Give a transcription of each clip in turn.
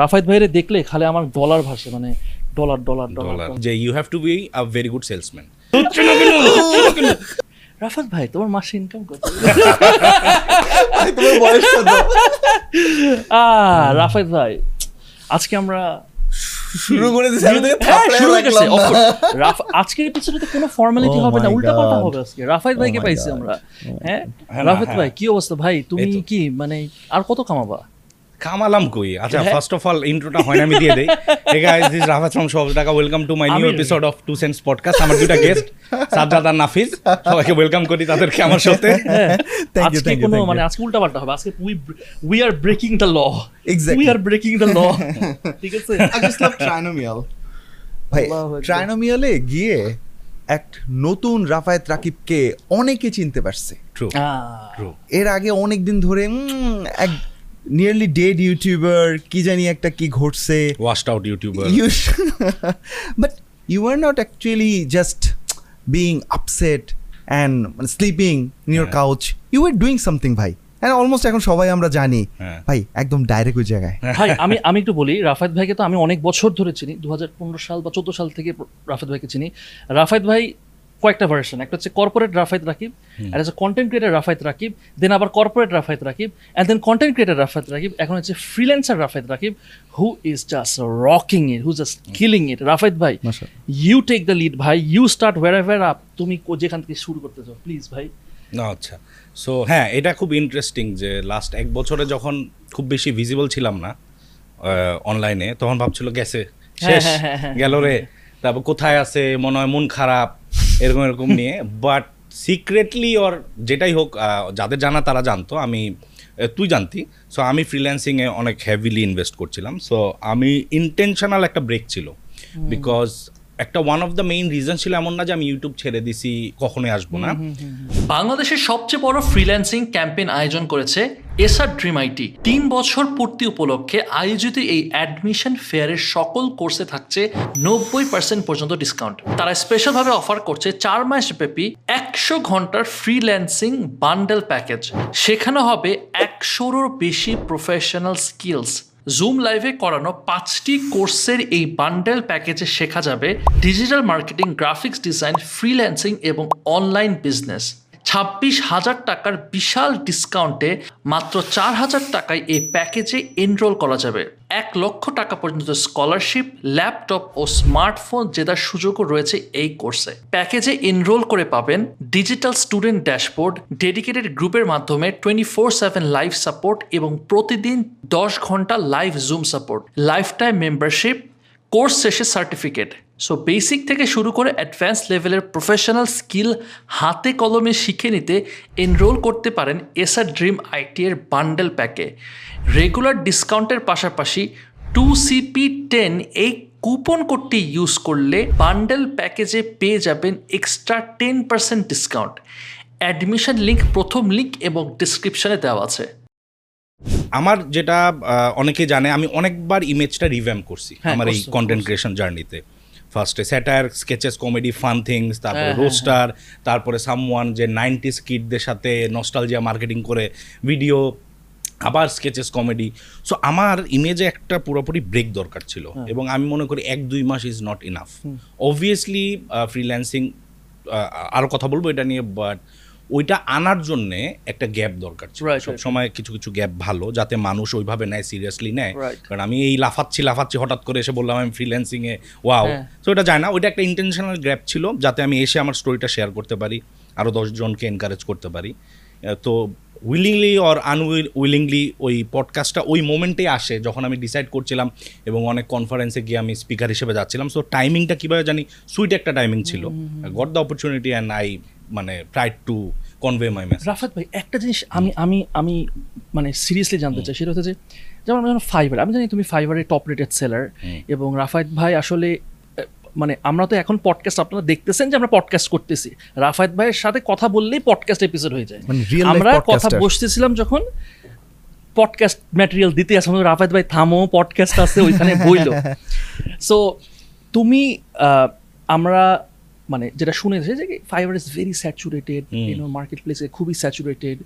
রাফায়াত ভাইরে দেখলে খালি আমার ডলার ভাসে, মানে ডলার ডলার ডলার। যে you have to be a very good salesman. Rafayat ভাই তোমার মাসে ইনকাম কত? ভাই তোমার বয়স কত? রাফায়াত ভাই আজকে আমরা শুরু করে দিয়েছি। আজকের পিছনে তো কোনো ফর্মালিটি হবে না, উল্টাপাল্টা হবে। আজকে রাফায়াত ভাইকে পাইছি আমরা। হ্যাঁ রাফায়াত ভাই কি অবস্থা ভাই, তুমি কি মানে আর কত কামাবা? কামালাম কই? আচ্ছা ফার্স্ট অফ অল ইন্ট্রোটা হয় না, আমি দিয়ে দেই। Hey guys, this Rafayat from shop Dhaka. Welcome to my new episode of 2 sense podcast. আমার দুইটা গেস্ট সাজ্জাদ আর নাফিস, সবাইকে ওয়েলকাম করি তাদেরকে আমার সাথে। Thank you thank you. মানে আজকে উল্টাপাল্টা হবে। আজকে we are breaking the law. Exactly we are breaking the law. ঠিক আছে, আই জাস্ট লাভ ট্রাইনোমিয়াল ভাই। ট্রাইনোমিয়ালে গিয়ে এক নতুন রাফায়াত রাকিবকে অনেকে চিনতে পারছে। True true. এর আগে অনেক দিন ধরে এক nearly dead YouTuber, কি জানি একটা কি ঘটছে, washed out YouTuber, but you were not actually just being upset and sleeping in your couch, you were doing something bhai, and almost এখন সবাই আমরা জানি ভাই একদম ডাইরেক্ট ওই জায়গায়। ভাই আমি একটু বলি, রাফায়াত ভাইকে তো আমি অনেক বছর ধরে চিনি, 2015 সাল বা 14 সাল থেকে রাফায়াত ভাইকে চিনি। রাফায়াত ভাই কয়েকটা ভার্সন, একটা হচ্ছে কর্পোরেট রাফায়াত রাকিব, আর হচ্ছে content creator Rafayat Rakib, then আবার corporate Rafayat Rakib, and then content creator Rafayat Rakib, এখন হচ্ছে freelancer Rafayat Rakib, who is just rocking it, who just killing it. Rafayat ভাই ইউ টেক দ্য লিড ভাই, ইউ স্টার্ট হোয়ারএভার আপ, তুমি যেখান থেকে শুরু করতে চাও প্লিজ ভাই। না আচ্ছা, সো হ্যাঁ এটা খুব ইন্টারেস্টিং যে লাস্ট এক বছরে যখন খুব বেশি ভিজিবল ছিলাম না অনলাইনে, তখন ভাবছিল গেছে শেষ গেল রে, তারপর কোথায় আছে মনে হয় মন খারাপ এরকম এরকম নিয়ে, বাট সিক্রেটলি ওর যেটাই হোক যাদের জানা তারা জানতো, আমি তুই জানতি। সো আমি ফ্রিল্যান্সিংয়ে অনেক হেভিলি ইনভেস্ট করছিলাম। সো আমি ইন্টেনশনাল একটা ব্রেক ছিল, বিকজ একটা one of the main reason ছিল, এমন না যে আমি ইউটিউব ছেড়ে দিছি কখনোই আসবো না। বাংলাদেশের সবচেয়ে বড় ফ্রিল্যান্সিং ক্যাম্পেইন আয়োজন করেছে এসআর ড্রিম আইটি। 3 বছর পূর্তি উপলক্ষে আয়োজিত এই অ্যাডমিশন ফেয়ারের সকল কোর্সে থাকছে 90% পর্যন্ত ডিসকাউন্ট। তারা স্পেশালভাবে অফার করছে 4 মাসব্যাপী 100 ঘন্টার ফ্রিল্যান্সিং বান্ডেল প্যাকেজ। সেখানে হবে 100-র বেশি প্রফেশনাল স্কিলস। জুম লাইভে করানো 5টি কোর্সের এই বান্ডেল প্যাকেজে শেখা যাবে digital marketing, graphics design, freelancing এবং অনলাইন বিজনেস। 26,000 টাকার বিশাল ডিসকাউন্টে মাত্র 4,000 টাকায় এই প্যাকেজে এনরোল করা যাবে। 1 লক্ষ টাকা পর্যন্ত স্কলারশিপ, ল্যাপটপ ও স্মার্টফোন জেতার সুযোগও রয়েছে এই কোর্সে। প্যাকেজে এনরোল করে পাবেন ডিজিটাল স্টুডেন্ট ড্যাশবোর্ড, ডেডিকেটেড গ্রুপের মাধ্যমে 24/7 লাইভ সাপোর্ট এবং প্রতিদিন 10 ঘন্টা live zoom support, lifetime membership, course শেষে সার্টিফিকেট। সো বেসিক থেকে শুরু করে অ্যাডভান্স লেভেলের প্রফেশনাল স্কিল হাতে কলমে শিখে নিতে এনরোল করতে পারেন এসআর ড্রিম আইটি এর বান্ডেল প্যাকে। রেগুলার ডিসকাউন্টের পাশাপাশি 2CP10 এই কুপন কোডটি ইউজ করলে বান্ডেল প্যাকেজে পেয়ে যাবেন এক্সট্রা 10% ডিসকাউন্ট। অ্যাডমিশন লিঙ্ক প্রথম লিঙ্ক এবং ডিসক্রিপশনে দেওয়া আছে। আমার যেটা অনেকে জানে, আমি অনেকবার ইমেজটা রিভ্যাম্প করছি আমার এই কন্টেন্ট ক্রিয়েশন জার্নিতে। ফার্স্টে satire, sketches, comedy, fun things, তারপরে রোস্টার, তারপরে সামওয়ান যে 90s কিডদের সাথে নস্টালজিয়া মার্কেটিং করে ভিডিও, আবার স্কেচেস, কমেডি। সো আমার ইমেজে একটা পুরোপুরি ব্রেক দরকার ছিল এবং আমি মনে করি 1-2 মাস is not enough. Obviously freelancing আরও কথা বলবো এটা নিয়ে, বাট ওইটা আনার জন্যে একটা গ্যাপ দরকার ছিল। সবসময় কিছু কিছু গ্যাপ ভালো, যাতে মানুষ ওইভাবে নেয়, সিরিয়াসলি নেয়। কারণ আমি এই লাফাচ্ছি হঠাৎ করে এসে বললাম আমি ফ্রিল্যান্সিংয়ে ওয়াও, তো ওটা যায় না। ওইটা একটা ইন্টেনশনাল গ্যাপ ছিল, যাতে আমি এসে আমার স্টোরিটা শেয়ার করতে পারি, আরও 10 জনকে এনকারেজ করতে পারি। তো উইলিংলি অর আনউইলিংলি ওই পডকাস্টটা ওই মোমেন্টেই আসে যখন আমি ডিসাইড করছিলাম এবং অনেক কনফারেন্সে গিয়ে আমি স্পিকার হিসেবে যাচ্ছিলাম। সো টাইমিংটা কীভাবে জানি সুইট একটা টাইমিং ছিল। Got the opportunity and I মানে tried to convey my message. Rafayat ভাই একটা জিনিস আমি আমি আমি মানে সিরিয়াসলি জানতে চাই, সেটা হচ্ছে যে যেমন ফাইবার, আমি জানি তুমি ফাইবারের টপ রেটেড সেলার, এবং রাফায়াত ভাই আসলে মানে আমরা তো এখন পডকাস্ট আপনারা দেখতেছেন যে আমরা পডকাস্ট করতেছি, রাফায়াত ভাইয়ের সাথে কথা বললেই পডকাস্ট এপিসোড হয়ে যায়। আমরা কথা বসতেছিলাম যখন পডকাস্ট ম্যাটেরিয়াল দিতে আসলাম, রাফায়াত ভাই থামো পডকাস্ট আছে ওইখানে বইল। সো তুমি আমরা মানে যেটা শুনেছে যে Fiverr is very saturated, market প্লেসে খুবই স্যাচুরেটেড,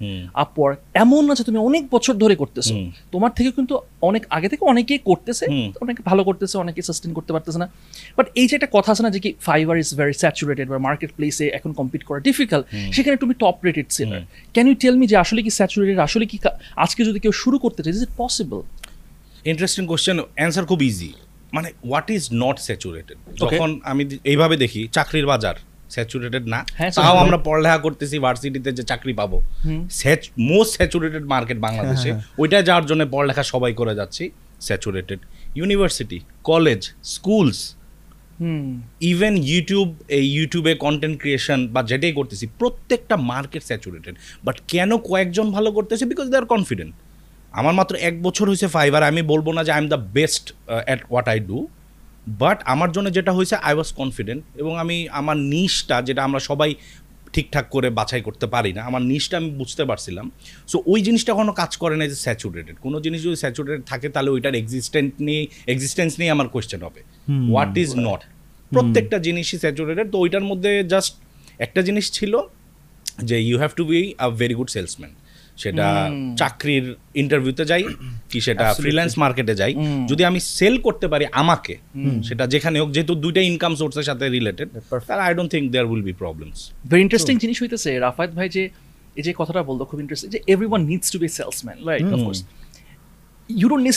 আপওয়ার্ক এমন আছে তুমি অনেক বছর ধরে করতেছো, তোমার থেকে কিন্তু অনেক আগে থেকে অনেকেই করতেছে, অনেকে ভালো করতেছে, অনেকে সাস্টেন করতে পারতেছে না। বাট এই যে একটা কথা আছে না যে কি ফাইবার ইজ ভেরি স্যাচুরেটেড বা মার্কেট প্লেসে এখন কম্পিট করা ডিফিকাল্ট, সেখানে তুমি top rated seller, can you tell me যে আসলে কি স্যাচুরেটেড, আসলে কি আজকে যদি কেউ শুরু করতে চায় is it possible? Interesting question, answer খুব ইজি, মানে হোয়াট ইজ নট স্যাচুরেটেড। তখন আমি এইভাবে দেখি চাকরির বাজার স্যাচুরেটেড না, তাও আমরা পড়ালেখা করতেছি ভার্সিটিতে যে চাকরি পাবো, মোস্ট স্যাচুরেটেড মার্কেট বাংলাদেশে, ওইটা যাওয়ার জন্য পড়ালেখা সবাই করে যাচ্ছি saturated. University, college, schools, even YouTube, এই ইউটিউবে কন্টেন্ট ক্রিয়েশন বা যেটাই করতেছি, প্রত্যেকটা মার্কেট স্যাচুরেটেড। বাট কেন কয়েকজন ভালো করতেছে? Because they are confident. আমার মাত্র 1 বছর হয়েছে ফাইবার, আমি বলবো না যে I am the best at what I do, but আমার জন্য যেটা হয়েছে আই ওয়াজ কনফিডেন্ট, এবং আমি আমার নিশটা যেটা আমরা সবাই ঠিকঠাক করে বাছাই করতে পারি না, আমার নিশটা আমি বুঝতে পারছিলাম। সো ওই জিনিসটা কোনো কাজ করে না যে স্যাচুরেটেড, কোনো জিনিস যদি স্যাচুরেটেড থাকে তাহলে ওইটার এক্সিস্টেন্স নিয়ে আমার কোয়েশ্চেন হবে হোয়াট ইজ নট। প্রত্যেকটা জিনিসই স্যাচুরেটেড। তো ওইটার মধ্যে জাস্ট একটা জিনিস ছিল যে you have to be a very good salesman, সেটা চাকরির ইন্টারভিউতে যাই কি সেটা ফ্রিল্যান্স মার্কেটে যাই, যদি আমি সেল করতে পারি আমাকে, সেটা যেখানে হোক, যেহেতু দুইটা ইনকাম সোর্সের সাথে রিলেটেড, তাহলে I don't think there will be problems. Very interesting জিনিস হইতেছে রাফায়াত ভাই যে এই যে কথাটা বলতো খুব ইন্টারেস্টিং, যে everyone needs to be salesman, right? Of course you don't need,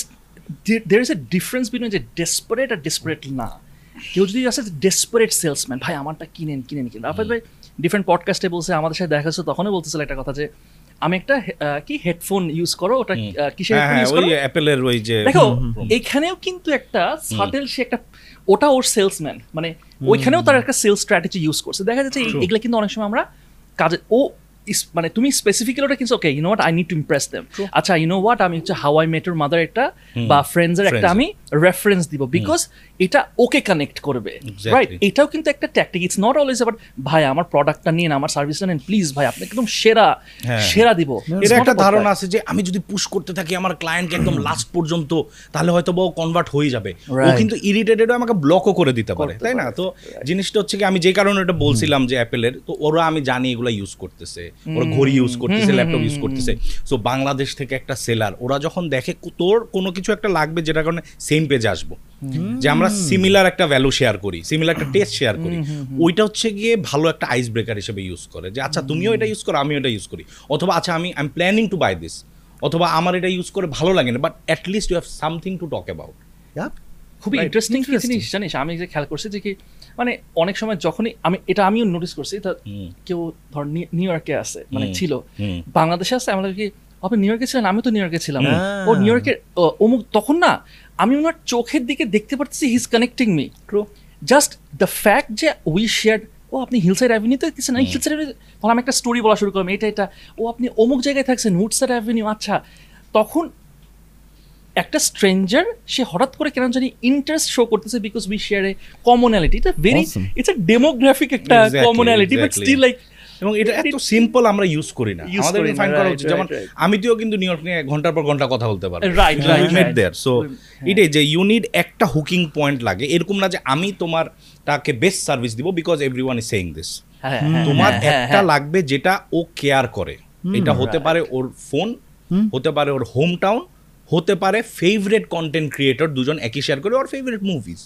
there is a difference between যে ডেসপারেট আর ডেসপারেট না। কেউ যদি আসে ডেসপারেট সেলসম্যান, ভাই আমারটা কিনেন। রাফায়াত ভাই ডিফারেন্ট পডকাস্টে বলছে, আমাদের সাথে দেখা হচ্ছে তখনও বলতেছিল একটা কথা যে আমি একটা কি হেডফোন ইউজ করো, ওটা কিসের হেডফোন ইউজ করো, অ্যাপলের ওই যে দেখো, এখানেও কিন্তু একটা সাটেল সে একটা, ওটা ওর সেলসম্যান, মানে ওইখানেও তার একটা সেলস স্ট্র্যাটেজি ইউজ করছে। দেখা যাচ্ছে এগুলো কিন্তু অনেক সময় আমরা কাজে ও মানে তুমি স্পেসিফিক্যালি ওটা কিন্তু okay you know what I need to impress them, আচ্ছা ইউ নো হোয়াট আমি হচ্ছে how I met your mother একটা বা ফ্রেন্ডস এর একটা আমি রেফারেন্স দিব, বিকজ এটা ওকে কানেক্ট করবে, রাইট? এটাও কিন্তু একটা tactic, it's not always but ভাই আমার প্রোডাক্টটা নিন, আমার সার্ভিসটা নিন প্লিজ ভাই, আপনাকে একদম সেরা দিব। এটা একটা ধারণা আছে যে আমি যদি পুশ করতে থাকি আমার ক্লায়েন্টকে একদম লাস্ট পর্যন্ত, তাহলে হয়তো বা ও কনভার্ট হয়ে যাবে, ও কিন্তু ইরিটেটেড আমাকে ব্লকও করে দিতে পারে, তাই না? তো জিনিসটা হচ্ছে কি, আমি যে কারণে এটা বলছিলাম যে অ্যাপেলের, তো ওরা আমি জানি এগুলো ইউজ করতেছে, ওরা ঘড়ি ইউজ করতেছে, ল্যাপটপ ইউজ করতেছে। সো বাংলাদেশ থেকে একটা সেলার, ওরা যখন দেখে তোর কোনো কিছু একটা লাগবে যেটার কারণে সেম পেজে আসবো, যে আমরা সিমিলার একটা ভ্যালু শেয়ার করি, সিমিলার একটা টেস্ট শেয়ার করি, ওইটা হচ্ছে গিয়ে ভালো একটা আইস ব্রেকার হিসেবে ইউজ করে, যে আচ্ছা তুমিও এটা ইউজ করো, আমিও এটা ইউজ করি, অথবা আচ্ছা I am planning to buy this, অথবা আমার এটা ইউজ করে ভালো লাগে না, but at least you have something to talk about. খুবই ইন্টারেস্টিং জিনিস, জানিস আমি যে খেয়াল করছি যে কি মানে অনেক সময় যখনই আমি এটা আমিও নোটিস করছি, কেউ ধর নিউ ইয়র্কে আছে, মানে ছিল বাংলাদেশে আছে, আমাদের কি আপনি নিউ ইয়র্কে ছিলেন, আমি তো নিউ ইয়র্কে ছিলাম, ও নিউ ইয়র্কের অমুক, তখন না আমি ওনার চোখের দিকে দেখতে পারতেছি he is connecting me, just the fact যে উই শেয়ার, ও আপনি হিলসাইড অ্যাভিনিউতে গেছেন, হিলসাইড অ্যাভিনিউ, তখন আমি একটা স্টোরি বলা শুরু করলাম, এটা ও আপনি অমুক জায়গায় থাকছেন উডসাইড অ্যাভিনিউ, আচ্ছা তখন একটা স্ট্রেঞ্জার সে হঠাৎ করে কেন জানি ইন্টারেস্ট শো করতেছে, because we share a commonality, এটা ভেরি ইটস আ ডেমোগ্রাফিক একটা কমনালিটি, বাট স্টিল লাইক, এবং এটা এত সিম্পল আমরা ইউজ করি না, আমাদের ডিফাইন করা হচ্ছে, যেমন আমি তুইও কিন্তু নিউ ইয়র্ক নিয়ে ঘন্টার পর ঘন্টা কথা বলতে পারবো, right? We met there. So it is যে ইউ নিড একটা হুকিং পয়েন্ট লাগে, এরকম না যে আমি তোমার তাকে বেস্ট সার্ভিস দিব because everyone is saying this, তোমার একটা লাগবে যেটা ও কেয়ার করে, এটা হতে পারে ওর ফোন, হতে পারে ওর হোম টাউন, হতে পারে ফেভারিট কন্টেন্ট ক্রিয়েটর দুজন একই শেয়ার করে, ওর ফেভারিট মুভিজ।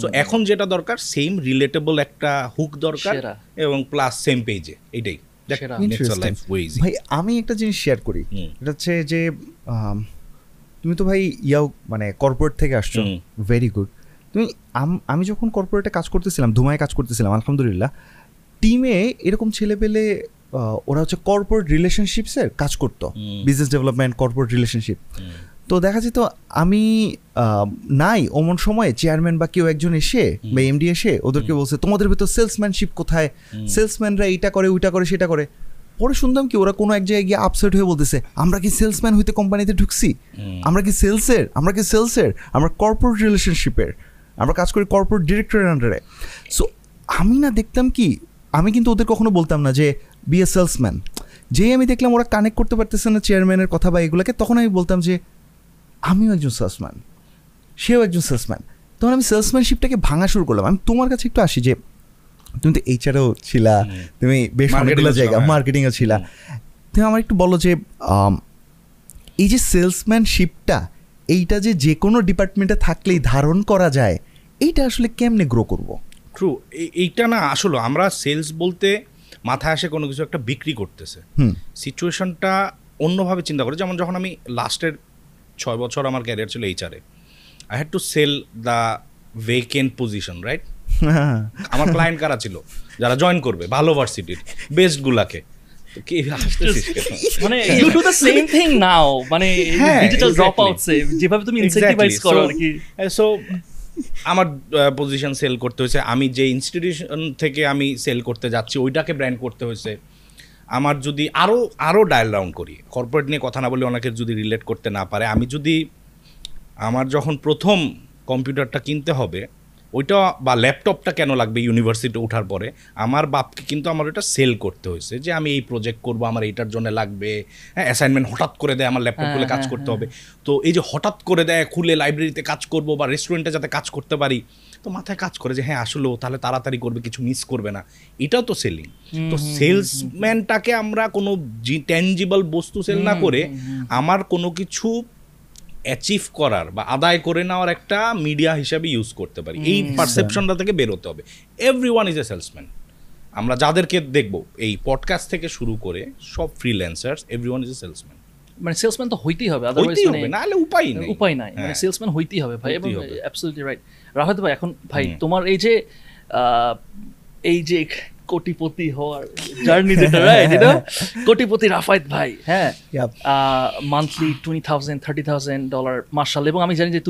সো এখন যেটা দরকার সেম রিলেটেবল একটা হুক দরকার, এবং প্লাস সেম পেজে, এটাই। ভাই আমি একটা জিনিস শেয়ার করি, এটা হচ্ছে যে তুমি তো ভাই ইয়াও মানে কর্পোরেট থেকে আসছো, ভেরি গুড। তুমি আমি যখন কর্পোরেটে কাজ করতেছিলাম, ধুমায় কাজ করতেছিলাম, আলহামদুলিল্লাহ টিমে এরকম ছেলে পেলে ওরা হচ্ছে কর্পোরেট রিলেশনশিপসের কাজ করতো, বিজনেস ডেভেলপমেন্ট, কর্পোরেট রিলেশনশিপ। তো দেখা যেত আমি নাই অমন সময়ে চেয়ারম্যান বা কেউ একজন এসে বা এমডি এসে ওদেরকে বলছে তোমাদের ভিতর সেলসম্যানশিপ কোথায়, সেলসম্যানরা এইটা করে ওইটা করে সেটা করে। পরে শুনতাম কি ওরা কোনো এক জায়গায় গিয়ে আপসেট হয়ে বলতেছে আমরা কি সেলসম্যান হইতে কোম্পানিতে ঢুকছি, আমরা কি সেলসের, আমরা কর্পোরেট রিলেশনশিপের, আমরা কাজ করি কর্পোরেট ডিরেক্টরের আন্ডারে। সো আমি না দেখতাম কি, আমি কিন্তু ওদের কখনো বলতাম না যে বি এ সেলসম্যান, যেই আমি দেখলাম ওরা কানেক্ট করতে পারতেছে না চেয়ারম্যানের কথা বা এগুলোকে, তখন আমি বলতাম যে আমিও একজন সেলসম্যান, সেও একজন সেলসম্যান। তখন আমি সেলসম্যানশিপটাকে ভাঙা শুরু করলাম। আমি তোমার কাছে একটু আসি যে তুমি তো এইচআরও ছিলা, তুমি বেশ অনেকগুলো জায়গা মার্কেটিংও ছিলা, তুমি আমার একটু বলো যে এই যে সেলসম্যানশিপটা, এইটা যে যে কোনো ডিপার্টমেন্টে থাকলেই ধারণ করা যায়, এইটা আসলে কেমনে গ্রো করবো? ট্রু, এইটা না আসলে আমরা সেলস বলতে মাথায় আসে কোনো কিছু একটা বিক্রি করতেছে। সিচুয়েশনটা অন্যভাবে চিন্তা করে, যেমন যখন আমি লাস্টের 6 বছর আমার ক্যারিয়ার ছিল এইচআরে, I had to sell the vacant position, right? আমার ক্লায়েন্ট কারা ছিল? যারা জয়েন করবে ভালো ভার্সিটির বেস্টগুলাকে। মানে you do the same thing now, মানে ডিজিটাল ড্রপআউটস এ যেভাবে তুমি ইনসেন্টিভাইজ করো আর কি। সো আমার পজিশন সেল করতে হয়েছে, আমি যে ইনস্টিটিউশন থেকে আমি সেল করতে যাচ্ছি ওইটাকে ব্র্যান্ড করতে হয়েছে। আমার যদি আরও ডায়াল ডাউন করি, কর্পোরেট নিয়ে কথা না বলে অনেকে যদি রিলেট করতে না পারে, আমি যদি আমার যখন প্রথম কম্পিউটারটা কিনতে হবে ওইটা বা ল্যাপটপটা কেন লাগবে ইউনিভার্সিটিতে ওঠার পরে, আমার বাপকে কিন্তু আমার ওইটা সেল করতে হয়েছে যে আমি এই প্রজেক্ট করব, আমার এইটার জন্য লাগবে। হ্যাঁ, অ্যাসাইনমেন্ট হঠাৎ করে দেয়, আমার ল্যাপটপ খুলে কাজ করতে হবে। তো এই যে হঠাৎ করে দেয়, খুলে লাইব্রেরিতে কাজ করব বা রেস্টুরেন্টে যাতে কাজ করতে পারি, তো মাথায় কাজ করে যে হ্যাঁ আসলে তাহলে তাড়াতাড়ি করবে, কিছু মিস করবে না, এটাও তো সেলিং। তো সেলসম্যানটাকে আমরা কোনো ট্যাঞ্জিবল বস্তু সেল না করে আমার কোনো কিছু অ্যাচিভ করার বা আদায় করে নেওয়ার একটা মিডিয়া হিসাবে ইউজ করতে পারি। এই পারসেপশনটা থেকে বেরোতে হবে। Everyone is a salesman. আমরা যাদেরকে দেখব এই পডকাস্ট থেকে শুরু করে সব freelancers, everyone is a salesman. মানে সেলসম্যান তো হইতেই হবে, আদারওয়াইজ না হলে উপায় নাই, মানে সেলসম্যান হইতেই হবে ভাই। এবং অ্যাবসলিউটলি রাইট রাহাত ভাই। এখন ভাই তোমার এই যে কোটিপতি হওয়ার জার্নি, যেটা রাইট, এটা কোটিপতি রাফায়েত ভাই, হ্যাঁ, মান্থলি $20,000-$30,000 মার্শাল। এবং আমি জানি যে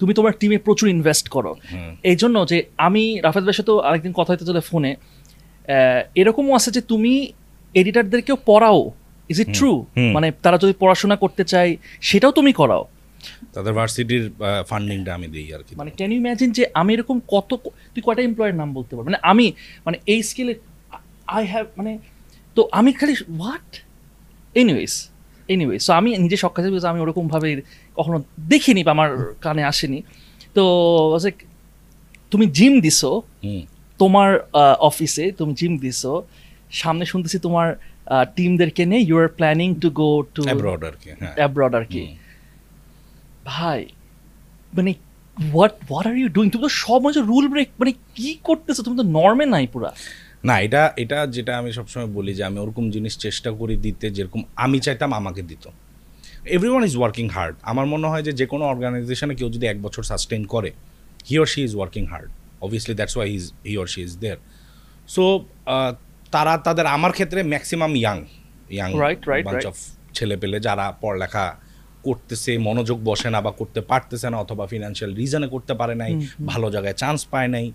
তুমি তোমার টিমে প্রচুর ইনভেস্ট করো। এই জন্য যে আমি রাফায়েত ভাইয়ের সাথে আরেকদিন কথা হইতে চলে ফোনে, এরকমও আছে যে তুমি এডিটারদেরকেও পড়াও। Is it true? মানে তারা যদি পড়াশোনা করতে চায় সেটাও তুমি করাও? তাদের ভার্সিটির ফান্ডিংটা আমি দিই আর কি। মানে ক্যান ইউ ইমাজিন যে আমি এরকম কত, তুই কয়টা এমপ্লয়ের নাম বলতে পারবো? মানে আমি মানে এই স্কেলে আই হ্যাভ, মানে তো আমি খালি হোয়াট। এনিওয়েজ সো আমি নিজে শখ খাচ্ছি, বিকজ আমি ওরকমভাবে কখনো দেখিনি বা আমার কানে আসেনি। তো তুমি জিম দিছো তোমার অফিসে, তুমি জিম দিছো, সামনে শুনতেছি তোমার টিমদেরকে নিয়ে you are planning to go to abroad আর কি। ভাই মানে what are you doing? তুমি তো সব মানে রুল ব্রেক, মানে কি করতেছো? তুমি তো নর্মে নাই পুরা না। এটা যেটা আমি সবসময় বলি যে আমি ওরকম জিনিস চেষ্টা করি দিতে যেরকম আমি চাইতাম আমাকে দিত। Everyone is working hard. আমার মনে হয় যে কোনো অর্গানাইজেশনে কেউ যদি 1 বছর সাস্টেইন করে, he or she is working hard, obviously that's why he or she is there. So তারা তাদের, আমার ক্ষেত্রে ম্যাক্সিমাম ইয়াং বাঞ্চ অফ ছেলেপেলে যারা পড়ালেখা করতেছে, মনোযোগ বসে না বা করতে পারতেছে না, অথবা ফিনান্সিয়াল রিজনে করতে পারে নাই, ভালো জায়গায় চান্স পায় নাই।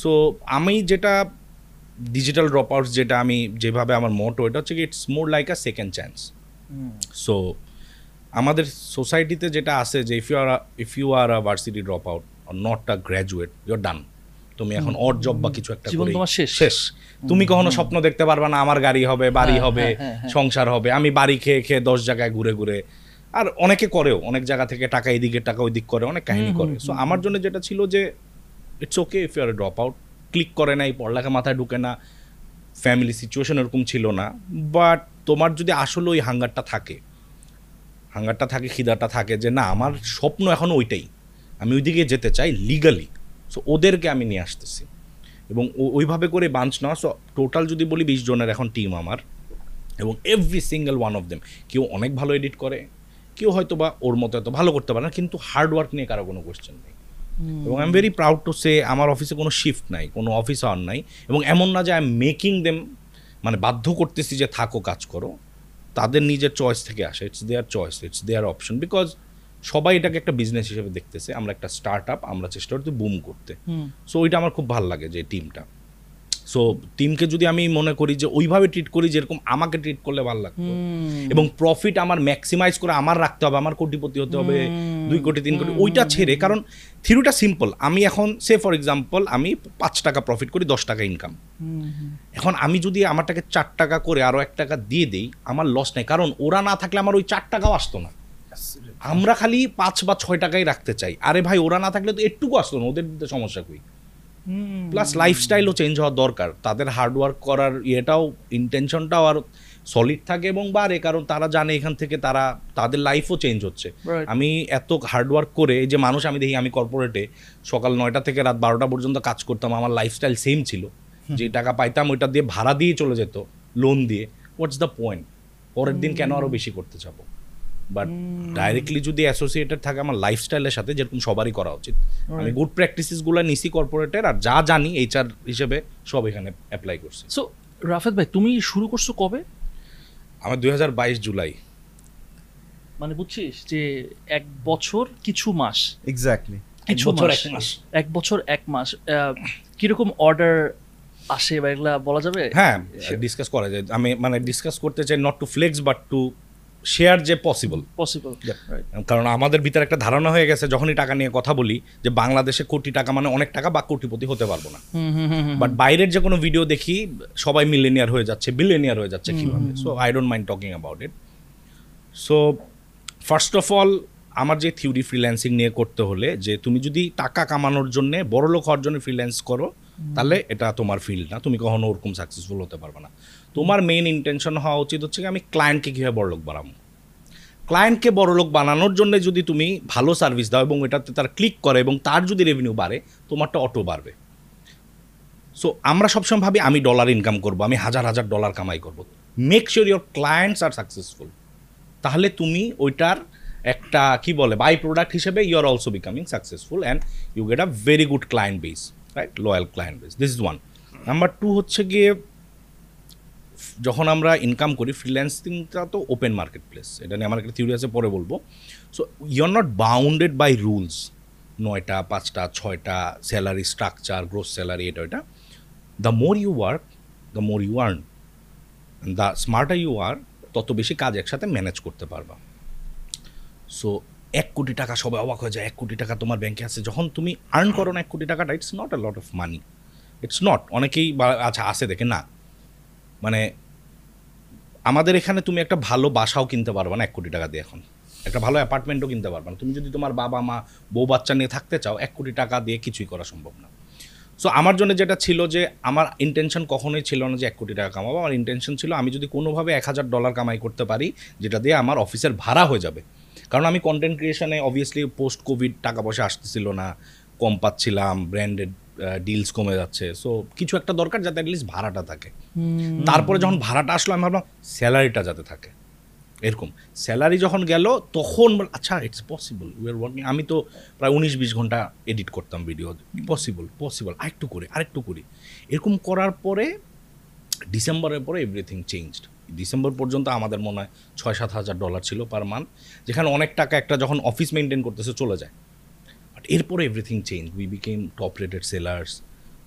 সো আমি যেটা ডিজিটাল ড্রপ আউটস, যেটা আমি যেভাবে আমার মোটো, এটা হচ্ছে it's more like a second chance. So আমাদের সোসাইটিতে যেটা আছে যে if you are a varsity drop out or not a graduate, you're done. তুমি এখন অড জব বা কিছু একটা, জীবন তোমার শেষ। তুমি কখনো স্বপ্ন দেখতে পারবা না আমার গাড়ি হবে, বাড়ি হবে, সংসার হবে। আমি বাড়ি খেয়ে খেয়ে 10 জায়গায় ঘুরে ঘুরে, আর অনেকে করেও, অনেক জায়গা থেকে টাকা এদিকে টাকা ওইদিক করে, অনেক কাহিনী করে। সো আমার জন্য যেটা ছিল যে it's okay if you are drop out. Click করে না, এই পড়ালেখা মাথায় ঢুকে না, ফ্যামিলি সিচুয়েশন এরকম ছিল না, বাট তোমার যদি আসলে ওই হাঙ্গারটা থাকে, খিদাটা থাকে যে না আমার স্বপ্ন এখন ওইটাই, আমি ওইদিকে যেতে চাই লিগালি, সো ওদেরকে আমি নিয়ে আসতেছি এবং ওইভাবে করে বাঞ্চ নেওয়া। সো টোটাল যদি বলি 20 জনের এখন টিম আমার, এবং every single one of them, কেউ অনেক ভালো এডিট করে, কেউ হয়তো বা ওর মতো এত ভালো করতে পারে না, কিন্তু হার্ডওয়ার্ক নিয়ে কারো কোনো কোয়েশ্চেন নেই। এবং I am very proud to say আমার অফিসে কোনো শিফট নাই, কোনো অফিস আওয়ার নাই। এবং এমন না যে আই এম মেকিং দেম, মানে বাধ্য করতেছি যে থাকো কাজ করো, তাদের নিজের চয়েস থেকে আসে। It's their choice, it's their option, because সবাই এটাকে একটা বিজনেস হিসেবে দেখতেছে। আমরা একটা স্টার্ট আপ, আমরা চেষ্টা করতে বুম করতে। সো ওইটা আমার খুব ভালো লাগে যে টিমটা। সো টিমকে যদি আমি মনে করি যে ওইভাবে ট্রিট করি যেরকম আমাকে ট্রিট করলে ভালো লাগতো, এবং প্রফিট আমার ম্যাক্সিমাইজ করে আমার রাখতে হবে, আমার কোটিপতি হতে হবে, 2 কোটি 3 কোটি, ওইটা ছেড়ে। কারণ থিওরিটা সিম্পল, আমি এখন সে ফর এক্সাম্পল আমি 5 টাকা প্রফিট করি, 10 টাকা ইনকাম। এখন আমি যদি আমারটাকে 4 টাকা করে আরও 1 টাকা দিয়ে দিই, আমার লস নেই, কারণ ওরা না থাকলে আমার ওই 4 টাকাও আসতো না। আমরা খালি 5 বা 6 টাকাই রাখতে চাই, আরে ভাই ওরা না থাকলে তো একটুকু আসতো না, ওদের দিতে সমস্যা কই। প্লাস লাইফস্টাইলও চেঞ্জ হওয়ার দরকার, তাদের হার্ডওয়ার্ক করার ইয়েটাও ইন্টেনশনটাও আর সলিড থাকে এবং বাড়ে, কারণ তারা জানে এখান থেকে তারা তাদের লাইফও চেঞ্জ হচ্ছে। আমি এত হার্ডওয়ার্ক করে যে মানুষ আমি দেখি, আমি কর্পোরেটে সকাল 9টা থেকে রাত 12টা পর্যন্ত কাজ করতাম, আমার লাইফস্টাইল সেম ছিল, যে টাকা পাইতাম ওইটা দিয়ে ভাড়া দিয়ে চলে যেত, লোন দিয়ে। What's the point? পরের দিন কেন আরও বেশি করতে চাবো? বাট ডাইরেক্টলি যদি অ্যাসোসিয়েটেড থাকে আমার লাইফস্টাইলের সাথে, যেরকম সবারই করা উচিত, আমি গুড প্র্যাকটিসেসগুলো নিছি কর্পোরেটের, আর যা জানি এইচআর হিসেবে সব এখানে অ্যাপ্লাই করছি। সো রাফাত ভাই, তুমি শুরু করছো কবে? আমার 2022 জুলাই, মানে বুঝছিস যে এক বছর কিছু মাস। এক্স্যাক্টলি এক বছর এক মাস। কিরকম অর্ডার আসে বা এগুলা বলা যাবে? হ্যাঁ, ডিসকাস করা যায়। আমি মানে ডিসকাস করতে চাই not to flex but to share, যে পসিবল। কারণ আমাদের ভিতরে একটা ধারণা হয়ে গেছে যখনই টাকা নিয়ে কথা বলি যে বাংলাদেশে কোটি টাকা মানে অনেক টাকা বা কোটিপতি হতে পারবো না, বাট বাইরের যে কোনো ভিডিও দেখি সবাই মিলিনিয়ার হয়ে যাচ্ছে, বিলিয়নিয়ার হয়ে যাচ্ছে কিভাবে। So I don't mind talking about it. So first of all আমার যে থিওরি ফ্রিল্যান্সিং নিয়ে করতে হলে, যে তুমি যদি টাকা কামানোর জন্যে বড়লোক হওয়ার জন্য ফ্রিল্যান্স করো তাহলে এটা তোমার ফিল্ড না, তুমি কখনো ওরকম সাকসেসফুল হতে পারবে না। তোমার মেইন ইন্টেনশন হওয়া উচিত হচ্ছে আমি ক্লায়েন্টকে কীভাবে বড়লোক বানাবো। ক্লায়েন্টকে বড়লোক বানানোর জন্য যদি তুমি ভালো সার্ভিস দাও এবং এটাতে তার ক্লিক করে এবং তার যদি রেভিনিউ বাড়ে, তোমারটা অটো বাড়বে। সো আমরা সবসময় ভাবি আমি ডলার ইনকাম করবো, আমি হাজার হাজার ডলার কামাই করবো। Make sure your clients are successful, তাহলে তুমি ওইটার একটা কি বলে বাই প্রোডাক্ট হিসেবে you are also becoming successful and you get a very good client base, right? Loyal client base, this is one. Number two হচ্ছে গিয়ে যখন আমরা ইনকাম করি, ফ্রিল্যান্সিংটা তো ওপেন মার্কেট প্লেস, এটা নিয়ে আমার একটা থিওরি আছে, পরে বলবো। So you are not bounded by rules, 9টা 5টা 6টা স্যালারি স্ট্রাকচার, গ্রোস স্যালারি, এটা ওইটা। The more you work the more you earn, the smarter you are, তত বেশি কাজ একসাথে ম্যানেজ করতে পারবা। সো 1 কোটি টাকা সবাই অবাক হয়ে যায়, 1 কোটি টাকা তোমার ব্যাঙ্কে আছে, যখন তুমি আর্ন করো না 1 কোটি টাকাটা, it's not a lot of money, it's not. অনেকেই আচ্ছা আসে দেখে না, মানে আমাদের এখানে তুমি একটা ভালো বাসাও কিনতে পারবে না 1 কোটি টাকা দিয়ে, এখন একটা ভালো অ্যাপার্টমেন্টও কিনতে পারবে না। তুমি যদি তোমার বাবা মা বউ বাচ্চা নিয়ে থাকতে চাও, 1 কোটি টাকা দিয়ে কিছুই করা সম্ভব না। সো আমার জন্য যেটা ছিল, যে আমার ইন্টেনশন কখনোই ছিল না যে 1 কোটি টাকা কামাবো। আমার ইন্টেনশন ছিল আমি যদি কোনোভাবে 1000 ডলার কামাই করতে পারি, যেটা দিয়ে আমার অফিসের ভাড়া হয়ে যাবে। কারণ আমি কন্টেন্ট ক্রিয়েশনে অবভিয়াসলি পোস্ট কোভিড টাকা পয়সা আসতেছিল না, কম পাচ্ছিলাম, ব্র্যান্ডেড ডিলস কমে যাচ্ছে। সো কিছু একটা দরকার যাতে অ্যাটলিস্ট ভাড়াটা থাকে। তারপরে যখন ভাড়াটা আসলো আমি ভাবলাম স্যালারিটা যাতে থাকে, এরকম। স্যালারি যখন গেল তখন আচ্ছা it's possible, we are working. আমি তো প্রায় 19-20 ঘন্টা এডিট করতাম ভিডিও, পসিবল, আরেকটু করি। এরকম করার পরে ডিসেম্বরের পরে এভরিথিং চেঞ্জড। ডিসেম্বর পর্যন্ত আমাদের মনে হয় 6-7 হাজার ডলার ছিল পার মান্থ, যেখানে অনেক টাকা একটা যখন অফিস মেনটেন করতেছে চলে যায়। বাট এরপরে everything change, we became top rated sellers,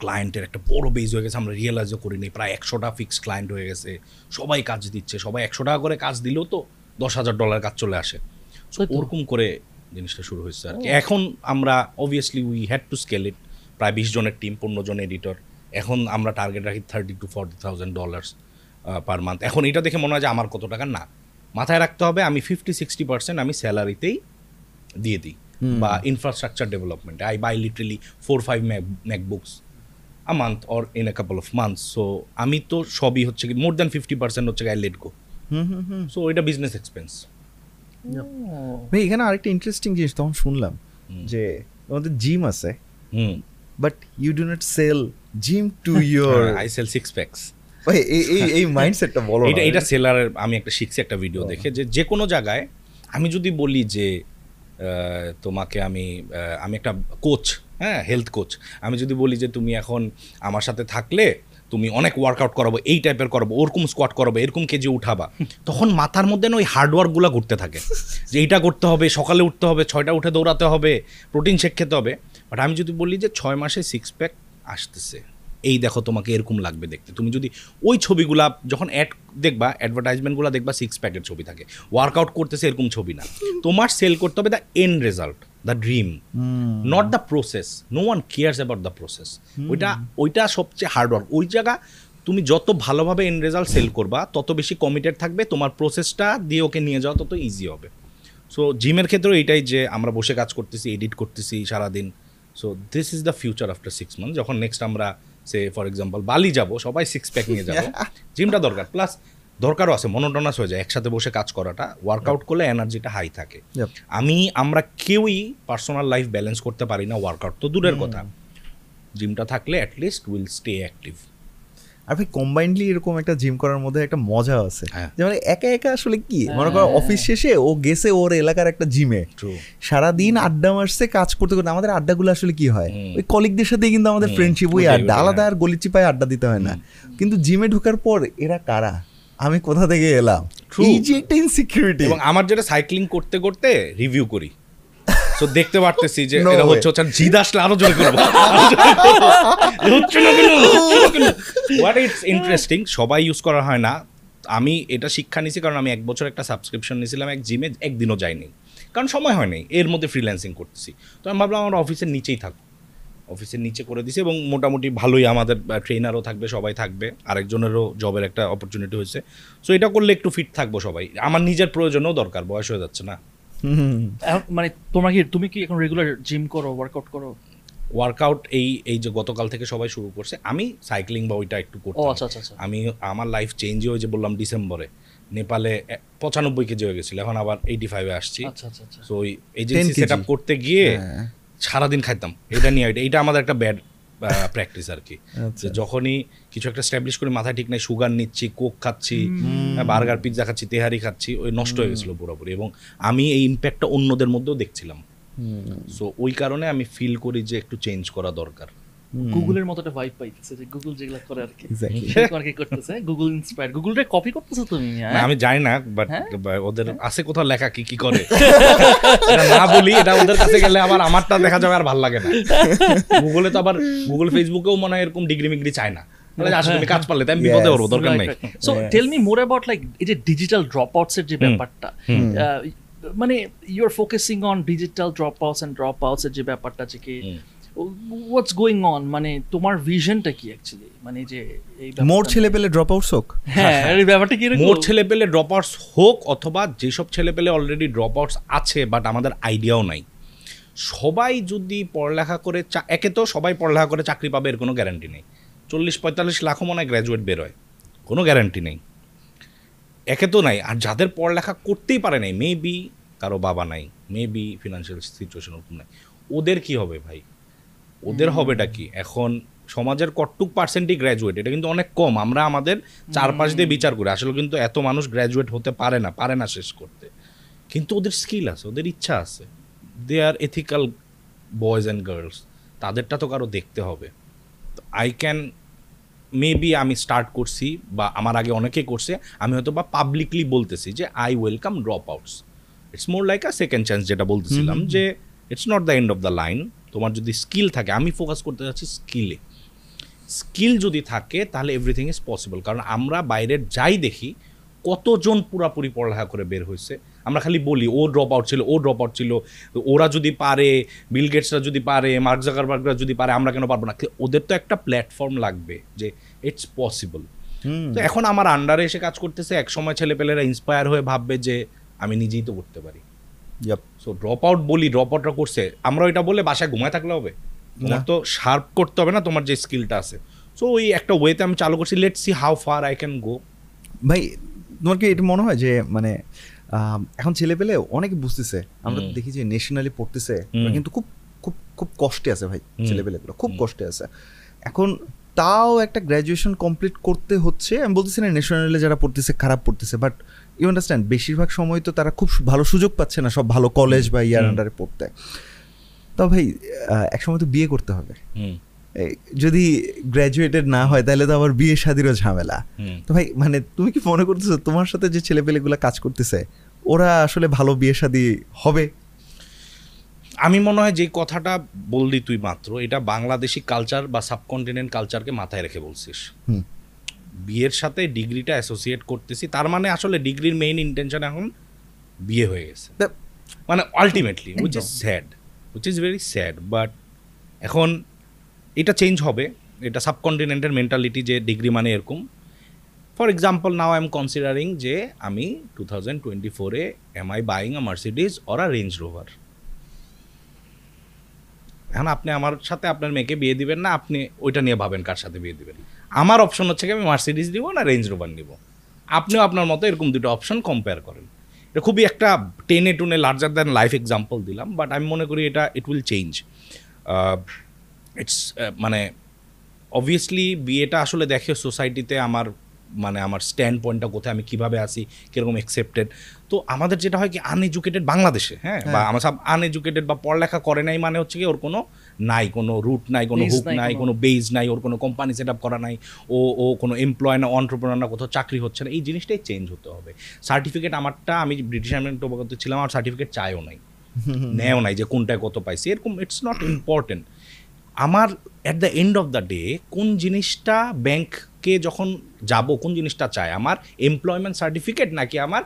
ক্লায়েন্টের একটা বড় বেজ হয়ে গেছে, আমরা রিয়েলাইজও করিনি। প্রায় 100টা ফিক্সড ক্লায়েন্ট হয়ে গেছে, সবাই কাজ দিচ্ছে, সবাই 100 টাকা করে কাজ দিলেও তো 10,000 ডলার কাজ চলে আসে। সো ওরকম করে জিনিসটা শুরু হয়েছে আর কি। এখন আমরা obviously we had to scale it, প্রায় 20 জনের টিম, 15 জন এডিটর। এখন আমরা টার্গেট রাখি 30,000 to 40,000 ডলার্স পার মান্থ। এখন এটা দেখে মনে হয় যে আমার কত টাকা, না, মাথায় রাখতে হবে আমি 50-60% আমি স্যালারিতেই দিয়ে দিই বা ইনফ্রাস্ট্রাকচার ডেভেলপমেন্টে। I buy literally 4-5 MacBooks a month or in a couple of months. So আমি তো সবই হচ্ছে কি মোর দ্যান 50% হচ্ছে আই লেট গো। সো এটা বিজনেস এক্সপেন্স। ভাই এখানে আরেকটা ইন্টারেস্টিং জিনিস তখন শুনলাম যে তোমাদের জিম আছে, but you do not sell gym to your, I sell six packs. এই মাইন্ডসেটটা বলো, এটা সেলারের। আমি একটা শিখছি একটা ভিডিও দেখে, যে কোনো জায়গায় আমি যদি বলি যে তোমাকে আমি একটা কোচ, হ্যাঁ, হেলথ কোচ, আমি যদি বলি যে তুমি এখন আমার সাথে থাকলে তুমি অনেক ওয়ার্কআউট করাবো, এই টাইপের করাবো, ওরকম স্কোয়াট করাবো, এরকম কেজি উঠাবা, তখন মাথার মধ্যে না ওই হার্ডওয়ার্কগুলো ঘুরতে থাকে যে এইটা করতে হবে, সকালে উঠতে হবে, 6টা উঠে দৌড়াতে হবে, প্রোটিন শেক খেতে হবে। বাট আমি যদি বলি যে 6 মাসে 6 প্যাক আসতেছে, এই দেখো তোমাকে এরকম লাগবে দেখতে, তুমি যদি ওই ছবিগুলা যখন অ্যাড দেখবা, অ্যাডভার্টাইজমেন্টগুলো দেখবা 6 প্যাকের ছবি থাকে, ওয়ার্কআউট করতেছে এরকম ছবি না। তোমার সেল করতে হবে the end result, the dream, not the process. No one cares about the process. ওইটা সবচেয়ে হার্ডওয়ার্ক। ওই জায়গা তুমি যত ভালোভাবে এন্ড রেজাল্ট সেল করবা, তত বেশি কমিটেড থাকবে, তোমার প্রসেসটা দিয়ে ওকে নিয়ে যাওয়া তত ইজি হবে। সো জিমের ক্ষেত্রেও এইটাই, যে আমরা বসে কাজ করতেছি, এডিট করতেছি সারাদিন, So this is the future after 6 months. যখন নেক্সট আমরা সে ফর এক্সাম্পল বালি যাবো, সবাই সিক্স প্যাক নিয়ে যাবো, জিমটা দরকার, প্লাস দরকারও আছে, মনোটনাস হয়ে যায় একসাথে বসে কাজ করাটা। ওয়ার্কআউট করলে এনার্জিটা হাই থাকে। আমরা কেউই পার্সোনাল লাইফ ব্যালেন্স করতে পারি না, ওয়ার্কআউট তো দূরের কথা। জিমটা থাকলে অ্যাটলিস্ট উইল স্টে অ্যাক্টিভ। আর ভাই কম্বাইন্ডলি এরকম একটা জিম করার মধ্যে একটা মজা আছে, যেমন একা একা আসলে কি মনে করো অফিস শেষে ও গেছে ওর এলাকার একটা জিমে, সারাদিন আড্ডা মারছে কাজ করতে করতে। আমাদের আড্ডাগুলো আসলে কি হয়, ওই কলিগদের সাথেই কিন্তু আমাদের ফ্রেন্ডশিপ, ওই আড্ডা আলাদা, আর গলি চিপায় আড্ডা দিতে হয় না। কিন্তু জিমে ঢোকার পর এরা কারা, আমি কোথা থেকে এলাম, এই যে একটা ইনসিকিউরিটি। এবং আমার যেটা সাইক্লিং করতে করতে রিভিউ করি, সো দেখতে পারতেছি যে এরা হচ্ছে ওটা জিদ আসলে আরো জোরে করব, হোয়াট ইটস ইন্টারেস্টিং। সবাই ইউজ করা হয় না। আমি এটা শিক্ষা নিয়েছি, কারণ আমি এক বছর একটা সাবস্ক্রিপশন নিয়েছিলাম এক জিমে, একদিনও যাইনি কারণ সময় হয়নি। এর মধ্যে ফ্রিল্যান্সিং করতেছি, তো আমি ভাবলাম আমার অফিসের নিচেই থাকবো। অফিসের নিচে করে দিয়েছি এবং মোটামুটি ভালোই, আমাদের ট্রেনারও থাকবে, সবাই থাকবে, আরেকজনেরও জবের একটা অপরচুনিটি হয়েছে। সো এটা করলে একটু ফিট থাকবো সবাই, আমার নিজের প্রয়োজনেও দরকার, বয়স হয়ে যাচ্ছে না। মানে তোমরা কি, তুমি কি এখন রেগুলার জিম করো, ওয়ার্কআউট করো? ওয়ার্কআউট এই যে গতকাল থেকে সবাই শুরু করছে, আমি সাইক্লিং বা ওইটা একটু করতে। আমি আমার লাইফ চেঞ্জ হয়ে, যে বললাম ডিসেম্বরে নেপালে 95 কেজি হয়ে গেছিল, এখন আবার 85-এ আসছি। সো ওই এজেন্সি সেট আপ করতে গিয়ে সারাদিন খাইতাম এটা নিয়ে, এটা আমাদের একটা ব্যাড প্র্যাকটিস আর কি। যখনই কিছু একটা স্ট্যাবলিশ করি মাথায় ঠিক নাই, সুগার নিচ্ছি, কোক খাচ্ছি, বার্গার পিৎজা খাচ্ছি, তেহারি খাচ্ছি, ওই নষ্ট হয়ে গেছিলো পুরোপুরি। এবং আমি এই ইম্প্যাক্টটা অন্যদের মধ্যেও দেখছিলাম। সো ওই কারণে আমি ফিল করি যে একটু চেঞ্জ করা দরকার। গুগলের মতো একটা ভাইব পাইতেছে, যে গুগল যেগুলো করে আর কি, মার্কেট করতেছে, গুগল ইন্সপায়ার। গুগলটা কপি করতেছো তুমি? আমি জানি না, বাট ওদের আছে কোথাও লেখা কি কি করে, এটা না বলি, এটা ওদের কাছে গেলে আবার আমারটা দেখা যাবে, আর ভালো লাগে না। গুগলে তো আবার গুগল ফেসবুকেও মনে হয় এরকম ডিগ্রি মিগ্রি চায় না, আসলে কাজ পারলে আমি বিপদে পড়ব, দরকার নাই। So tell me more about like এই যে ডিজিটাল ড্রপআউটস এর যে ব্যাপারটা, মানে you are focusing on digital dropouts and dropouts এর যে ব্যাপারটা আছে কি, what's going on, মানে তোমার ভিশনটা কি অ্যাকচুয়ালি? মানে যে এই মোর ছেলেপেলে ড্রপ আউটস হোক, হ্যাঁ এই ব্যাপারটা কি এরকম, মোর ছেলেপেলে ড্রপ আউটস হোক, অথবা যেসব ছেলেপেলে অলরেডি ড্রপ আউটস আছে বাট আমাদের আইডিয়াও নাই। সবাই যদি পড়ালেখা করে, একে তো সবাই পড়ালেখা করে চাকরি পাবে এর কোনো গ্যারান্টি নেই। 40-45 লাখও মনে হয় গ্র্যাজুয়েট বেরোয়, কোনো গ্যারান্টি নেই, একে তো নাই। আর যাদের পড়ালেখা করতেই পারে নাই, মেবি কারো বাবা নাই, মেবি ফিনান্সিয়াল সিচুয়েশন ওরকম নাই, ওদের কি হবে ভাই? ওদের হবেটা কি? এখন সমাজের কতটুক পার্সেন্টই গ্র্যাজুয়েট, এটা কিন্তু অনেক কম। আমরা আমাদের চারপাশ দিয়ে বিচার করি, আসলে কিন্তু এত মানুষ গ্র্যাজুয়েট হতে পারে না, পারে না শেষ করতে, কিন্তু ওদের স্কিল আছে, ওদের ইচ্ছা আছে, they are ethical boys and girls, তাদেরটা তো কারো দেখতে হবে। তো আই ক্যান মেবি, আমি স্টার্ট করছি বা আমার আগে অনেকে করছে, আমি হয়তো বা পাবলিকলি বলতেছি যে I welcome drop outs, it's more like a second chance, যেটা বলতেছিলাম যে it's not the end of the line. তোমার যদি স্কিল থাকে, আমি ফোকাস করতে চাচ্ছি স্কিলে, স্কিল যদি থাকে তাহলে এভরিথিং ইজ পসিবল। কারণ আমরা বাইরের যাই দেখি, কতজন পুরাপুরি পড়ালেখা করে বের হয়েছে, আমরা খালি বলি ও ড্রপ আউট ছিল, ও ড্রপ আউট ছিল, ওরা যদি পারে, বিল গেটসরা যদি পারে, মার্ক জাকারবার্গরা যদি পারে, আমরা কেন পারবো না? ওদের তো একটা প্ল্যাটফর্ম লাগবে যে ইটস পসিবল। তো এখন আমার আন্ডারে এসে কাজ করতেছে, একসময় ছেলেপেলেরা ইন্সপায়ার হয়ে ভাববে যে আমি নিজেই তো করতে পারি। সো ড্রপ আউট বলি, ড্রপ আউটরা করছে, আমরা এটা বলে বাসায় ঘুমায় থাকলে হবে? তোমার তো শার্প করতে হবে না তোমার যে স্কিলটা আছে। সো ওই একটা ওয়েতে আমি চালু করছি, let's see how far I can go. ভাই তোমার কি এটা মনে হয় যে মানে এখন ছেলেপেলে অনেকে বুঝতেছে, আমরা দেখি যে ন্যাশনালি পড়তেছে, কিন্তু খুব খুব খুব কষ্টে আছে ভাই, ছেলেপেলেগুলো খুব কষ্টে আছে এখন। তাও একটা গ্র্যাজুয়েশন কমপ্লিট করতে হচ্ছে। আমি বলতেছি না ন্যাশনালে যারা পড়তেছে খারাপ পড়তেছে, বাট ইউ আন্ডারস্ট্যান্ড, বেশিরভাগ সময় তো তারা খুব ভালো সুযোগ পাচ্ছে না সব ভালো কলেজ বা ইয়ার আন্ডারে পড়তে। তো ভাই একসময় তো বিয়ে করতে হবে, যদি গ্র্যাজুয়েটেড না হয় তাহলে তো আবার বিয়ে শাদিরও ঝামেলা। তো ভাই মানে তুমি কি মনে করতেছো তোমার সাথে যে ছেলেপেলেগুলো কাজ করতেছে ওরা আসলে ভালো বিয়ে শাদি হবে? আমি মনে হয় যে কথাটা বললি তুই মাত্র, এটা বাংলাদেশি কালচার বা সাবকন্টিনেন্ট কালচারকে মাথায় রেখে বলছিস। বিয়ের সাথে ডিগ্রিটা অ্যাসোসিয়েট করতেছি, তার মানে আসলে ডিগ্রির মেইন ইন্টেনশন এখন বিয়ে হয়ে গেছে, মানে ultimately, which is sad, which is very sad. But এখন এটা চেঞ্জ হবে, এটা সাবকন্টিনেন্টের মেন্টালিটি যে ডিগ্রি মানে এরকম। For example now I am considering যে আমি 2024-এ am I buying a Mercedes or a Range Rover? এখন আপনি আমার সাথে আপনার মেয়েকে বিয়ে দিবেন না, আপনি ওইটা নিয়ে ভাবেন কার সাথে বিয়ে দিবেন। আমার অপশন হচ্ছে কি আমি মার্সিডিজ নিব না রেঞ্জ রোভার নিব। আপনিও আপনার মতো এরকম দুটো অপশন কম্পেয়ার করেন। এটা খুবই একটা টেনে টুনে লার্জার দ্যান লাইফ এক্সাম্পল দিলাম, বাট আমি মনে করি এটা ইট উইল চেঞ্জ। ইটস মানে অবভিয়াসলি বিয়েটা আসলে দেখে সোসাইটিতে আমার মানে আমার স্ট্যান্ড পয়েন্টটা কোথায়, আমি কীভাবে আসি, কীরকম অ্যাকসেপ্টেড। তো আমাদের যেটা হয় কি আনএজুকেটেড বাংলাদেশে, হ্যাঁ, বা আমার সব আনএজুকেটেড বা পড়ালেখা করে নাই মানে হচ্ছে কি ওর কোনো নাই, কোনো রুট নাই, কোনো হুক নাই, কোনো বেজ নাই, ওর কোনো কোম্পানি সেট আপ করা নাই, ও কোনো এমপ্লয় না, অন্টারপ্রেনার না, কোথাও চাকরি হচ্ছে না। এই জিনিসটাই চেঞ্জ হতে হবে। সার্টিফিকেট আমারটা আমি ব্রিটিশ অবগত ছিলাম, আমার সার্টিফিকেট চাইও নাই, নেও নাই যে কোনটায় কত পাইছি এরকম। It's not important. আমার at the end of the day কোন জিনিসটা ব্যাংকে যখন যাব কোন জিনিসটা চাই, আমার এমপ্লয়মেন্ট সার্টিফিকেট নাকি আমার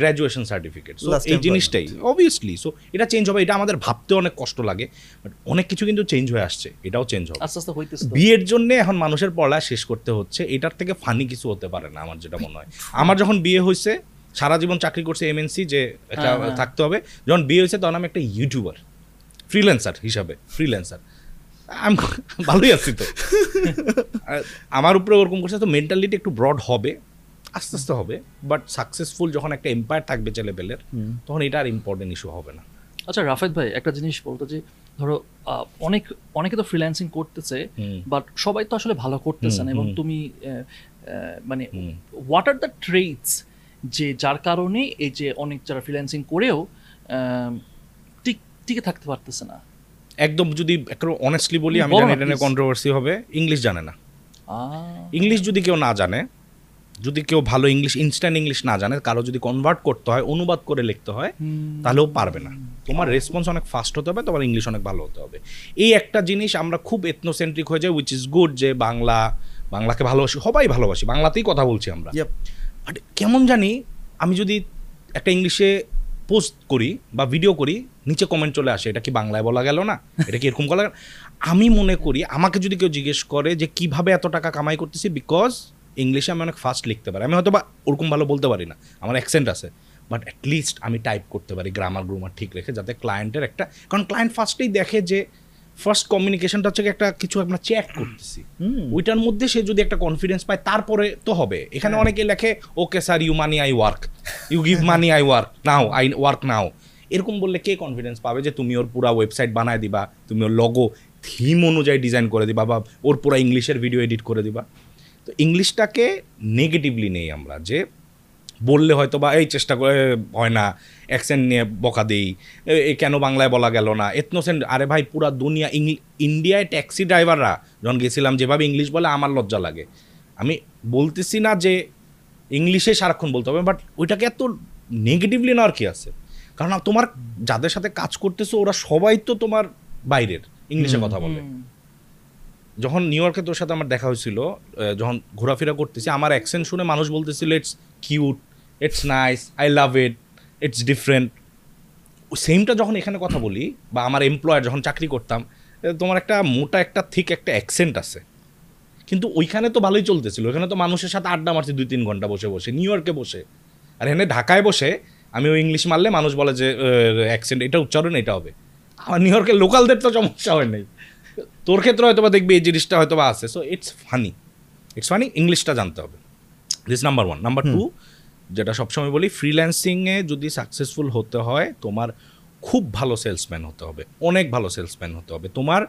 গ্র্যাজুয়েশন সার্টিফিকেট, এই জিনিসটাই অবভিয়াসলি। সো এটা চেঞ্জ হবে, এটা আমাদের ভাবতে অনেক কষ্ট লাগে, বাট অনেক কিছু কিন্তু চেঞ্জ হয়ে আসছে, এটাও চেঞ্জ হবে আস্তে আস্তে হইতেছে। বিয়ের জন্য এখন মানুষের পড়া শেষ করতে হচ্ছে, এটার থেকে ফানি কিছু হতে পারে না আমার যেটা মনে হয়। আমার যখন বিয়ে হয়েছে সারা জীবন চাকরি করছে এমএনসি যে এটা থাকতে হবে, যখন বিয়ে হয়েছে তখন আমি একটা ইউটিউবার ফ্রিল্যান্সার হিসাবে, ফ্রিল্যান্সার আমি ভালোই আছি তো, আমার উপরে ওরকম করছে। তো মেন্টালিটি একটু ব্রড হবে, আস্তে আস্তে হবে, বাট সাকসেসফুল যখন একটা এম্পায়ার থাকবে ছেলেপেলের তখন এটা আর ইম্পর্টেন্ট ইস্যু হবে না। আচ্ছা রাফায়েত ভাই, একটা জিনিস বলতো যে ধরো অনেকে তো ফ্রিল্যান্সিং করতেছে, বাট সবাই তো আসলে ভালো করতেছে না, এবং তুমি মানে হোয়াট আর দ্য ট্রেটস যে যার কারণে এই যে অনেক যারা ফ্রিল্যান্সিং করেও টিকে থাকতে পারতেছে না একদম? যদি অনেস্টলি বলি, আমি জানি এটা নিয়ে কন্ট্রোভার্সি হবে, ইংলিশ জানে না। ইংলিশ যদি কেউ না জানে, যদি কেউ ভালো ইংলিশ ইনস্ট্যান্ট ইংলিশ না জানে, কারো যদি কনভার্ট করতে হয় অনুবাদ করে লিখতে হয় তাহলেও পারবে না। তোমার রেসপন্স অনেক ফাস্ট হতে হবে, তোমার ইংলিশ অনেক ভালো হতে হবে। এই একটা জিনিস আমরা খুব এথনোসেন্ট্রিক হয়ে যাই, উইচ ইজ গুড, যে বাংলাকে ভালোবাসি, সবাই ভালোবাসি, বাংলাতেই কথা বলছি আমরা, বাট কেমন জানি আমি যদি একটা ইংলিশে পোস্ট করি বা ভিডিও করি নিচে কমেন্ট চলে আসে, এটা কি বাংলায় বলা গেল না, এটা কি এরকম বলা। আমি মনে করি আমাকে যদি কেউ জিজ্ঞেস করে যে কীভাবে এত টাকা কামাই করতেছি, বিকজ ইংলিশে আমি অনেক ফাস্ট লিখতে পারি, আমি হয়তো বা ওরকম ভালো বলতে পারি না, আমার অ্যাকসেন্ট আছে, বাট অ্যাটলিস্ট আমি টাইপ করতে পারি গ্রামার ঠিক রেখে, যাতে ক্লায়েন্টের একটা, কারণ ক্লায়েন্ট ফার্স্টেই দেখে যে ফার্স্ট কমিউনিকেশনটা হচ্ছে একটা কিছু আমরা চ্যাট করতেছি, ওইটার মধ্যে সে যদি একটা কনফিডেন্স পায় তারপরে তো হবে। এখানে অনেকে লেখে okay sir you money I work, you give money I work now, I work now, এরকম বললে কে কনফিডেন্স পাবে যে তুমি ওর পুরা ওয়েবসাইট বানায় দিবা, তুমি ওর লোগো থিম অনুযায়ী ডিজাইন করে দিবা, বা ওর পুরা ইংলিশের ভিডিও এডিট করে দিবা। তো ইংলিশটাকে নেগেটিভলি নেই আমরা, যে বললে হয়তো বা এই চেষ্টা করে হয় না, অ্যাকসেন্ট নিয়ে বকা দেই, এই কেন বাংলায় বলা গেল না, এথনোসেন্ট। আরে ভাই পুরা দুনিয়া, ইন্ডিয়ায় ট্যাক্সি ড্রাইভাররা যখন গেছিলাম যেভাবে ইংলিশ বলে আমার লজ্জা লাগে। আমি বলতেছি না যে ইংলিশে সারাক্ষণ বলতে হবে, বাট ওইটাকে এত নেগেটিভলি নেওয়ার কি আছে? কারণ তোমার যাদের সাথে কাজ করতেছো ওরা সবাই তো তোমার বাইরের, ইংলিশে কথা বলে। যখন নিউ ইয়র্কে তোর সাথে আমার দেখা হয়েছিল, যখন ঘোরাফেরা করতেছি আমার অ্যাকসেন্ট শুনে মানুষ বলতেছিল it's cute, it's nice, I love it, it's different. সেমটা যখন এখানে কথা বলি, বা আমার এমপ্লয়ার যখন চাকরি করতাম, তোমার একটা মোটা একটা থিক একটা অ্যাকসেন্ট আছে, কিন্তু ওইখানে তো ভালোই চলতেছিল, ওইখানে তো মানুষের সাথে আড্ডা মারছি 2-3 ঘন্টা বসে বসে, নিউ ইয়র্কে বসে। আর এখানে ঢাকায় বসে আমি ওই ইংলিশ মারলে মানুষ বলে যে অ্যাকসেন্ট, এটা উচ্চারণ এটা হবে। আমার নিউ ইয়র্কের লোকালদের তো সমস্যা হয় নাই, তোর ক্ষেত্রে হয়তো বা দেখবি এই জিনিসটা হয়তো বা আছে। সো ইটস ফানি, ইংলিশটা জানতে হবে, this number one. Number two, যেটা সবসময় বলি, ফ্রিল্যান্সিংয়ে যদি সাকসেসফুল হতে হয় তোমার খুব ভালো সেলসম্যান হতে হবে, অনেক ভালো সেলসম্যান হতে হবে। তোমার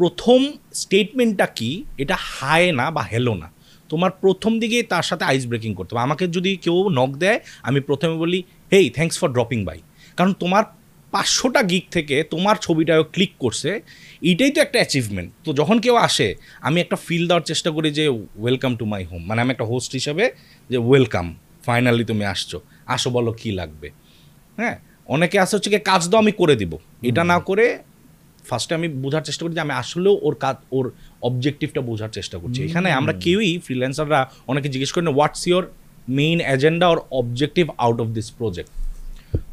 প্রথম স্টেটমেন্টটা কি, এটা হায় না বা হেলো না, তোমার প্রথম দিকেই তার সাথে আইস ব্রেকিং করতে হবে। আমাকে যদি কেউ নক দেয় আমি প্রথমে বলি hey thanks for dropping by, কারণ তোমার 500টা গিক থেকে তোমার ছবিটাও ক্লিক করছে, এটাই তো একটা অ্যাচিভমেন্ট। তো যখন কেউ আসে আমি একটা ফিল দেওয়ার চেষ্টা করি যে ওয়েলকাম টু মাই হোম, মানে আমি একটা হোস্ট হিসাবে যে ওয়েলকাম, ফাইনালি তুমি আসছো, আসো বলো কী লাগবে। হ্যাঁ, অনেকে আসে হচ্ছে গিয়ে কাজ দাও আমি করে দিব, এটা না করে ফার্স্টে আমি বোঝার চেষ্টা করি যে আমি আসলেও ওর কাজ, ওর অবজেক্টিভটা বোঝার চেষ্টা করছি। এখানে আমরা কেউই ফ্রিল্যান্সাররা অনেকে জিজ্ঞেস করি না what's your main agenda or objective out of this project.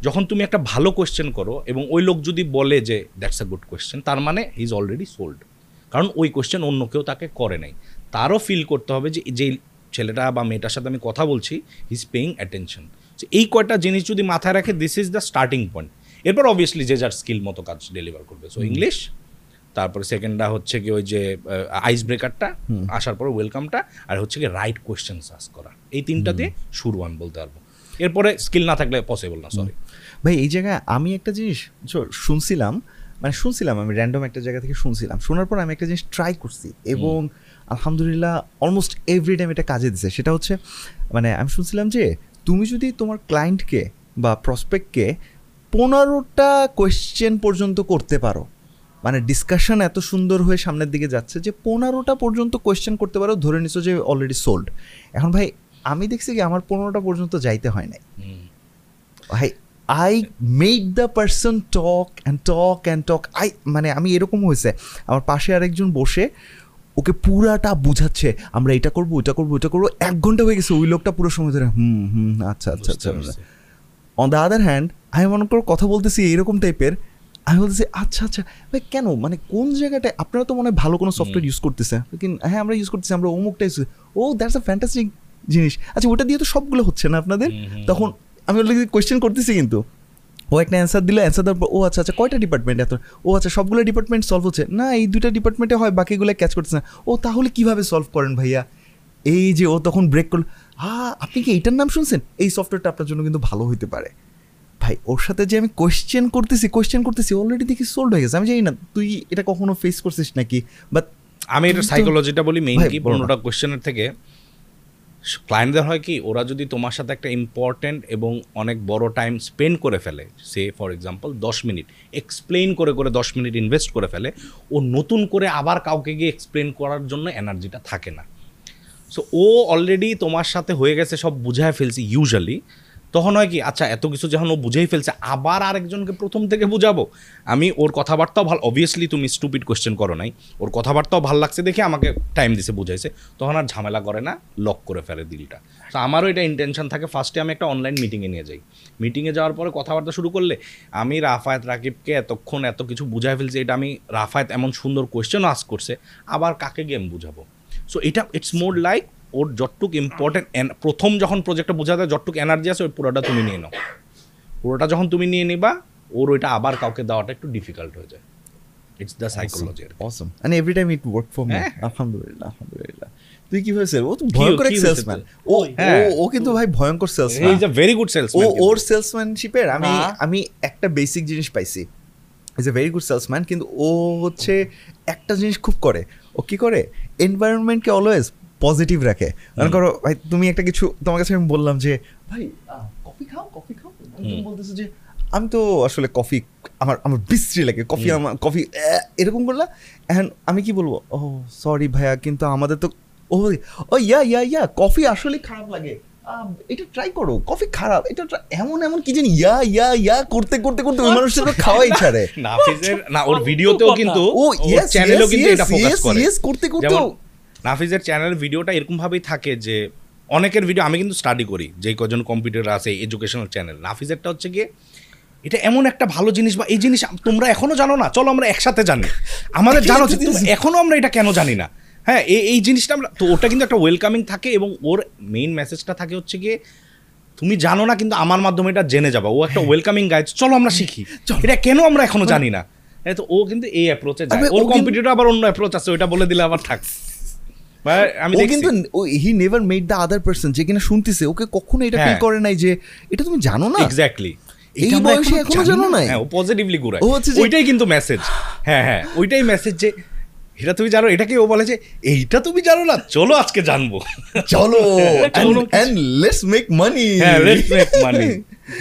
যখন তুমি একটা ভালো কোয়েশ্চেন করো এবং ওই লোক যদি বলে যে দ্যাটস আ গুড কোয়েশ্চেন, তার মানে হি ইজ অলরেডি সোল্ড, কারণ ওই কোয়েশ্চেন অন্য কেউ তাকে করে নাই। তারও ফিল করতে হবে যে যেই ছেলেটা বা মেয়েটার সাথে আমি কথা বলছি হি ইজ পেইং অ্যাটেনশন। এই কয়টা জিনিস যদি মাথায় রাখে, this is the starting point. এরপর অবভিয়াসলি যে যার স্কিল মতো কাজ ডেলিভার করবে। সো ইংলিশ, তারপরে সেকেন্ডটা হচ্ছে কি ওই যে আইস ব্রেকারটা, আসার পরে ওয়েলকামটা, আর হচ্ছে কি রাইট কোয়েশ্চেন্স আস্ক করা। এই তিনটা দিয়ে শুরু আমি বলতে পারবো, এরপরে স্কিল না থাকলে পসিবল না। সরি ভাই, এই জায়গায় আমি একটা জিনিস শুনছিলাম, মানে শুনছিলাম আমি র্যান্ডম একটা জায়গা থেকে শুনছিলাম, শোনার পর আমি একটা জিনিস ট্রাই করছি এবং আলহামদুলিল্লাহ অলমোস্ট এভরি টাইম এটা কাজে দিচ্ছে। সেটা হচ্ছে মানে আমি শুনছিলাম যে তুমি যদি তোমার ক্লায়েন্টকে বা প্রসপেক্টকে 15টা কোয়েশ্চেন পর্যন্ত করতে পারো, মানে ডিসকাশন এত সুন্দর হয়ে সামনের দিকে যাচ্ছে যে 15টা পর্যন্ত কোয়েশ্চেন করতে পারো, ধরে নিছো যে অলরেডি সোল্ড। এখন ভাই আমি দেখছি কি আমার 15টা পর্যন্ত যাইতে হয় নাই ভাই। I made the person talk and talk and talk. মানে আমি এরকম হয়েছে, আমার পাশে আরেকজন বসে ওকে পুরাটা বুঝাচ্ছে, আমরা এটা করবো ওইটা করবো ওইটা করবো, 1 ঘন্টা হয়ে গেছে, ওই লোকটা পুরো সময় ধরে আচ্ছা আচ্ছা আচ্ছা। অন দ্য আদার হ্যান্ড আমি মনে করো কথা বলতেছি এইরকম টাইপের, আমি বলতেছি আচ্ছা আচ্ছা ভাই কেন, মানে কোন জায়গাটায় আপনারা তো মনে হয় ভালো কোনো সফটওয়্যার ইউজ করতেছে, হ্যাঁ আমরা ইউজ করতেছি, আমরা অমুকটা ইউজ করছি, ও দ্যাটস আ ফ্যান্টাস্টিক জিনিস, আচ্ছা ওটা দিয়ে তো সবগুলো হচ্ছে না আপনাদের। তখন আমি অলরেডি কোয়েশ্চেন করতেছি, কিন্তু ও একটা অ্যান্সার দিল, অ্যান্সার দেওয়ার পর ও আচ্ছা আচ্ছা কয়টা ডিপার্টমেন্ট, এত ও আচ্ছা সবগুলো ডিপার্টমেন্ট সলভ হচ্ছে না, এই 2টা ডিপার্টমেন্টে হয়, বাকিগুলো ক্যাচ করতেছে না, ও তাহলে কীভাবে সলভ করেন ভাইয়া। এই যে ও তখন ব্রেক করল, হ্যাঁ আপনি কি এইটার নাম শুনছেন, এই সফটওয়্যারটা আপনার জন্য কিন্তু ভালো হইতে পারে। ভাই ওর সাথে যে আমি কোয়েশ্চেন করতেছি অলরেডি দেখি সলভ হয়ে গেছে। আমি জানি না তুই এটা কখনো ফেস করছিস নাকি, বাট আমি এটা সাইকোলজিটা বলি মেইন কি, বড়টা কোয়েশ্চেনের থেকে ক্লায়েন্টদের হয় কি, ওরা যদি তোমার সাথে একটা ইম্পর্টেন্ট এবং অনেক বড় টাইম স্পেন্ড করে ফেলে, say for example 10 minute explain করে 10 মিনিট ইনভেস্ট করে ফেলে, ও নতুন করে আবার কাউকে গিয়ে এক্সপ্লেন করার জন্য এনার্জিটা থাকে না। সো ও অলরেডি তোমার সাথে হয়ে গেছে, সব বুঝায় ফেলছি ইউজুয়ালি, তখন হয় কি আচ্ছা এত কিছু যখন ও বুঝেই ফেলছে, আবার আরেকজনকে প্রথম থেকে বুঝাবো। আমি ওর কথাবার্তাও ভালো, অবভিয়াসলি তুমি স্টুপিড কোয়েশ্চেন করো নাই, ওর কথাবার্তাও ভালো লাগছে দেখে আমাকে টাইম দিছে বুঝাইছে, তখন আর ঝামেলা করে না, লক করে ফেলে দিলটা। তো আমারও এটা ইন্টেনশন থাকে, ফার্স্টে আমি একটা অনলাইন মিটিংয়ে নিয়ে যাই, মিটিংয়ে যাওয়ার পরে কথাবার্তা শুরু করলে আমি রাফায়াত রাকিবকে এতক্ষণ এত কিছু বুঝাই ফেলছি, এটা আমি রাফায়াত এমন সুন্দর কোয়েশ্চেন আস্ক করছে, আবার কাকে গেম বুঝাবো। সো এটা ইটস মোর লাইক ওর যতটুক ইম্পর্টেন্ট, প্রথম যখন প্রজেক্টটা বোঝাতে যতটুক এনার্জি আছে ওই পুরোটা তুমি নিয়ে নাও, পুরোটা যখন তুমি নিয়ে নিবা ওর ওইটা আবার কাউকে দেওয়াটা একটু ডিফিকাল্ট হয়ে যায়। It's the psychology. Awesome, and every time it work for me. আলহামদুলিল্লাহ আলহামদুলিল্লাহ। তুই কি ভাই, ও তো ভয়ঙ্কর সেলসম্যান, ও কিন্তু ভাই ভয়ঙ্কর salesman, he is a very good salesman. ওর সেলসম্যানশিপের আমি একটা বেসিক জিনিস পাইছি, he is a very good salesman, কিন্তু ও হচ্ছে একটা জিনিস খুব করে, ও কি করে এনভায়রনমেন্টকে অলওয়েজ পজিটিভ রাখে। মনে করো ভাই তুমি একটা কিছু, তোমার কাছে আমি বললাম যে ভাই কফি খাও, তুমি বলতেছো যে আমি তো আসলে কফি আমার বিশ্রী লাগে, কফি এরকম করলা, অ্যান্ড আমি কি বলবো, ও সরি ভাইয়া কিন্তু আমাদের তো ও ইয়া কফি আসলে খারাপ লাগে, এটা ট্রাই করো কফি খারাপ, এটা এমন কি জানি ইয়া করতে ওই মানুষটা তো খাওয়াই ছাড়ে না। ওর ভিডিওতেও কিন্তু ও চ্যানেলও কিন্তু এটা ফোকাস করে, করতে নাফিজের চ্যানেল ভিডিওটা এরকমভাবেই থাকে যে অনেকের ভিডিও আমি কিন্তু স্টাডি করি, যেই কজন কম্পিউটার আছে এডুকেশনাল চ্যানেল, নাফিজেরটা হচ্ছে গিয়ে এটা এমন একটা ভালো জিনিস, বা এই জিনিস তোমরা এখনও জানো না, চলো আমরা একসাথে জানি, আমাদের জানো এখনও আমরা এটা কেন জানি না, হ্যাঁ এই জিনিসটা আমরা তো, ওটা কিন্তু একটা ওয়েলকামিং থাকে। এবং ওর মেইন মেসেজটা থাকে হচ্ছে গিয়ে তুমি জানো না কিন্তু আমার মাধ্যমে এটা জেনে যাবা, ও একটা ওয়েলকামিং গাইড, চলো আমরা শিখি এটা কেন আমরা এখনও জানি না। তো ও কিন্তু এই অ্যাপ্রোচে যায়, ওর কম্পিউটার আবার অন্য অ্যাপ্রোচ আছে, ওইটা বলে দিলে আবার থাক। ও কিন্তু he never made the other person, যে কিনা শুনতেছে ওকে কখনো এটা ফিল করে নাই যে এটা তুমি জানো না, এক্স্যাক্টলি এই বয়সে এখনো জানো না, হ্যাঁ ও পজিটিভলি ঘুরায়, ওইটাই কিন্তু মেসেজ। হ্যাঁ ওইটাই মেসেজ যে এটা তুমি জানো, এটাকে ও বলে যে এইটা তুমি জানো না, চলো আজকে জানবো, চলো এন্ড লেটস মেক মানি, হ্যাঁ লেটস মেক মানি,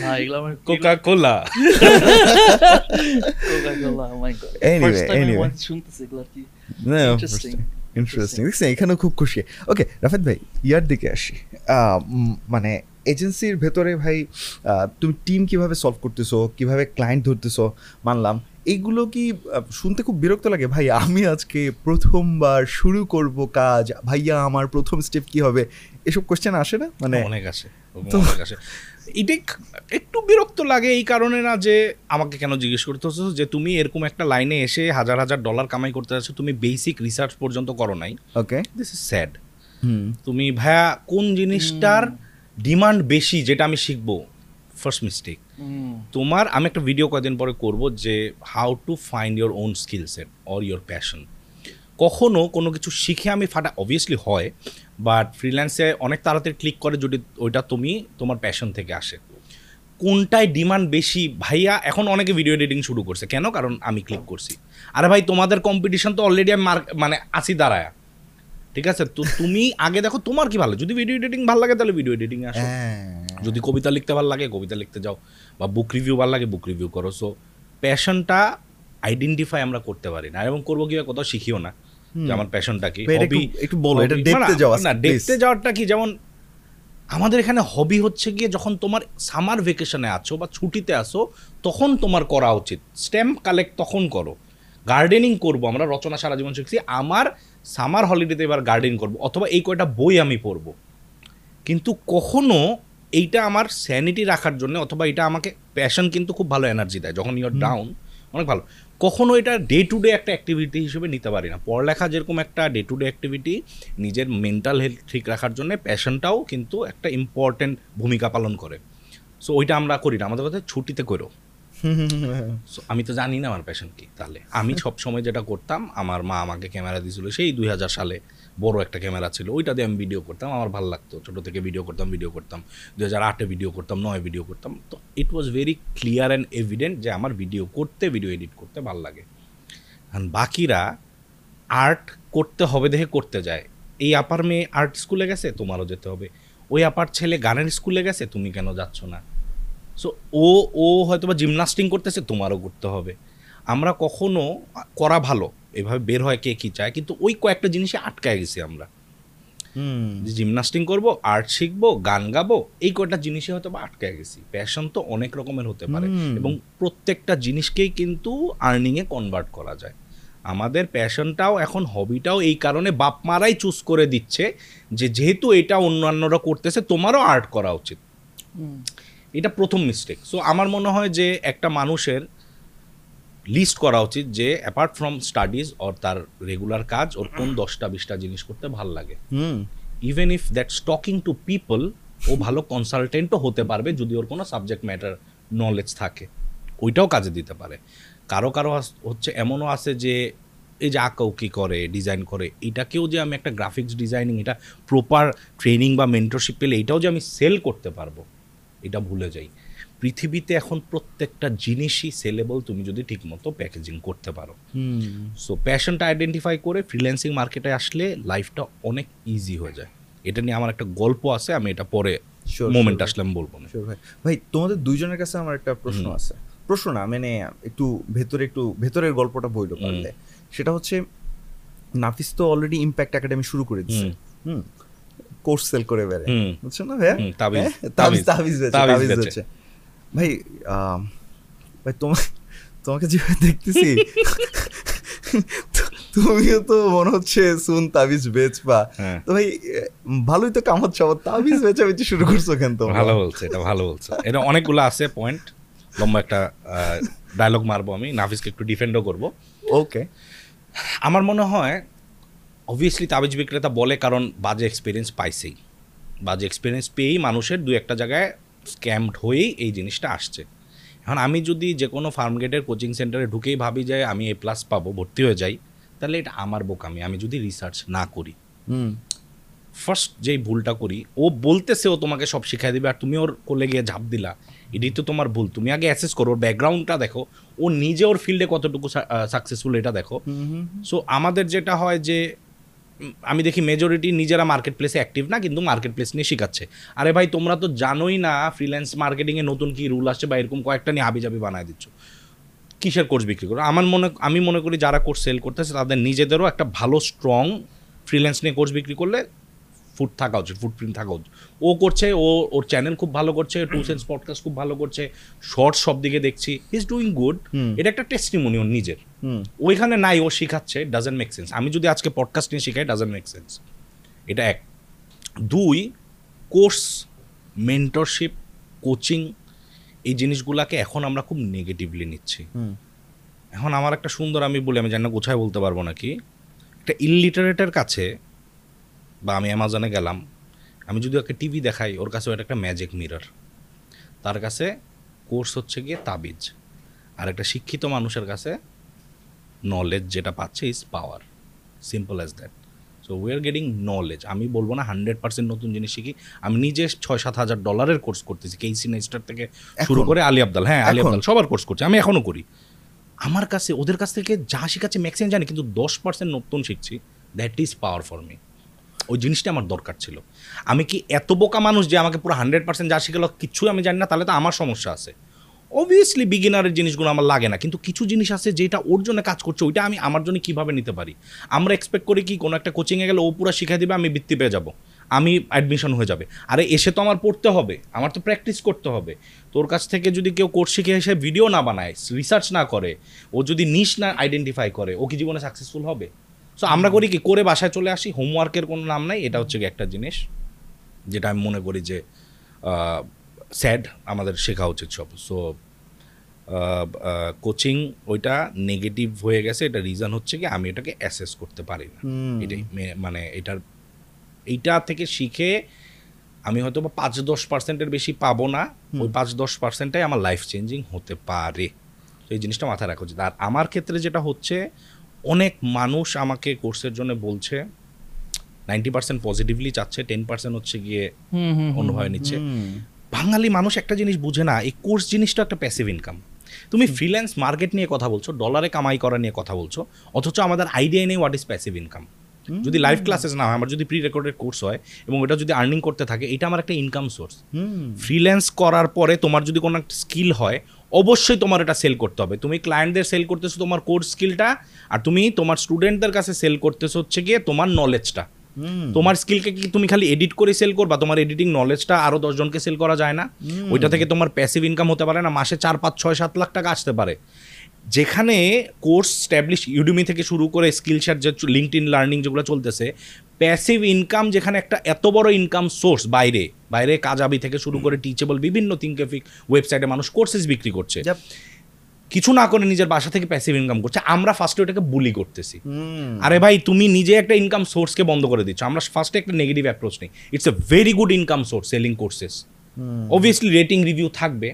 হ্যাঁ এগুলো মানে Coca Cola my god. Anyway শুনতেছে এগুলো কি ইন্টারেস্টিং ইন্টারেস্টিং, দেখছেন এখানেও খুব খুশি। ওকে রাফায়াত ভাই, ইয়ার দিকে আসি, মানে এজেন্সির ভেতরে ভাই তুমি টিম কীভাবে সলভ করতেছো, কীভাবে ক্লায়েন্ট ধরতেছো, মানলাম এইগুলো কি শুনতে খুব বিরক্ত লাগে, ভাই আমি আজকে প্রথমবার শুরু করব কাজ, ভাইয়া আমার প্রথম স্টেপ কি হবে, এসব কোয়েশ্চেন আসে না? মানে অনেক আসে, এটা একটু বিরক্ত লাগে এই কারণে না যে আমাকে কেন জিজ্ঞেস করতে হচ্ছে, যে তুমি এরকম একটা লাইনে এসে হাজার হাজার ডলার কামাই করতে যাচ্ছ, তুমি বেসিক রিসার্চ পর্যন্ত করো নাই। Okay this is sad. তুমি ভাইয়া কোন জিনিসটার ডিমান্ড বেশি যেটা আমি শিখবো, ফার্স্ট মিস্টেক। তোমার আমি একটা ভিডিও কয়েকদিন পরে করব যে how to find your own skill set or your passion. কখনও কোনো কিছু শিখে আমি ফাটা অবভিয়াসলি হয়, বাট ফ্রিল্যান্সে অনেক তাড়াতাড়ি ক্লিক করে যদি ওইটা তুমি তোমার প্যাশন থেকে আসে। কোনটায় ডিমান্ড বেশি ভাইয়া? এখন অনেকে ভিডিও এডিটিং শুরু করছে, কেন? কারণ আমি ক্লিক করছি। আরে ভাই, তোমাদের কম্পিটিশন তো অলরেডি আমি মানে আসি দাঁড়ায়, ঠিক আছে? তো তুমি আগে দেখো তোমার কি ভালো। যদি ভিডিও এডিটিং ভালো লাগে তাহলে ভিডিও এডিটিংয়ে আসো, যদি কবিতা লিখতে ভালো লাগে কবিতা লিখতে যাও, বা বুক রিভিউ ভালো লাগে বুক রিভিউ করো। সো প্যাশনটা আইডেন্টিফাই আমরা করতে পারি না, এবং করবো কিভাবে কোথাও শিখিও না যে আমার প্যাশনটা কি। একটু বলো এটা দেখতে যাওয়া না, দেখতে যাওয়াটা কি? যেমন আমাদের এখানে হবি হচ্ছে গিয়ে যখন তোমার সামার ভ্যাকেশনে আছো বা ছুটিতে আসো তখন তোমার করা উচিত। স্ট্যাম্প কালেক্ট তখন করো, গার্ডেনিং করবো আমরা, রচনা সারা জীবন শিখছি। আমার সামার হলিডেতে এবার গার্ডেনিং করবো, অথবা এই কয়টা বই আমি পড়বো। কিন্তু কখনো এইটা আমার স্যানিটি রাখার জন্য, অথবা এটা আমাকে প্যাশন কিন্তু খুব ভালো এনার্জি দেয় যখন ইউর ডাউন, অনেক ভালো। কখনো এটা ডে টু ডে একটা অ্যাক্টিভিটি হিসেবে নিতে পারি না। পড়ালেখা যেরকম একটা ডে টু ডে অ্যাক্টিভিটি, নিজের মেন্টাল হেলথ ঠিক রাখার জন্য প্যাশনটাও কিন্তু একটা ইম্পর্টেন্ট ভূমিকা পালন করে। সো ওইটা আমরা করি না। আমাদের কথা ছুটিতে করো। আমি তো জানি না আমার প্যাশন কি। তাহলে আমি সবসময় যেটা করতাম, আমার মা আমাকে ক্যামেরা দিয়েছিল সেই 2000 সালে, বড় একটা ক্যামেরা ছিল, ওইটা দিয়ে আমি ভিডিও করতাম, আমার ভালো লাগতো। ছোটো থেকে ভিডিও করতাম 2008-এ ভিডিও করতাম, 2009-এ ভিডিও করতাম। তো it was very clear and evident যে আমার ভিডিও করতে, ভিডিও এডিট করতে ভালো লাগে। কারণ বাকিরা আর্ট করতে হবে দেখে করতে যায়। এই আপার মেয়ে আর্ট স্কুলে গেছে, তোমারও যেতে হবে। ওই আপার ছেলে গানের স্কুলে গেছে, তুমি কেন যাচ্ছ না? সো ও হয়তো বা জিমনাস্টিং করতেছে, তোমারও করতে হবে। আমরা কখনো করা ভালো এভাবে বের হয় কে কী চায়, কিন্তু ওই কয়েকটা জিনিসে আটকায় গেছি আমরা। জিমনাস্টিং করবো, আর্ট শিখবো, গান গাবো, এই কয়েকটা জিনিসে হয়তো বা আটকায় গেছি। প্যাশন তো অনেক রকমের হতে পারে, এবং প্রত্যেকটা জিনিসকেই কিন্তু আর্নিংয়ে কনভার্ট করা যায়। আমাদের প্যাশনটাও এখন হবিটাও এই কারণে বাপ মারাই চুজ করে দিচ্ছে যে যেহেতু এটা অন্যান্যরা করতেছে তোমারও আর্ট করা উচিত। এটা প্রথম মিস্টেক। সো আমার মনে হয় যে একটা মানুষের লিস্ট করা উচিত যে অ্যাপার্ট ফ্রম স্টাডিজ ওর তার রেগুলার কাজ ওর কোন 10-20টা জিনিস করতে ভালো লাগে। Even if that talking to people, ও ভালো কনসালটেন্টও হতে পারবে যদি ওর কোনো সাবজেক্ট ম্যাটার নলেজ থাকে, ওইটাও কাজে দিতে পারে। কারো হচ্ছে এমনও আছে যে এই যে আঁকাউকি করে, ডিজাইন করে, এটাকেও যে আমি একটা গ্রাফিক্স ডিজাইনিং, এটা প্রপার ট্রেনিং বা মেন্টরশিপ পেলে এটাও যে আমি সেল করতে পারবো, এটা ভুলে যাই। পৃথিবীতে এখন প্রত্যেকটা জিনিসই সেলেবল তুমি যদি ঠিকমতো প্যাকেজিং করতে পারো। সো প্যাশনটা আইডেন্টিফাই করে ফ্রিল্যান্সিং মার্কেটে আসলে লাইফটা অনেক ইজি হয়ে যায়। এটা নিয়ে আমার একটা গল্প আছে, আমি এটা পরে মোমেন্ট আসলে আমি বলবো। না ভাই, তোমাদের দুইজনের কাছে আমার একটা প্রশ্ন আছে। প্রশ্ন না মানে একটু ভেতরের গল্পটা বইল পারলে। সেটা হচ্ছে নাফিস তো অলরেডি ইম্প্যাক্ট একাডেমি শুরু করে দিচ্ছে, কোর্স সেল করে বেড়ায়, বুঝছো না ভাইয়া? তাবিজ বেচে ভাই। ভাই তোমাকে যেভাবে দেখতেছি তুমিও তো মনে হচ্ছে শুন তাবিজ বেচবা। তো ভাই ভালোই তো কামাচ্ছ, তাবিজ বেচাবেচি শুরু করছো কেন? তো ভালো বলছে, এটা ভালো বলছে। এটা অনেকগুলো আছে পয়েন্ট, লম্বা একটা ডায়লগ মারবো আমি, নাফিসকে একটু ডিফেন্ডও করবো। ওকে, আমার মনে হয় অবভিয়াসলি তাবিজ বিক্রেতা বলে কারণ বাজে এক্সপিরিয়েন্স পাইছেই, বাজে এক্সপিরিয়েন্স পেয়েই মানুষের দু একটা জায়গায় স্ক্যামড হয়েই এই জিনিসটা আসছে। এখন আমি যদি যে কোনো ফার্মগেটের কোচিং সেন্টারে ঢুকেই ভাবি যে আমি A+ পাবো, ভর্তি হয়ে যাই, তাহলে এটা আমার বোকামি। আমি যদি রিসার্চ না করি, ফার্স্ট যেই ভুলটা করি, ও বলতেছে ও তোমাকে সব শিখাই দেবে আর তুমি ওর কোলে গিয়ে ঝাঁপ দিলা, এটাই তো তোমার ভুল। তুমি আগে অ্যাসেস করো, ওর ব্যাকগ্রাউন্ডটা দেখো, ও নিজে ওর ফিল্ডে কতটুকু সাকসেসফুল এটা দেখো। সো আমাদের যেটা হয় যে আমি দেখি মেজরিটি নিজেরা মার্কেট প্লেসে অ্যাক্টিভ না, কিন্তু মার্কেট প্লেস নিয়ে শেখাচ্ছে। আরে ভাই, তোমরা তো জানোই না ফ্রিল্যান্স মার্কেটিংয়ে নতুন কী রুল আসছে, বা এরকম কয়েকটা নিয়ে হাবিজাবি বানায় দিচ্ছ। কিসের কোর্স বিক্রি করো? আমি মনে করি যারা কোর্স সেল করতেছে তাদের নিজেদেরও একটা ভালো স্ট্রং ফ্রিল্যান্স নিয়ে কোর্স বিক্রি করলে ফুট থাকা উচিত, ফুটপ্রিন্ট থাকা উচিত। ও করছে, ওর চ্যানেল খুব ভালো করছে, টু সেন্স পডকাস্ট খুব ভালো করছে, শর্টস সব দিকে দেখছি, হি ইজ ডুইং গুড। এটা একটা টেস্টিমনি ওর নিজের, ওইখানে নাই, ও শিখাচ্ছে, ডাজেন্ট মেক সেন্স। আমি যদি আজকে পডকাস্ট নিয়ে শিখাই, ডাজেন্ট মেক সেন্স। এটা এক। দুই, কোর্স, মেন্টরশিপ, কোচিং, এই জিনিসগুলোকে এখন আমরা খুব নেগেটিভলি নিচ্ছি। এখন আমার একটা সুন্দর, আমি জানি না কোথায় বলতে পারবো নাকি, একটা ইলিটারেটের কাছে বা আমি অ্যামাজনে গেলাম, আমি যদি একটা টিভি দেখাই, ওর কাছে ওটা একটা ম্যাজিক মিরর, তার কাছে কোর্স হচ্ছে গিয়ে তাবিজ। আর একটা শিক্ষিত মানুষের কাছে নলেজ যেটা পাচ্ছে is power, simple as that. So we are getting knowledge. আমি বলবো না 100% নতুন জিনিস শিখি, আমি নিজে $6,000-7,000 কোর্স করতেছি, কেইসি নেস্টার থেকে শুরু করে আলী আব্দাল, হ্যাঁ আলী আব্দাল সবার কোর্স করছি, আমি এখনও করি। আমার কাছে ওদের কাছ থেকে যা শিখাচ্ছে ম্যাক্সিমাম জানি, কিন্তু 10% নতুন শিখছি। That is power for me. ওই জিনিসটা আমার দরকার ছিল। আমি কি এত বোকা মানুষ যে আমাকে পুরো 100% যা শিখালো কিছুই আমি জানি না? তাহলে তো আমার সমস্যা আছে। অবভিয়াসলি বিগিনারের জিনিসগুলো আমার লাগে না, কিন্তু কিছু জিনিস আছে যেটা ওর জন্য কাজ করছে, ওইটা আমি আমার জন্য কীভাবে নিতে পারি। আমরা এক্সপেক্ট করি কি কোনো একটা কোচিংয়ে গেলে ও পুরো শিখিয়ে দেবে, আমি বৃত্তি পেয়ে যাব, আমি অ্যাডমিশন হয়ে যাবে। আরে এসে তো আমার পড়তে হবে, আমার তো প্র্যাকটিস করতে হবে। তোর কাছ থেকে যদি কেউ কোর্স শিখে এসে ভিডিও না বানায়, রিসার্চ না করে, ও যদি নিশ না আইডেন্টিফাই করে, ও কি জীবনে সাকসেসফুল হবে? সো আমরা করি কি করে বাসায় চলে আসি, হোমওয়ার্কের কোনো নাম নাই। এটা হচ্ছে একটা জিনিস যেটা আমি মনে করি যে স্যাড, আমাদের শেখা উচিত সব। সো কোচিং ওইটা নেগেটিভ হয়ে গেছে। এটা রিজন হচ্ছে কি আমি এটাকে অ্যাসেস করতে পারি না, এটাই মানে এইটা থেকে শিখে আমি হয়তো 5-10%-এর বেশি পাবো না, ওই 5-10%-টাই আমার লাইফ চেঞ্জিং হতে পারে। তো এই জিনিসটা মাথায় রাখা উচিত। আর আমার ক্ষেত্রে যেটা হচ্ছে, অনেক মানুষ আমাকে কোর্সের জন্য বলছে, 90% পজিটিভলি চাচ্ছে, 10% হচ্ছে গিয়ে অনুভয় নিচ্ছে। বাঙালি মানুষ একটা জিনিস বুঝে না, এই কোর্স জিনিসটা একটা প্যাসিভ ইনকাম। তুমি ফ্রিল্যান্স মার্কেট নিয়ে কথা বলছো, ডলারে কামাই করা নিয়ে কথা বলছো, অথচ আমাদের আইডিয়া নেই হোয়াট ইজ প্যাসিভ ইনকাম। যদি লাইভ ক্লাসেস না হয়, আমার যদি প্রি রেকর্ডেড কোর্স হয় এবং ওটা যদি আর্নিং করতে থাকে, এটা আমার একটা ইনকাম সোর্স। ফ্রিল্যান্স করার পরে তোমার যদি কোনো একটা স্কিল হয়, অবশ্যই তোমার এটা সেল করতে হবে। তুমি ক্লায়েন্টদের সেল করতেছো তোমার কোর্স স্কিলটা, আর তুমি তোমার স্টুডেন্টদের কাছে সেল করতেছো হচ্ছে গিয়ে তোমার নলেজটা। তোমার স্কিলকে কি তুমি খালি এডিট করে সেল করবা? তোমার এডিটিং নলেজটা আরো 10 জনকে সেল করা যায় না? ওইটা থেকে তোমার প্যাসিভ ইনকাম হতে পারে না? মাসে 4-5-6-7 লাখ টাকা আসতে পারে। যেখানে কোর্স স্ট্যাবলিশ, ইউডেমি থেকে শুরু করে স্কিলশেয়ার, যে লিঙ্কডইন লার্নিং যেগুলো চলতেছে, প্যাসিভ ইনকাম যেখানে একটা এত বড় ইনকাম সোর্স, বাইরে কাজাবি থেকে শুরু করে টিচেবল, বিভিন্ন থিঙ্কিফিক ওয়েবসাইটে মানুষ কোর্সেস বিক্রি করছে, কিছু না করে নিজের বাসা থেকে প্যাসিভ ইনকাম করছে। আমরা ফার্স্টে ওটাকে বুলি করতেছি। আরে ভাই, তুমি নিজে একটা ইনকাম সোর্সকে বন্ধ করে দিচ্ছ। আমরা ফার্স্টে একটা নেগেটিভ অ্যাপ্রোচ নেই। It's a very good income source, selling courses. Obviously rating review থাকবে।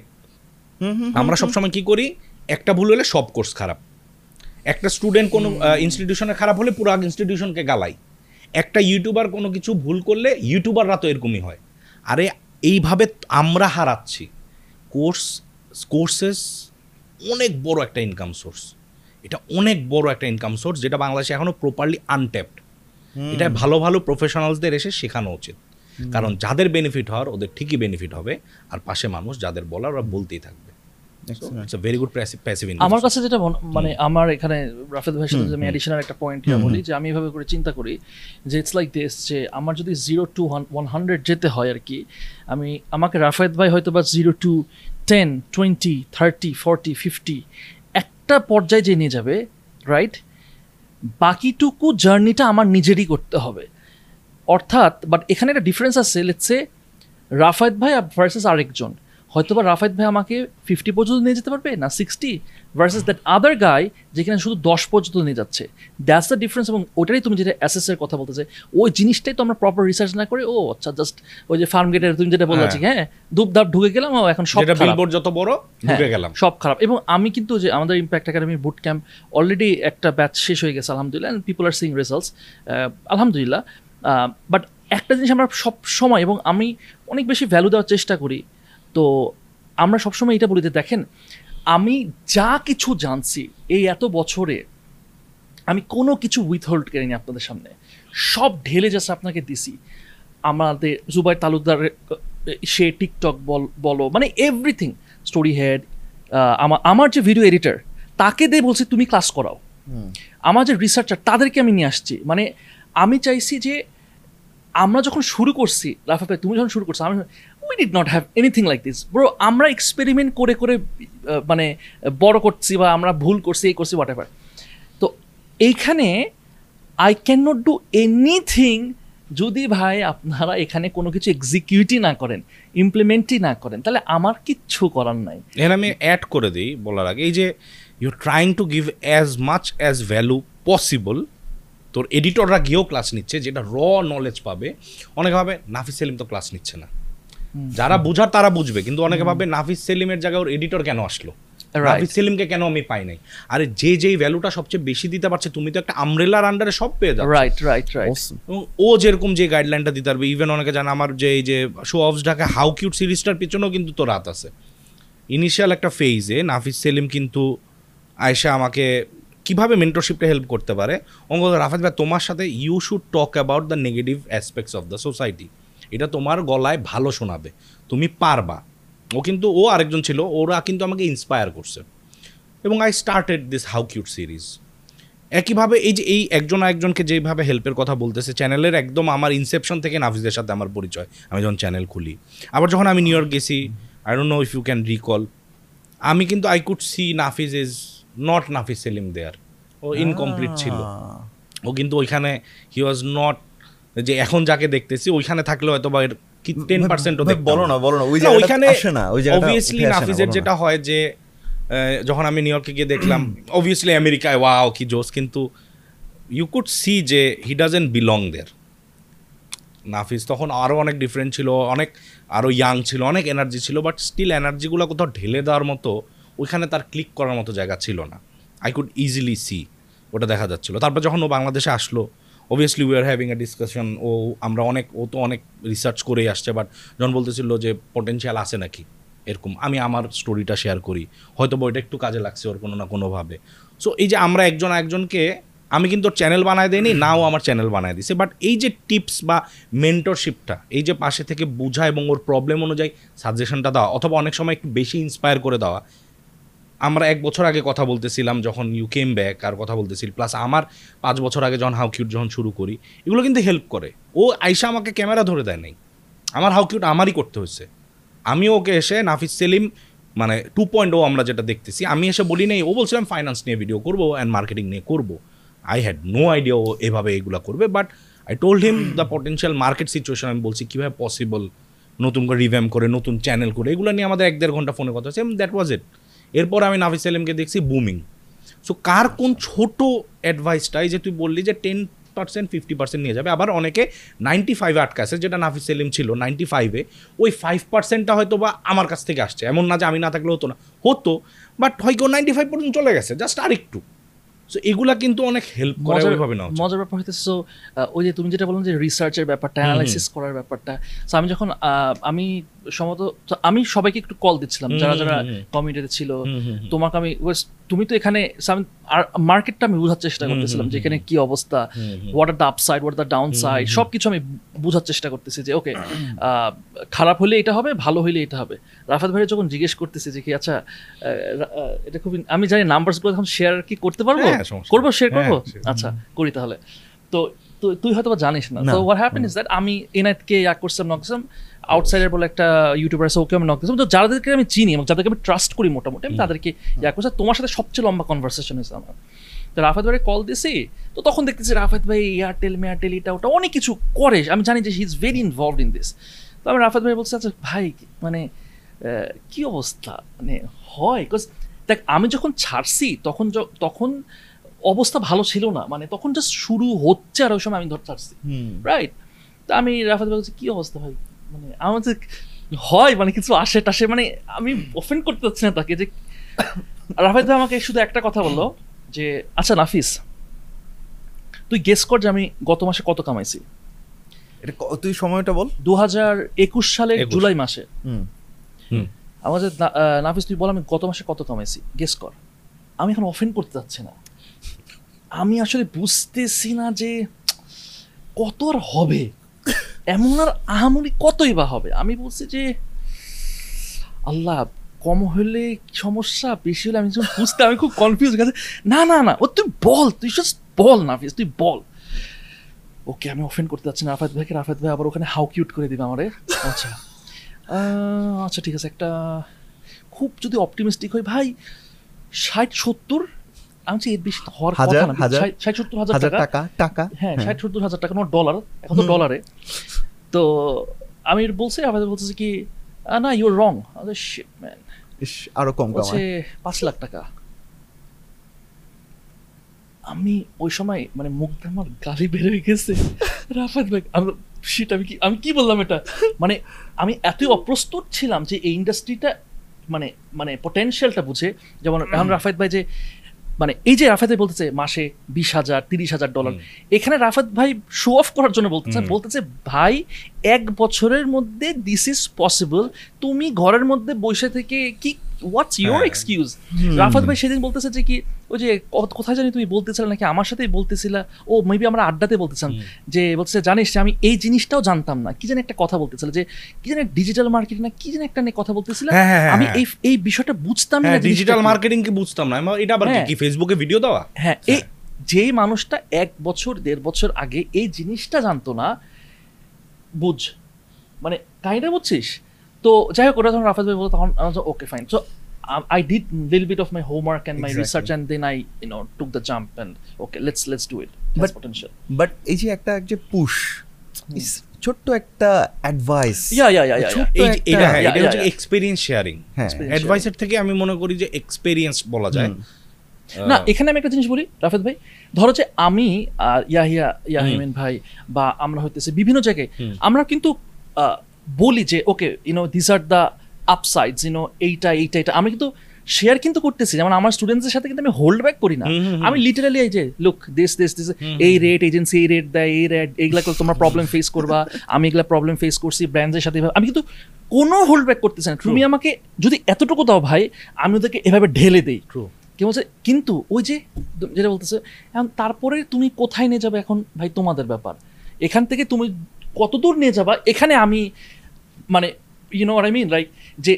আমরা সবসময় কি করি, একটা ভুল হলে সব কোর্স খারাপ। একটা স্টুডেন্ট কোনো ইনস্টিটিউশনে খারাপ হলে পুরো ইনস্টিটিউশনকে গালাই। একটা ইউটিউবার কোনো কিছু ভুল করলে, ইউটিউবাররা তো এরকমই হয়। আরে এইভাবে আমরা হারাচ্ছি। কোর্সেস অনেক বড় একটা ইনকাম সোর্স, এটা অনেক বড় একটা ইনকাম সোর্স যেটা বাংলাদেশে এখনও প্রপারলি আনট্যাপড। এটা ভালো ভালো প্রফেশনালসদের এসে শেখানো উচিত, কারণ যাদের বেনিফিট হওয়ার ওদের ঠিকই বেনিফিট হবে, আর পাশে মানুষ যাদের বলার ওরা বলতেই থাকবে। It's a very good passive income. আমার কাছে যেটা মানে আমার এখানে রাফেদ ভাইয়ের সাথে আমি অ্যাডিশনাল একটা পয়েন্ট বলি, যে আমি এভাবে করে চিন্তা করি যে ইটস লাইক দিস, যে আমার যদি 0-100 যেতে হয় আর কি, আমাকে রাফেদ ভাই হয়তো বা 0-10, 20, 30, 40, 50 একটা পর্যায়ে যে নিয়ে যাবে, রাইট? বাকিটুকু জার্নিটা আমার নিজেরই করতে হবে। অর্থাৎ বাট এখানে একটা ডিফারেন্স আছে, লেটস সে রাফেদ ভাই ভার্সেস আরেকজন। হয়তো বা রাফেদ ভাই আমাকে 50 পর্যন্ত নিয়ে যেতে পারবে, না 60, ভার্সেস দ্যাট আদার গাই যেখানে শুধু 10 পর্যন্ত নিয়ে যাচ্ছে। That's the difference. এবং ওটাই তুমি যেটা অ্যাসেসের কথা বলতে চাই, ওই জিনিসটাই তো আমরা প্রপার রিসার্চ না করে, ও আচ্ছা জাস্ট ওই যে ফার্ম গেটের তুমি যেটা বলতে চাচ্ছি, হ্যাঁ ধূপধাপ ঢুকে গেলাম, ও এখন সব খারাপ, বিলবোর্ড যত বড় ঢুকে গেলাম সব খারাপ। এবং আমি কিন্তু যে আমাদের ইম্প্যাক্ট একাডেমির বুট ক্যাম্প অলরেডি একটা ব্যাচ শেষ হয়ে গেছে আলহামদুলিল্লাহ, and people are seeing results আলহামদুলিল্লাহ। বাট একটা জিনিস আমরা সব সময়, এবং আমি অনেক বেশি ভ্যালু দেওয়ার চেষ্টা করি, তো আমরা সবসময় এটা বলি যে দেখেন, আমি যা কিছু জানছি এই এত বছরে, আমি কোনো কিছু উইথহোল্ড করিনি আপনাদের সামনে, সব ঢেলে জাস্ট আপনাকে দিছি। আমাদের জুবাই তালুকদার সে টিকটক বলো মানে এভরিথিং, স্টোরি হেড, আমার যে ভিডিও এডিটর তাকে দিয়ে বলছি তুমি ক্লাস করাও, আমার যে রিসার্চার তাদেরকে আমি নিয়ে আসছি। মানে আমি চাইছি যে আমরা যখন শুরু করছি, রাফা ভাই তুমি যখন শুরু করছো, আমি we did not have anything like this bro, আমরা এক্সপেরিমেন্ট করে করে মানে বড় করছি, বা আমরা ভুল করছি, এই করছি, whatever। তো এইখানে I cannot do anything যদি ভাই আপনারা এখানে কোনো কিছু এক্সিকিউটই না করেন, ইমপ্লিমেন্টই না করেন, তাহলে আমার কিচ্ছু করার নাই। এখানে আমি অ্যাড করে দিই বলার আগে, এই যে you are trying to give as much as value possible, তোর এডিটররা গিয়েও ক্লাস নিচ্ছে যেটা র নলেজ পাবে। অনেক ভাবে নাফি সেলিম তো ক্লাস নিচ্ছে না, যারা বুঝার তারা বুঝবে, কিন্তু অনেকে ভাবে নাফিস সেলিমের জায়গায় ওর এডিটর কেন আসলো, নাফিস সেলিমকে কেন আমি পাই নাই। আরে যে যেই ভ্যালুটা সবচেয়ে বেশি দিতে পারছে, তুমি তো একটা আমব্রেলার আন্ডারে সব পেয়ে যাবে, রাইট রাইট রাইট। এবং ও যেরকম যে গাইডলাইনটা দিতে পারবে, ইভেন অনেকে জানে আমার যে এই যে show offs Dhaka how cute সিরিজটার পেছনেও কিন্তু তোর হাত আছে। ইনিশিয়াল একটা ফেজে নাফিস সেলিম কিন্তু আয়েশা আমাকে কিভাবে মেন্টরশিপটা হেল্প করতে পারে, অঙ্গদ রাফাত ভাই তোমার সাথে you should talk about the negative aspects of the society, এটা তোমার গলায় ভালো শোনাবে, তুমি পারবা। ও কিন্তু ও আরেকজন ছিল, ওরা কিন্তু আমাকে ইন্সপায়ার করছে এবং I started this how cute series. একইভাবে এই যে এই একজন আরেকজনকে যেইভাবে হেল্পের কথা বলতেছে, চ্যানেলের একদম আমার ইনসেপশন থেকে নাফিসদের সাথে আমার পরিচয়, আমি যখন চ্যানেল খুলি, আবার যখন আমি নিউ ইয়র্ক গেছি, I don't know if you can recall, আমি কিন্তু I could see Nafis is not Nafis Selim there, ও ইনকমপ্লিট ছিল, ও কিন্তু ওইখানে হি ওয়াজ নট যে এখন যাকে দেখতেছি, ওইখানে থাকলে হয়তো বা এর 10%ও দেখতে বলো না বলো না ওই জায়গাটা আসে না। ওই জায়গাটা obviously নাফিসের যেটা হয় যে যখন আমি নিউ ইয়র্কে গিয়ে দেখলাম obviously আমেরিকায় ওয়াও কি জোস, কিন্তু ইউ কুড সি যে হি ডাজন্ট বিলং দেয়ার। নাফিস তখন আরও অনেক ডিফারেন্ট ছিল, অনেক আরও ইয়াং ছিল, অনেক এনার্জি ছিল, বাট স্টিল এনার্জিগুলো কোথাও ঢেলে দেওয়ার মতো ওইখানে তার ক্লিক করার মতো জায়গা ছিল না। আই কুড ইজিলি সি, ওটা দেখা যাচ্ছিলো। তারপর যখন ও বাংলাদেশে আসলো, obviously we are having a discussion, ও আমরা অনেক, ও তো অনেক রিসার্চ করেই আসছে, বাট যখন বলতেছিল যে পটেনশিয়াল আছে নাকি এরকম, আমি আমার স্টোরিটা শেয়ার করি, হয়তো বা ওইটা একটু কাজে লাগছে ওর কোনো না কোনোভাবে। সো এই যে আমরা একজন একজনকে, আমি কিন্তু ওর চ্যানেল বানায় দিইনি, নাও আমার চ্যানেল বানায় দিছে, বাট এই যে টিপস বা মেন্টরশিপটা, এই যে পাশে থেকে বোঝা এবং ওর প্রবলেম অনুযায়ী সাজেশনটা দেওয়া, অথবা অনেক সময় একটু বেশি ইন্সপায়ার করে দেওয়া। আমরা 1 বছর আগে কথা বলতেছিলাম যখন ইউ কেম ব্যাক, আর কথা বলতেছিল, প্লাস আমার 5 বছর আগে যখন হাউ কিউট যখন শুরু করি, এগুলো কিন্তু হেল্প করে। ও আয়েশা আমাকে ক্যামেরা ধরে দেয় নাই, আমার হাউ কিউট আমারই করতে হয়েছে। আমি ওকে এসে নাফিস সেলিম মানে 2.0 আমরা যেটা দেখতেছি, আমি এসে বলি নাই, ও বলছিলাম ফাইন্যান্স নিয়ে ভিডিও করবো অ্যান্ড মার্কেটিং নিয়ে করবো, আই হ্যাড নো আইডিয়া ও এভাবে এগুলো করবে, but I told him the potential market situation, আমি বলছি কীভাবে পসিবল নতুন করে রিভ্যাম্প করে নতুন চ্যানেল করে, এগুলো নিয়ে আমাদের 1-1.5 ঘন্টা ফোনে কথা হচ্ছে, দ্যাট ওয়াজ ইট। এরপর আমি নাফিস সেলিমকে দেখছি বুমিং। সো কার কোন ছোটো অ্যাডভাইসটাই যে তুই বললি যে 10% 50% নিয়ে যাবে, আবার অনেকে 95 আটকাছে, যেটা নাফিস সেলিম ছিল 95, ওই 5%টা হয়তো বা আমার কাছ থেকে আসছে, এমন না যে আমি না থাকলে হতো না, হতো, বাট হয় কেউ 95% চলে গেছে জাস্ট আর একটু। সো এগুলা কিন্তু অনেক হেল্প করে। মজার ব্যাপার হইতেছে, সো ওই যে তুমি যেটা বললাম যে রিসার্চের ব্যাপারটা, অ্যানালাইসিস করার ব্যাপারটা, সো আমি যখন আমি সম্ভবত আমি সবাইকে একটু কল দিচ্ছিলাম যারা যারা কমিউনিটিতে ছিল, তোমাকে আমি, তুমি তো এখানে আর মার্কেটটা আমি বোঝার চেষ্টা করতেছিলাম যে এখানে কি অবস্থা, what are the upside, what are the down side, সব কিছু আমি বোঝার চেষ্টা করতেছি যে ওকে খারাপ হলে এটা হবে, ভালো হলে এটা হবে। রাফাত ভাই যখন জিজ্ঞেস করতেছি যে কি আচ্ছা এটা খুবই, আমি জানি নাম্বারসগুলো এখন শেয়ার কি করতে পারবো, করবো শেয়ার করবো, আচ্ছা করি তাহলে, তো তুই হয়তো জানিস না। So what happened is that আমি এনায়েতকে ইয়া করছিলাম, নকসাম আউটসাইডার বলে একটা ইউটিউবার আছে, ওকে আমি নক করছিলাম, তো যাদেরকে আমি চিনি এবং যাদেরকে আমি ট্রাস্ট করি মোটামুটি, আমি তাদেরকে ইয়া করছি। তোমার সাথে সবচেয়ে লম্বা কনভারসেশন হয়েছে আমার। তো রাফাত ভাই কল দিছি, তো তখন দেখতেছি রাফাত ভাই এয়ারটেল মেয়ারটেল এটা ওটা অনেক কিছু করে, আমি জানি যে he is very involved in this. তো আমি রাফাত ভাই বলছি আচ্ছা ভাই মানে কি অবস্থা মানে হয়, বিকজ দেখ আমি যখন ছাড়ছি তখন অবস্থা ভালো ছিল না, মানে তখন জাস্ট শুরু হচ্ছে, আর ওই সময় আমি ধরতে পারছি, রাইট। তো আমি রাফাত ভাই বলছি কি অবস্থা ভাই, মানে আমার যে হয় মানে কিছু আসে টাসে, মানে আমি অফেন্ড করতে চাচ্ছি না তাকে, যে রাফাত ভাই আমাকে শুধু একটা কথা বললো যে আচ্ছা নাফিস তুই গেস কর যে আমি গত মাসে কত কামাইছি, এটা তুই সময়টা বল। 2021 সালের জুলাই মাসে। আমার যে নাফিস তুই বল আমি গত মাসে কত কামাইছি গেস কর। আমি এখন অফেন্ড করতে চাচ্ছি না, আমি আসলে বুঝতেছি না যে কত আর হবে, এমন আর আহামরি কতই বা হবে। আমি বলছি যে আল্লাহ কম হলে সমস্যা, বেশি হলে আমি বুঝতে, আমি খুব কনফিউজ। না না না ও তুই বল, তুই জাস্ট বল নাফিস তুই বল। ওকে আমি অফেন্ড করতে যাচ্ছি না রাফাত ভাইকে, রাফাত ভাই আবার ওখানে হাউ কিউট করে দিবে আমারে। আচ্ছা আচ্ছা ঠিক আছে, একটা খুব যদি অপটিমিস্টিক হই ভাই 60-70, আমি চাই এর বেশি হওয়ার কথা না, 60-70 হাজার টাকা, হ্যাঁ 60-70 হাজার টাকা, নো ডলার, এখন তো ডলারে। তো আমি বলছি, আমাদের বলতেছে কি না ইউ আর রং, আরে শিট ম্যান, ইস আরো কম কামাই, বলছে 5 লাখ টাকা। আমি ওই সময় মানে মুখ দিয়ে আমার গালি বের হয়ে গেছে। রাফাত ভাই শিট, আমি কি বললাম এটা, মানে আমি এতই অপ্রস্তুত ছিলাম যে এই ইন্ডাস্ট্রিটা মানে মানে পটেনশিয়ালটা বুঝে, যেমন এখন রাফায়েত ভাই যে মানে এই যে রাফায়েত ভাই বলতেছে মাসে $20,000-$30,000, এখানে রাফায়েত ভাই শো অফ করার জন্য বলতেছে ভাই 1 বছরের মধ্যে দিস ইজ পসিবল, তুমি ঘরের মধ্যে বসে থেকে কি হোয়াটস ইউর এক্সকিউজ। রাফায়েত ভাই সেদিন বলতেছে যে কি ওই যে কোথায় জানি তুমি বলতেছিলা নাকি আমার সাথেই বলতেছিলা, ও মেবি আমরা আড্ডাতে বলতেছিলাম, যে বলতেছে জানিস আমি এই জিনিসটাও জানতাম না, কি যেন একটা কথা বলতেছিল যে কি যেন ডিজিটাল মার্কেটিং না কি যেন একটা নিয়ে কথা বলতেছিল, আমি এই বিষয়টা বুঝতাম না, ডিজিটাল মার্কেটিং কি বুঝতাম না, এটা আবার কি ফেসবুকে ভিডিও দেওয়া। হ্যাঁ, এই যেই মানুষটা 1-1.5 বছর আগে এই জিনিসটা জানতো না, বুঝ মানে কাইন্ডা বুঝছিস তো। যাই হোক ওটা যখন রাফায়েত ভাই বলতো তখন okay fine, so I did little bit of my homework and my research and then I took the jump and okay let's do it, that's potential. But এই যে একটা push, ছোট্ট একটা advice, এটা হচ্ছে experience sharing, advice এর থেকে আমি মনে করি যে experience বলা যায় না। এখানে আমি একটা জিনিস বলি রাফায়েত ভাই, ধরো যে আমি আর ইয়াহিমিন ভাই বা আমরা হইতেছে বিভিন্ন জায়গায় আমরা কিন্তু বলি যে ওকে these are the upsides, এইটা আমি কিন্তু শেয়ার কিন্তু করতেছি, যেমন আমার স্টুডেন্টদের সাথে কিন্তু আমি হোল্ড ব্যাক করি না, আমি লিটারালি এই যে লুক দিস এই রেট এজেন্সি এই রেট দেয়, এই রেট এইগুলা তোমরা প্রবলেম ফেস করবা, আমি এগুলা প্রবলেম ফেস করছি ব্র্যান্ডের সাথে, আমি কিন্তু কোনো হোল্ড ব্যাক করতেছি না। তুমি আমাকে যদি এতটুকু দাও ভাই আমি ওদেরকে এভাবে ঢেলে দিই, কেউ বলছে কিন্তু ওই যে যেটা বলতেছে এখন তারপরে তুমি কোথায় নিয়ে যাবে এখন ভাই তোমাদের ব্যাপার, এখান থেকে তুমি কতদূর নিয়ে যাবা, এখানে আমি মানে you know what I mean, like je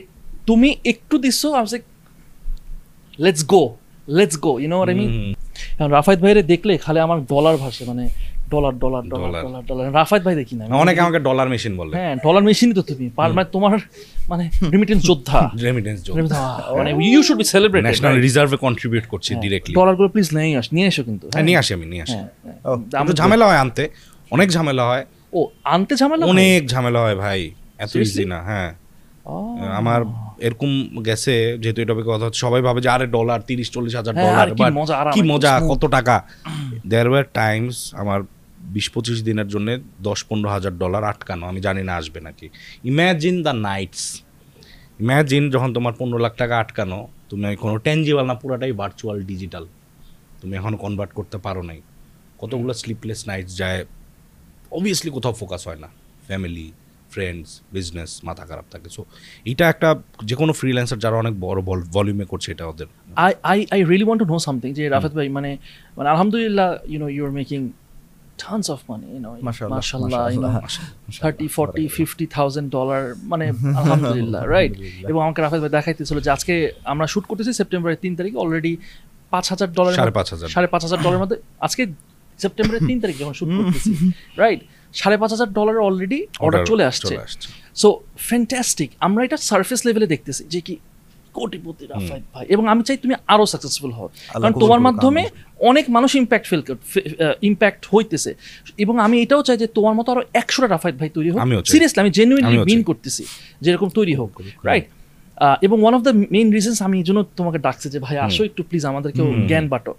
tumi ekটু দিছো, I was like let's go you know what I mean. And Rafayet ভাইরে দেখলে খালি আমার ডলার ভাসে, মানে ডলার রাফায়েত ভাই দেখি না, অনেকে আমাকে ডলার মেশিন বলে। হ্যাঁ ডলার মেশিনই তো তুমি, মানে তোমার মানে রেমিটেন্স যোদ্ধা, মানে you should be celebrated, national রিজার্ভে কন্ট্রিবিউট করছি ডাইরেক্টলি। ডলারগুলো প্লিজ নিয়ে এসো কিন্তু। হ্যাঁ নিয়ে আসি, আমি নিয়ে আসি, আমাদের ঝামেলা হয় আনতে, অনেক ঝামেলা হয়, ও আনতে ঝামেলা অনেক ঝামেলা হয় ভাই, এত ইজি না। হ্যাঁ আমার এরকম গেছে, যেহেতু এই টপিকে কথা সবাই ভাবে যে আরে ডলার $30,000-$40,000 কি মজা কত টাকা, there were times আমার 20-25 দিনের জন্য $10,000-$15,000 আটকানো, আমি জানি না আসবে নাকি। ইমাজিন দ্য নাইটস, ইমাজিন যখন তোমার 15 লাখ টাকা আটকানো, তুমি কোনো ট্যাঞ্জিবল না, পুরাটাই ভার্চুয়াল ডিজিটাল, তুমি এখন কনভার্ট করতে পারো নাই, কতগুলো স্লিপলেস নাইটস যায়, অবভিয়াসলি কোথাও ফোকাস হয় না, ফ্যামিলি ফ্রেন্ডস বিজনেস মাথা খারাপ থাকে। সো এটা একটা যে কোনো ফ্রিল্যান্সার যারা অনেক বড় ভলিউমে করছে এটা ওদের। I really want to know something যে রাফায়েত ভাই মানে আলহামদুলিল্লাহ you are making tons of money মাশাআল্লাহ $30,000-$50,000 মানে আলহামদুলিল্লাহ রাইট। এবং আমাকে রাফায়েত ভাই দেখাইতেছিল যে আজকে আমরা শুট করতেছি সেপ্টেম্বরের 3 তারিখে, অলরেডি $5,000 $5,500 মধ্যে, আজকে সেপ্টেম্বরের 3 তারিখ যখন শুট করতেছি রাইট, $5,500 অলরেডি অর্ডার চলে আসছে। সো ফ্যান্টাস্টিক, আমরা এটা সারফেস লেভেলে দেখতেছি যে কি কোটিপতি রাফায়েত ভাই, এবং আমি চাই তুমি আরো সাকসেসফুল হও, কারণ তোমার মাধ্যমে অনেক মানুষ ইম্প্যাক্ট হইতেছে, এবং আমি এটাও চাই যে তোমার মতো আরো 100টা রাফায়েত ভাই তৈরি হোক। সিরিয়াসলি আমি জেনুইনলি মিন করতেছি যেরকম তৈরি হোক রাইট। এবং one of the main reasons আমি এই জন্য তোমাকে ডাকছি যে ভাই আসো একটু প্লিজ আমাদেরকে জ্ঞান বাটো।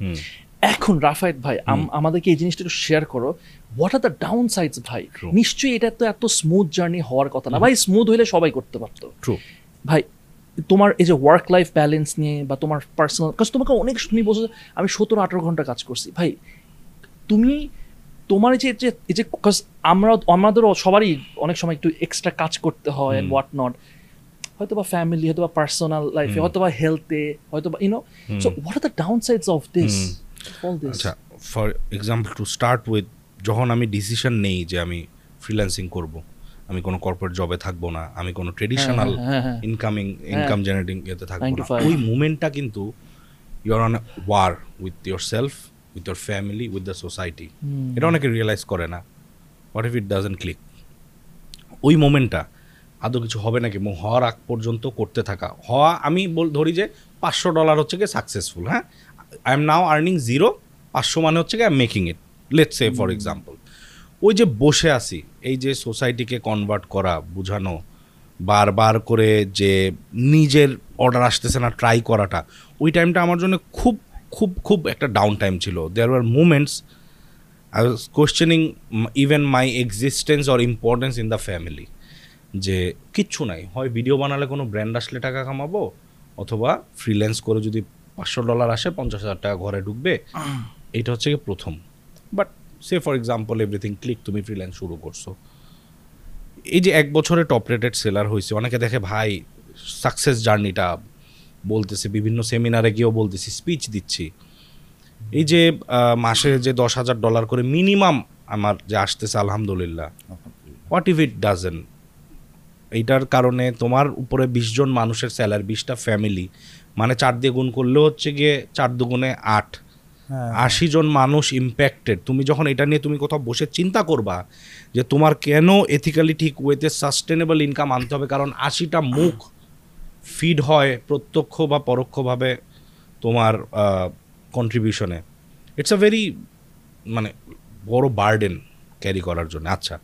এখন রাফায়েত ভাই আমাদেরকে এই জিনিসটা একটু শেয়ার করো, what are the down sides ভাই? নিশ্চয়ই এটা তো এত স্মুথ জার্নি হওয়ার কথা না ভাই, স্মুথ হইলে সবাই করতে পারতো ভাই। তোমার এই যে ওয়ার্ক লাইফ ব্যালেন্স নিয়ে বা তোমার পার্সোনাল, কারণ তোমাকে অনেক তুমি বলছো আমি 17-18 ঘন্টা কাজ করছি ভাই, তুমি তোমার এই যে এই যে আমাদেরও সবারই অনেক সময় একটু এক্সট্রা কাজ করতে হয় অ্যান্ড হোয়াট নট, হয়তো বা ফ্যামিলি, হয়তো বা পার্সোনাল লাইফে, হয়তো বা হেলথে, হয়তো বা so what are the down sides of this? আচ্ছা for example to start with, যখন আমি ডিসিশন নেই যে আমি ফ্রিল্যান্সিং করব, আমি কোনো কর্পোরেট জবে থাকবো না, আমি কোনো ট্রেডিশনাল ইনকাম জেনারেটিং ইয়েতে থাকবো না, ওই মুভমেন্টটা কিন্তু you are on a war with your self, with your family, with the society. এটা অনেকে রিয়েলাইজ করে না, what if it doesn't click? ওই মুভমেন্টটা আদৌ কিছু হবে নাকি? এবং হওয়ার আগ পর্যন্ত করতে থাকা, হওয়া আমি ধরি যে $500 হচ্ছে কি সাকসেসফুল। হ্যাঁ I am now earning 0, 500 মানে হচ্ছে কি I am making it, let's say for example. ওই যে বসে আসি, এই যে সোসাইটিকে কনভার্ট করা, বোঝানো, বারবার করে যে নিজের অর্ডার আসতেছে না ট্রাই করাটা, ওই টাইমটা আমার জন্য খুব খুব খুব একটা ডাউন টাইম ছিল। There were moments I was questioning even my existence or importance in the family. যে কিচ্ছু নাই, হয় ভিডিও বানালে কোনো ব্র্যান্ড আসলে টাকা কামাবো, অথবা ফ্রিল্যান্স করে যদি $500 আসে $50,000 ঘরে ঢুকবে, এটা হচ্ছে গিয়ে প্রথম। But say for example everything click, তুমি ফ্রিল্যান্স শুরু করছো, এই যে এক বছরে টপ রেটেড সেলার হয়েছে। অনেকে দেখে ভাই সাকসেস জার্নিটা বলতেছে, বিভিন্ন সেমিনারে গিয়েও বলতেছি, স্পিচ দিচ্ছি, এই যে মাসে যে $10,000 করে মিনিমাম আমার যে আসতেছে আলহামদুলিল্লাহ, হোয়াট ইফ ইট ডাজেন্ট? এইটার কারণে তোমার উপরে 20 জন মানুষের স্যালারি, 20টা ফ্যামিলি, মানে 4 দিয়ে গুণ করলে হচ্ছে গিয়ে 4 দুগুণে 8, 80 জন মানুষ ইম্প্যাক্টেড। তুমি যখন এটা নিয়ে তুমি কোথাও বসে চিন্তা করবা যে তোমার কেন এথিক্যালি ঠিক ওয়েতে সাস্টেনেবল ইনকাম আনতে হবে, কারণ 80টা মুখ ফিড হয় প্রত্যক্ষ বা পরোক্ষভাবে তোমার কন্ট্রিবিউশনে, ইটস আ ভেরি মানে বড় বার্ডেন ক্যারি করার জন্য। আচ্ছা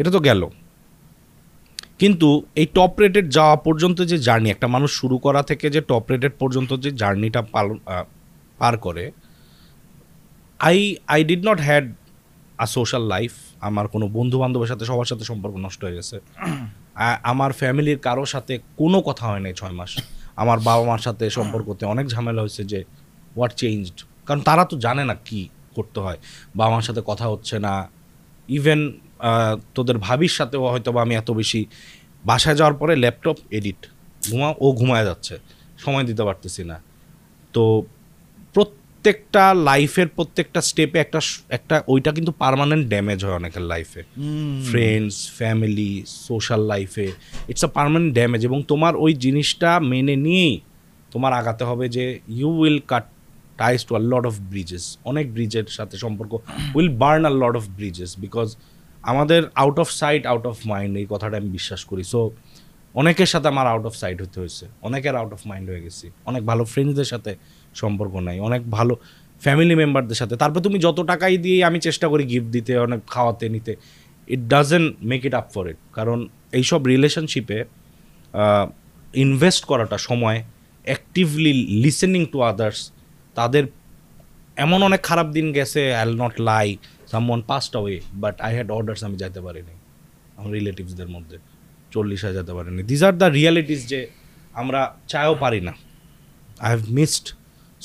এটা তো গেল, কিন্তু এই টপ রেটেড যাওয়া পর্যন্ত যে জার্নি, একটা মানুষ শুরু করা থেকে যে টপ রেটেড পর্যন্ত যে জার্নিটা পার করে, I did not had a social life. আমার কোনো বন্ধু বান্ধবের সাথে, সবার সাথে সম্পর্ক নষ্ট হয়ে গেছে। আমার ফ্যামিলির কারোর সাথে কোনো কথা হয় নাই 6 মাস। আমার বাবা মার সাথে সম্পর্কতে অনেক ঝামেলা হয়েছে যে হোয়াট চেঞ্জড, কারণ তারা তো জানে না কি করতে হয়। বাবা মার সাথে কথা হচ্ছে না, ইভেন তোদের ভাবির সাথেও হয়তো বা আমি এত বেশি, বাসায় যাওয়ার পরে ল্যাপটপ এডিট, ঘুমায় যাচ্ছে, সময় দিতে পারতেছি না। তো প্রত্যেকটা লাইফের প্রত্যেকটা স্টেপে একটা ওইটা কিন্তু পার্মানেন্ট ড্যামেজ হয় অনেকের লাইফে, ফ্রেন্ডস, ফ্যামিলি, সোশ্যাল লাইফে ইটস আ পার্মানেন্ট ড্যামেজ। এবং তোমার ওই জিনিসটা মেনে নিয়েই তোমার আগাতে হবে যে you will cut ties to a lot of bridges, অনেক ব্রিজের সাথে সম্পর্ক, will burn a lot of bridges, because আমাদের out of sight out of mind, এই কথাটা আমি বিশ্বাস করি। সো অনেকের সাথে আমার আউট অফ সাইট হতে হয়েছে, অনেকের আউট অফ মাইন্ড হয়ে গেছি, অনেক ভালো ফ্রেন্ডসদের সাথে সম্পর্ক নাই, অনেক ভালো ফ্যামিলি মেম্বারদের সাথে। তারপর তুমি যত টাকাই দিয়ে আমি চেষ্টা করি গিফট দিতে, অনেক খাওয়াতে, নিতে, it doesn't make it up for it. কারণ এইসব রিলেশনশিপে ইনভেস্ট করাটা সময়, অ্যাক্টিভলি লিসেনিং টু আদার্স, তাদের এমন অনেক খারাপ দিন গেছে, I will not lie, someone passed away but I had orders, আমি যেতে পারিনি, আমার রিলেটিভসদের মধ্যে 40 যেতে পারিনি। দিজ আর দ্য রিয়ালিটিস যে আমরা চাইও পারি না। I have missed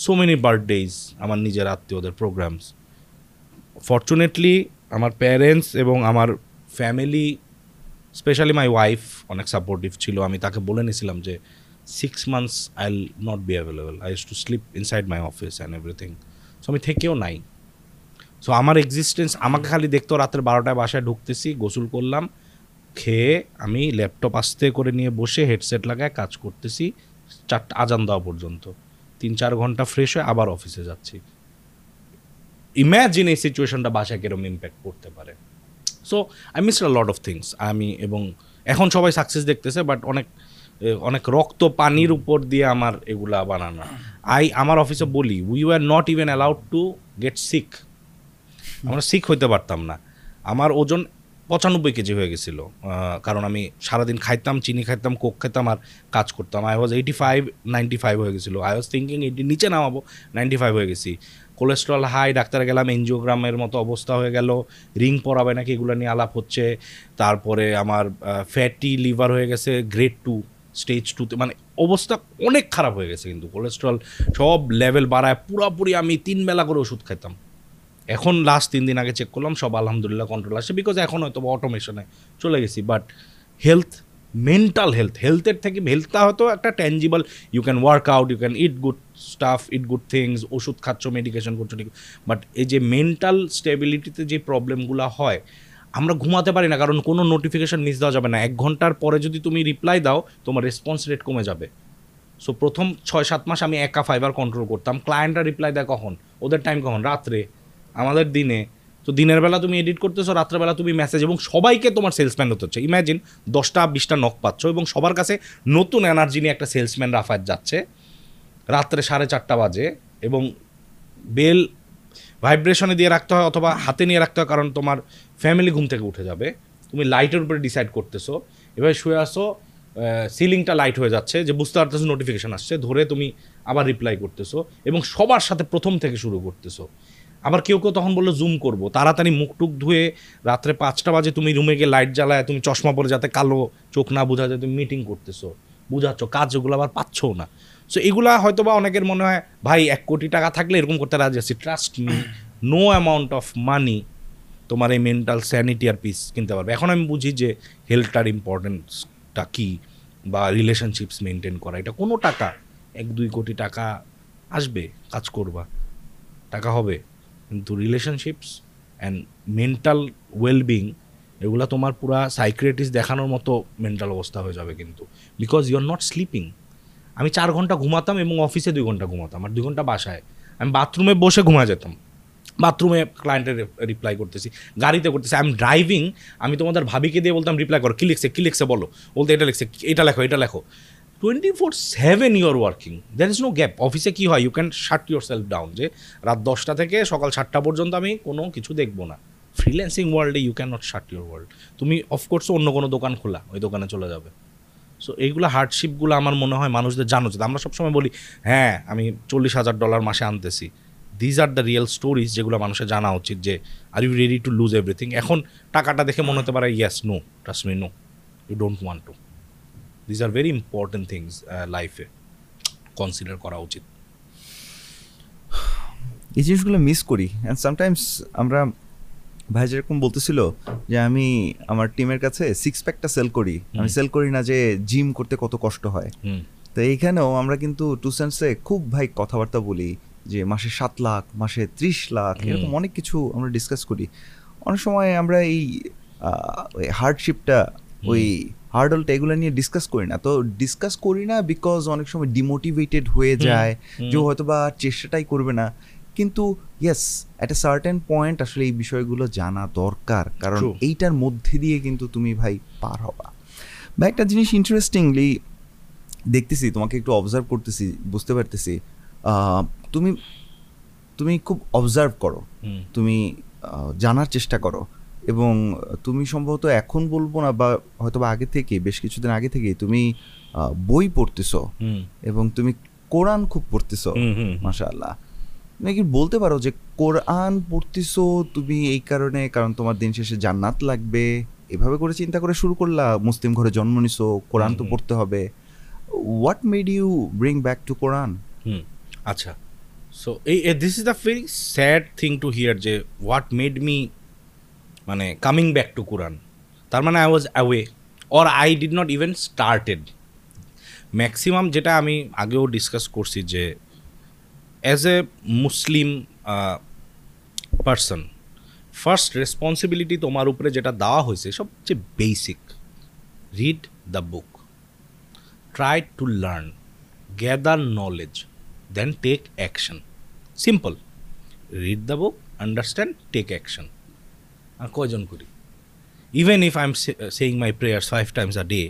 so many birthdays, আমার নিজের আত্মীয়দের প্রোগ্রামস। ফর্চুনেটলি আমার প্যারেন্টস এবং আমার ফ্যামিলি, স্পেশালি মাই ওয়াইফ, অনেক সাপোর্টিভ ছিল। আমি তাকে বলে নিয়েছিলাম যে 6 months I will not be available, I used to sleep inside my office and everything, so আমি থেকেও নাই। সো আমার এক্সিস্টেন্স, আমাকে খালি দেখতো রাতের 12টায় বাসায় ঢুকতেছি, গোসল করলাম, খেয়ে আমি ল্যাপটপ আস্তে করে নিয়ে বসে হেডসেট লাগায় কাজ করতেছি 4টা আজান দেওয়া পর্যন্ত, 3-4 ঘন্টা ফ্রেশ হয়ে আবার অফিসে যাচ্ছি। ইম্যাজিন এই সিচুয়েশনটা বাসায় কীরকম ইম্প্যাক্ট করতে পারে। So I missed a lot of things. আমি এবং এখন সবাই সাকসেস দেখতেছে, বাট অনেক রক্ত পানির উপর দিয়ে আমার এগুলা বানানো। আমার অফিসে বলি, we were not even allowed to get sick, আমরা সিক হইতে পারতাম না। আমার ওজন 95 কেজি হয়ে গেছিলো, কারণ আমি সারাদিন খাইতাম, চিনি খাইতাম, কোক খেতাম আর কাজ করতাম। আই ওয়াজ 85-95 হয়ে গেছিলো। আই ওয়াজ থিঙ্কিং 80 নিচে নামাবো, 95 হয়ে গেছি। কোলেস্ট্রল হাই, ডাক্তারে গেলাম, এনজিওগ্রামের মতো অবস্থা হয়ে গেল, রিং পরাবে নাকি এগুলো নিয়ে আলাপ হচ্ছে। তারপরে আমার ফ্যাটি লিভার হয়ে গেছে গ্রেড 2, স্টেজ 2-তে, মানে অবস্থা অনেক খারাপ হয়ে গেছে। কিন্তু কোলেস্ট্রল সব লেভেল বাড়ায় পুরাপুরি আমি 3 বেলা করে ওষুধ খেতাম। এখন লাস্ট 3 দিন আগে চেক করলাম, সব আলহামদুলিল্লাহ কন্ট্রোল আসে, বিকজ এখন হয়তো অটোমেশনে চলে গেছি। বাট হেলথ, মেন্টাল হেলথ, হেলথের থেকে হেলথটা হয়তো একটা tangible, you can work out, you can eat good stuff, eat good things, ওষুধ খাচ্ছ, মেডিকেশন করছো ঠিক। বাট এই যে মেন্টাল স্টেবিলিটিতে যে প্রবলেমগুলো হয়, আমরা ঘুমাতে পারি না, কারণ কোনো নোটিফিকেশান মিস দেওয়া যাবে না। 1 ঘন্টার পরে যদি তুমি রিপ্লাই দাও, তোমার রেসপন্স রেট কমে যাবে। সো প্রথম 6-7 মাস আমি একা ফাইবার কন্ট্রোল করতাম। ক্লায়েন্টরা রিপ্লাই দেয় কখন, ওদের টাইম কখন, রাত্রে, আমাদের দিনে। তো দিনের বেলা তুমি এডিট করতেছো, রাত্রেবেলা তুমি মেসেজ, এবং সবাইকে তোমার সেলসম্যান হতে হচ্ছে। ইমাজিন 10-20টা নক পাচ্ছ এবং সবার কাছে নতুন এনার্জি নিয়ে একটা সেলসম্যান রাফায়াত যাচ্ছে, রাত্রে 4:30 বাজে, এবং বেল ভাইব্রেশনে দিয়ে রাখতে হয় অথবা হাতে নিয়ে রাখতে হয়, কারণ তোমার ফ্যামিলি ঘুম থেকে উঠে যাবে। তুমি লাইটের উপরে ডিসাইড করতেছো, এবার শুয়ে আসো, সিলিংটা লাইট হয়ে যাচ্ছে, যে বুঝতে পারতেছো নোটিফিকেশান আসছে, ধরে তুমি আবার রিপ্লাই করতেছো, এবং সবার সাথে প্রথম থেকে শুরু করতেছো। আবার কেউ কেউ তখন বললো জুম করবো, তাড়াতাড়ি মুখ টুক ধুয়ে রাত্রে 5টা বাজে তুমি রুমে গিয়ে লাইট জ্বালায় তুমি চশমা পরে যাতে কালো চোখ না বোঝা যায় তুমি মিটিং করতেছো, বুঝাচ্ছ কাজ ওগুলো আবার পাচ্ছও না। সো এগুলা হয়তো বা অনেকের মনে হয় ভাই 1 কোটি টাকা থাকলে এরকম করতে রাজি আছি, trust me no amount of money তোমার এই মেন্টাল স্যানিটি আর পিস কিনতে পারবে। এখন আমি বুঝি যে হেলথটার ইম্পর্টেন্সটা কী বা রিলেশনশিপস মেনটেন করা, এটা কোনো টাকা 1-2 কোটি টাকা আসবে, কাজ করবা টাকা হবে, কিন্তু রিলেশনশিপস অ্যান্ড মেন্টাল ওয়েলবিং এগুলো তোমার পুরা সাইকিয়াট্রিস্ট দেখানোর মতো মেন্টাল অবস্থা হয়ে যাবে কিন্তু, because you are not sleeping. আমি 4 ঘন্টা ঘুমাতাম এবং অফিসে 2 ঘন্টা ঘুমাতাম আর 2 ঘন্টা বাসায়, আমি বাথরুমে বসে ঘুমা যেতাম, বাথরুমে ক্লায়েন্টের রিপ্লাই করতেছি, গাড়িতে করতেছি, আই এম ড্রাইভিং, আমি তোমাদের ভাবিকে দিয়ে বলতাম রিপ্লাই করো, কী লিখছে বলো, বলতে এটা লিখছে এটা লেখো, 24/7 you're working, there is no gap. অফিসে কী হয়, you can shut your self down, যে রাত 10টা থেকে সকাল 7টা পর্যন্ত আমি কোনো কিছু দেখবো না। ফ্রিল্যান্সিং ওয়ার্ল্ডে you can not shut your world, তুমি অফকোর্স অন্য কোনো দোকান খোলা, ওই দোকানে চলে যাবে। সো এইগুলো হার্ডশিপগুলো আমার মনে হয় মানুষদের জানো উচিত। আমরা সবসময় বলি হ্যাঁ আমি $40,000 মাসে আনতেছি, these are the real stories যেগুলো মানুষের জানা উচিত, যে are you ready to lose everything. এখন টাকাটা দেখে মনে হতে পারে yes, no, trust me, no, you don't want to, these are very important things লাইফে কনসিডার করা উচিত। এই জিনিসগুলো মিস করি অ্যান্ড সামটাইমস আমরা ভাই যেরকম বলতেছিল যে আমি আমার টিমের কাছে 6-প্যাকটা সেল করি, আমি সেল করি না যে জিম করতে কত কষ্ট হয়। তো এইখানেও আমরা কিন্তু টু সেন্টসে খুব ভাই কথাবার্তা বলি যে মাসে 7 লাখ, মাসে 30 লাখ, এরকম অনেক কিছু আমরা ডিসকাস করি। অনেক সময় আমরা এই হার্ডশিপটা, ওই হার্ডলটা, এগুলো নিয়ে ডিসকাস করি না। তো ডিসকাস করি না বিকজ অনেক সময় ডিমোটিভেটেড হয়ে যায় যে হয়তো বা চেষ্টাটাই করবে না, কিন্তু yes at a certain point আসলে এই বিষয়গুলো জানা দরকার, কারণ এইটার মধ্যে দিয়ে কিন্তু তুমি ভাই পার হবা। বা একটা জিনিস ইন্টারেস্টিংলি দেখতেছি, তোমাকে একটু অবজার্ভ করতেছি, বুঝতে পারতেছি তুমি খুব অবজার্ভ করো, তুমি জানার চেষ্টা করো, এবং তুমি সম্ভবত এখন বলবো না বা হয়তো বা আগে থেকে, বেশ কিছুদিন আগে থেকেই তুমি বই পড়তেছো এবং তুমি কোরআন খুব পড়তেছো, মাশাআল্লাহ। তুমি কি বলতে পারো যে কোরআন পড়তেছো তুমি এই কারণে কারণ তোমার দিন শেষে জান্নাত লাগবে, এভাবে করে চিন্তা করে শুরু করলা, মুসলিম ঘরে জন্ম নিছো, কোরআন তো পড়তে হবে, what made you bring back to কোরআন? আচ্ছা, so this is the very sad thing to hear, যে হোয়াট মেড মি মানে কামিং ব্যাক টু কোরআন, তার মানে I was away or I did not even started. Maximum যেটা আমি আগেও discuss করছি যে as a Muslim person first responsibility তোমার উপরে যেটা দেওয়া হয়েছে সবচেয়ে basic, read the book, try to learn, gather knowledge, then take action. Simple. Read the book, understand, take action. আর কয়জন করি? Even if I'm saying my prayers 5 times a day,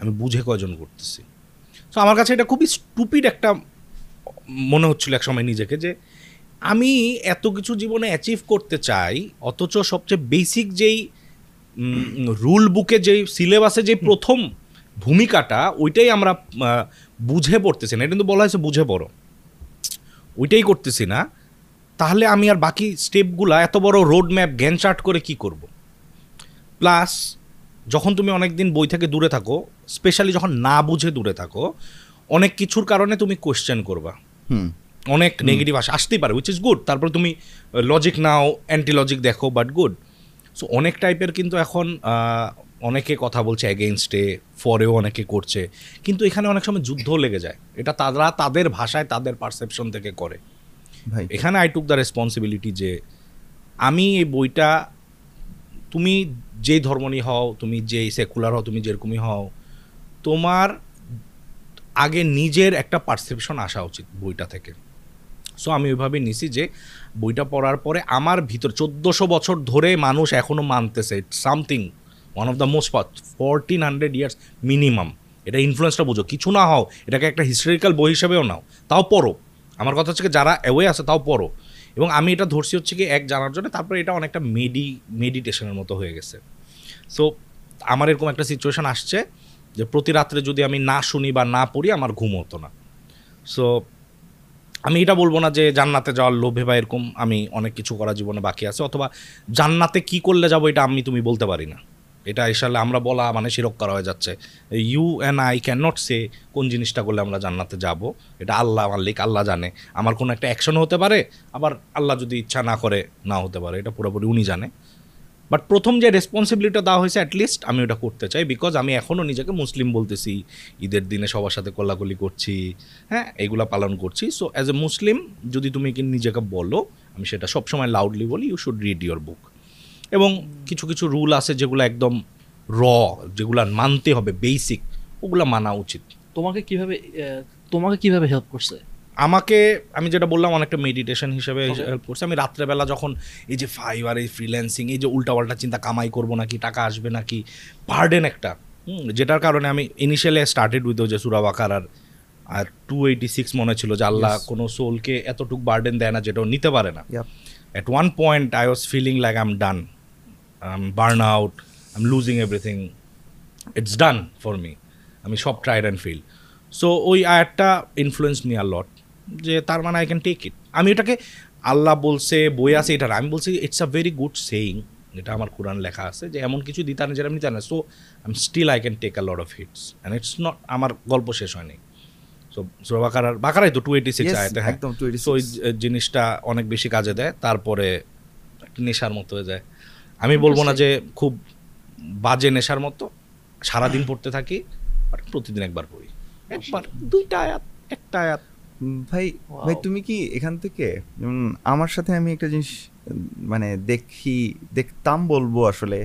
আমি বুঝে কয়জন করতেছি? সো আমার কাছে এটা খুবই স্টুপিড একটা মনে হচ্ছিল এক সময় নিজেকে, যে আমি এত কিছু জীবনে অ্যাচিভ করতে চাই, অথচ সবচেয়ে বেসিক যেই রুল বুকে, যেই সিলেবাসে যেই প্রথম ভূমিকাটা, ওইটাই আমরা বুঝে পড়তেছি না। এটা কিন্তু বলা হয়েছে বুঝে পড়ো, ওইটাই করতেছি না, তাহলে আমি আর বাকি স্টেপগুলা, এত বড় রোড ম্যাপ গ্যান চার্ট করে কি করব? প্লাস যখন তুমি অনেক দিন বই থেকে দূরে থাকো, স্পেশালি যখন না বুঝে দূরে থাকো, অনেক কিছুর কারণে তুমি কোয়েশ্চেন করবা, অনেক নেগেটিভ আসতেই পারে, উইচ ইজ গুড। তারপর তুমি লজিক নাও, অ্যান্টি লজিক দেখো, বাট গুড। সো অনেক টাইপের কিন্তু এখন অনেকে কথা বলছে অ্যাগেনস্টে, ফরেও অনেকে করছে, কিন্তু এখানে অনেক সময় যুদ্ধ লেগে যায়, এটা তারা তাদের ভাষায় তাদের পারসেপশন থেকে করে। ভাই এখানে আই টুক দ্য রেসপন্সিবিলিটি, যে আমি এই বইটা, তুমি যেই ধর্ম নিয়ে হও, তুমি যেই সেকুলার হও, তুমি যেরকমই হও, তোমার আগে নিজের একটা পারসেপশন আসা উচিত বইটা থেকে। সো আমি ওইভাবে নিছি যে বইটা পড়ার পরে আমার ভিতর 1400 বছর ধরে মানুষ এখনও মানতেছে something, one of the most 1400 years minimum, এটা ইনফ্লুয়েন্সটা বোঝো। কিছু না হও এটাকে একটা হিস্টোরিক্যাল বই হিসেবেও নাও, তাও পড়ো। আমার কথা হচ্ছে যারা অ্যাওয়ে আছে তাও পড়ো, এবং আমি এটা ধরছি হচ্ছে কি এক জানার জন্য। তারপরে এটা অনেকটা মেডিটেশনের মতো হয়ে গেছে। সো আমার এরকম একটা সিচুয়েশান আসছে যে প্রতি রাত্রে যদি আমি না শুনি বা না পড়ি আমার ঘুম হতো না। সো আমি এটা বলবো না যে জান্নাতে যাওয়ার লোভে বা এরকম, আমি অনেক কিছু করা জীবনে বাকি আছে, অথবা জান্নাতে কি করলে যাবো এটা আমি তুমি বলতে পারি না। এটা আসলে আমরা বলা মানে শিরোক্কার হয়ে যাচ্ছে। You and I can not say কোন জিনিসটা করলে আমরা জান্নাতে যাব, এটা আল্লাহ মালিক, আল্লাহ জানে। আমার কোনো একটা অ্যাকশন হতে পারে, আবার আল্লাহ যদি ইচ্ছা না করে না হতে পারে, এটা পুরোপুরি উনি জানে। বাট প্রথম যে রেসপন্সিবিলিটিটা দেওয়া হয়েছে অ্যাটলিস্ট আমি ওটা করতে চাই, বিকজ আমি এখনও নিজেকে মুসলিম বলতেছি, ঈদের দিনে সবার সাথে কোলাকুলি করছি, হ্যাঁ এগুলো পালন করছি। সো অ্যাজ এ মুসলিম যদি তুমি কি নিজেকে বলো, আমি সেটা সবসময় লাউডলি বলি, you should read your book. এবং কিছু কিছু রুল আছে যেগুলো একদম র, যেগুলো মানতে হবে, বেসিক, ওগুলো মানা উচিত। তোমাকে কীভাবে হেল্প করছে? আমাকে, আমি যেটা বললাম, অনেকটা মেডিটেশন হিসেবে হেল্প করছে। আমি রাত্রেবেলা যখন এই যে ফাইবার, এই ফ্রিল্যান্সিং, এই যে উল্টাপাল্টা চিন্তা, কামাই করবো নাকি, টাকা আসবে নাকি, বার্ডেন একটা, যেটার কারণে আমি ইনিশিয়ালি স্টার্টেড উইথ যে সূরা বাকারার 286 মনে ছিল যে আল্লাহ কোনো সোলকে এতটুকু বার্ডেন দেয় না যেটাও নিতে পারে না। At one point, I was feeling like I'm done. I'm burned out. I'm losing everything. It's done for me. I mean, shop tried and failed. So, that influenced me a lot. Tarman, I can take it. I mean, it's okay. Allah bolse, boya se ita. I mean, bolse, it's a very good saying. Eta amar Quran lekha ache. Je emon kichu dite na jeta ami nite na. So, I'm still, I can take a lot of hits. And it's not, amar golpo shesh hoyni. So সূরা বাকারাই তো 286 আয়াতে, হ্যাঁ একদম 286। ওই জিনিসটা অনেক বেশি কাজে দেয়, তারপরে একটা নেশার মতো হয়ে যায়। আমি বলবো না যে খুব বাজে নেশার মতো, সারাদিন পড়তে থাকি, আর প্রতিদিন একবার পড়ি, একবার দুইটা আয়াত, একটা আয়াত। ভাই তুমি কি এখান থেকে, যেমন আমার সাথে আমি একটা জিনিস মানে দেখতাম বলবো, আসলে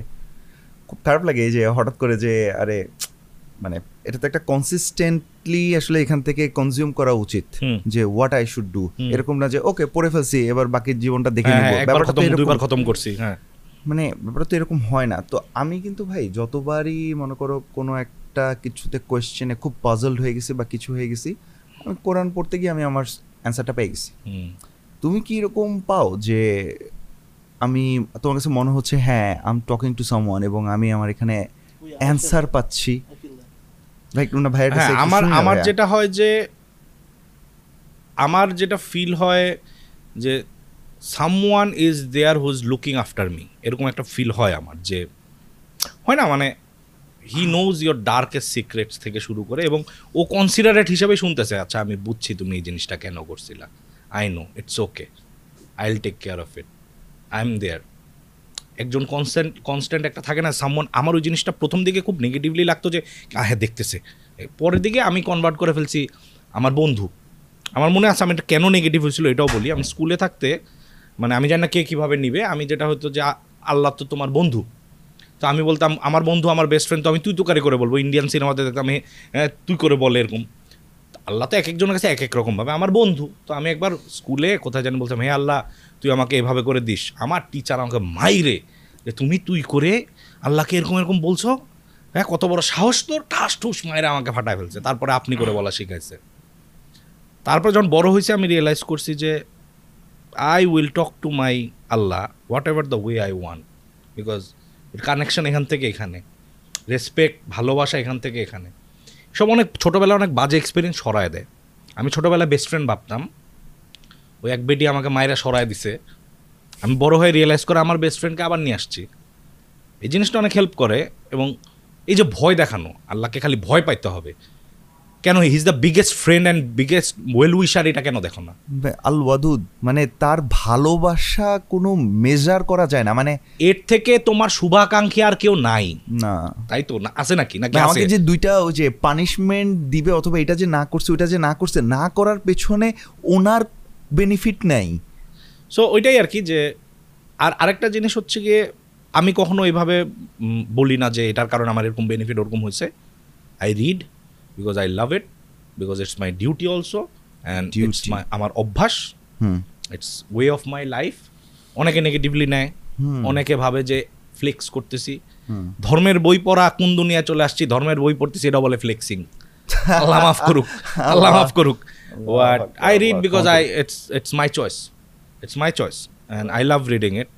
খুব খারাপ লাগে যে হঠাৎ করে যে আরে মানে এটা তো একটা কনসিস্টেন্টলি আসলে এখান থেকে কনজিউম করা উচিত, যে হোয়াট আই শুড ডু। এরকম না যে ওকে পড়ে ফেলছি এবার বাকি জীবনটা দেখে নেব, ব্যাপারটা তো দুইবার খতম করছি, হ্যাঁ মানে ব্যাপারটা তো এরকম হয় না। তো আমি কিন্তু ভাই যতবারই মনে করো কোনো একটা কিছুতে কোয়েশ্চেনে খুব পাজলড হয়ে গেছি বা কিছু হয়ে গেছি, আমি কোরআন পড়তে গিয়ে আমি আমার অ্যান্সারটা পেয়ে গেছি। তুমি কি এরকম পাও যে আমি, তোমার কাছে মনে হচ্ছে হ্যাঁ I am talking to someone এবং আমি আমার এখানে অ্যান্সার পাচ্ছি? আমার যেটা হয় যে আমার যেটা ফিল হয় যে someone is there who is looking after me, এরকম একটা ফিল হয় আমার, যে হয় না মানে he knows your darkest secrets থেকে শুরু করে, এবং ও কনসিডারেট হিসাবে শুনতেছে, আচ্ছা আমি বুঝছি তুমি এই জিনিসটা কেন করছিলা, I know, it's okay, I will take care of it, I am there. একজন কনস্ট্যান্ট একটা থাকে না সামওয়ান। আমার ওই জিনিসটা প্রথম দিকে খুব নেগেটিভলি লাগতো যে হ্যাঁ দেখতেছে, পরের দিকে আমি কনভার্ট করে ফেলছি। আমার বন্ধু, আমার মনে আছে আমি এটা কেন নেগেটিভ হয়েছিল এটাও বলি। আমি স্কুলে থাকতে, মানে আমি জানি না কে কীভাবে নিবে, আমি যেটা হতো যে আল্লাহ তো তোমার বন্ধু, তো আমি বলতাম আমার বন্ধু আমার বেস্ট ফ্রেন্ড, তো আমি তুই তুকারি করে বলবো। ইন্ডিয়ান সিনেমাতে দেখতাম আমি তুই করে বলে এরকম। আল্লাহ তো এক একজনের কাছে এক এক রকমভাবে আমার বন্ধু। তো আমি একবার স্কুলে কোথায় জানি বলতাম, হ্যাঁ আল্লাহ তুই আমাকে এভাবে করে দিস। আমার টিচার আমাকে মাইরে যে তুমি তুই করে আল্লাহকে এরকম এরকম বলছো, হ্যাঁ কত বড় সাহস তোর, ঠাস ঠুস মায়েরা আমাকে ফাটায় ফেলছে। তারপরে আপনি করে বলা শিখাইছে। তারপরে যখন বড় হয়েছে আমি রিয়েলাইজ করছি যে I will talk to my Allah whatever the way I want, because এর কানেকশান এখান থেকে এখানে, রেসপেক্ট, ভালোবাসা এখান থেকে এখানে। সব অনেক ছোটোবেলা অনেক বাজে এক্সপিরিয়েন্স সরায় দেয়। আমি ছোটোবেলায় বেস্ট ফ্রেন্ড ভাবতাম, ওই এক বেটি আমাকে মায়েরা সরায় দিছে, আমি বড় হয়ে রিয়েলাইজ করে আমার বেস্ট ফ্রেন্ডকে আবার নিয়ে আসছি। এই জিনিসটা অনেক হেল্প করে। এবং এই যে ভয় দেখানো, আল্লাহকে খালি ভয় পাইতে হবে কেন, he is the biggest friend and biggest well wisher, এটা কেন দেখো না আল ওয়াদুদ, মানে তার ভালোবাসা কোনো মেজার করা যায় না, মানে এর থেকে তোমার শুভাকাঙ্ক্ষী আর কেউ নাই না, তাই তো না, আছে নাকি নাকি আমাকে যে দুইটা ওই যে পানিশমেন্ট দিবে, অথবা এটা যে না করছে ওইটা যে না করছে, না করার পেছনে ওনার বেনিফিট নাই। সো ওইটাই আর কি। যে আর আরেকটা জিনিস হচ্ছে গিয়ে, আমি কখনো এইভাবে বলি না যে এটার কারণে আমার এরকম বেনিফিট ওরকম হয়েছে। I read because I love it, because it's my duty also, and it's my, আমার অভ্যাস, it's way of my life. অনেকে নেগেটিভলি নেয়, অনেকে ভাবে যে ফ্লেক্স করতেছি। ধর্মের বই পড়া, কোন দুনিয়ায় চলে আসছি, ধর্মের বই পড়তেছি এটা বলে ফ্লেক্সিং। আল্লাহ মাফ করুক, আল্লাহ মাফ করুক। But I read because it's my choice, it's my choice, and I love reading it.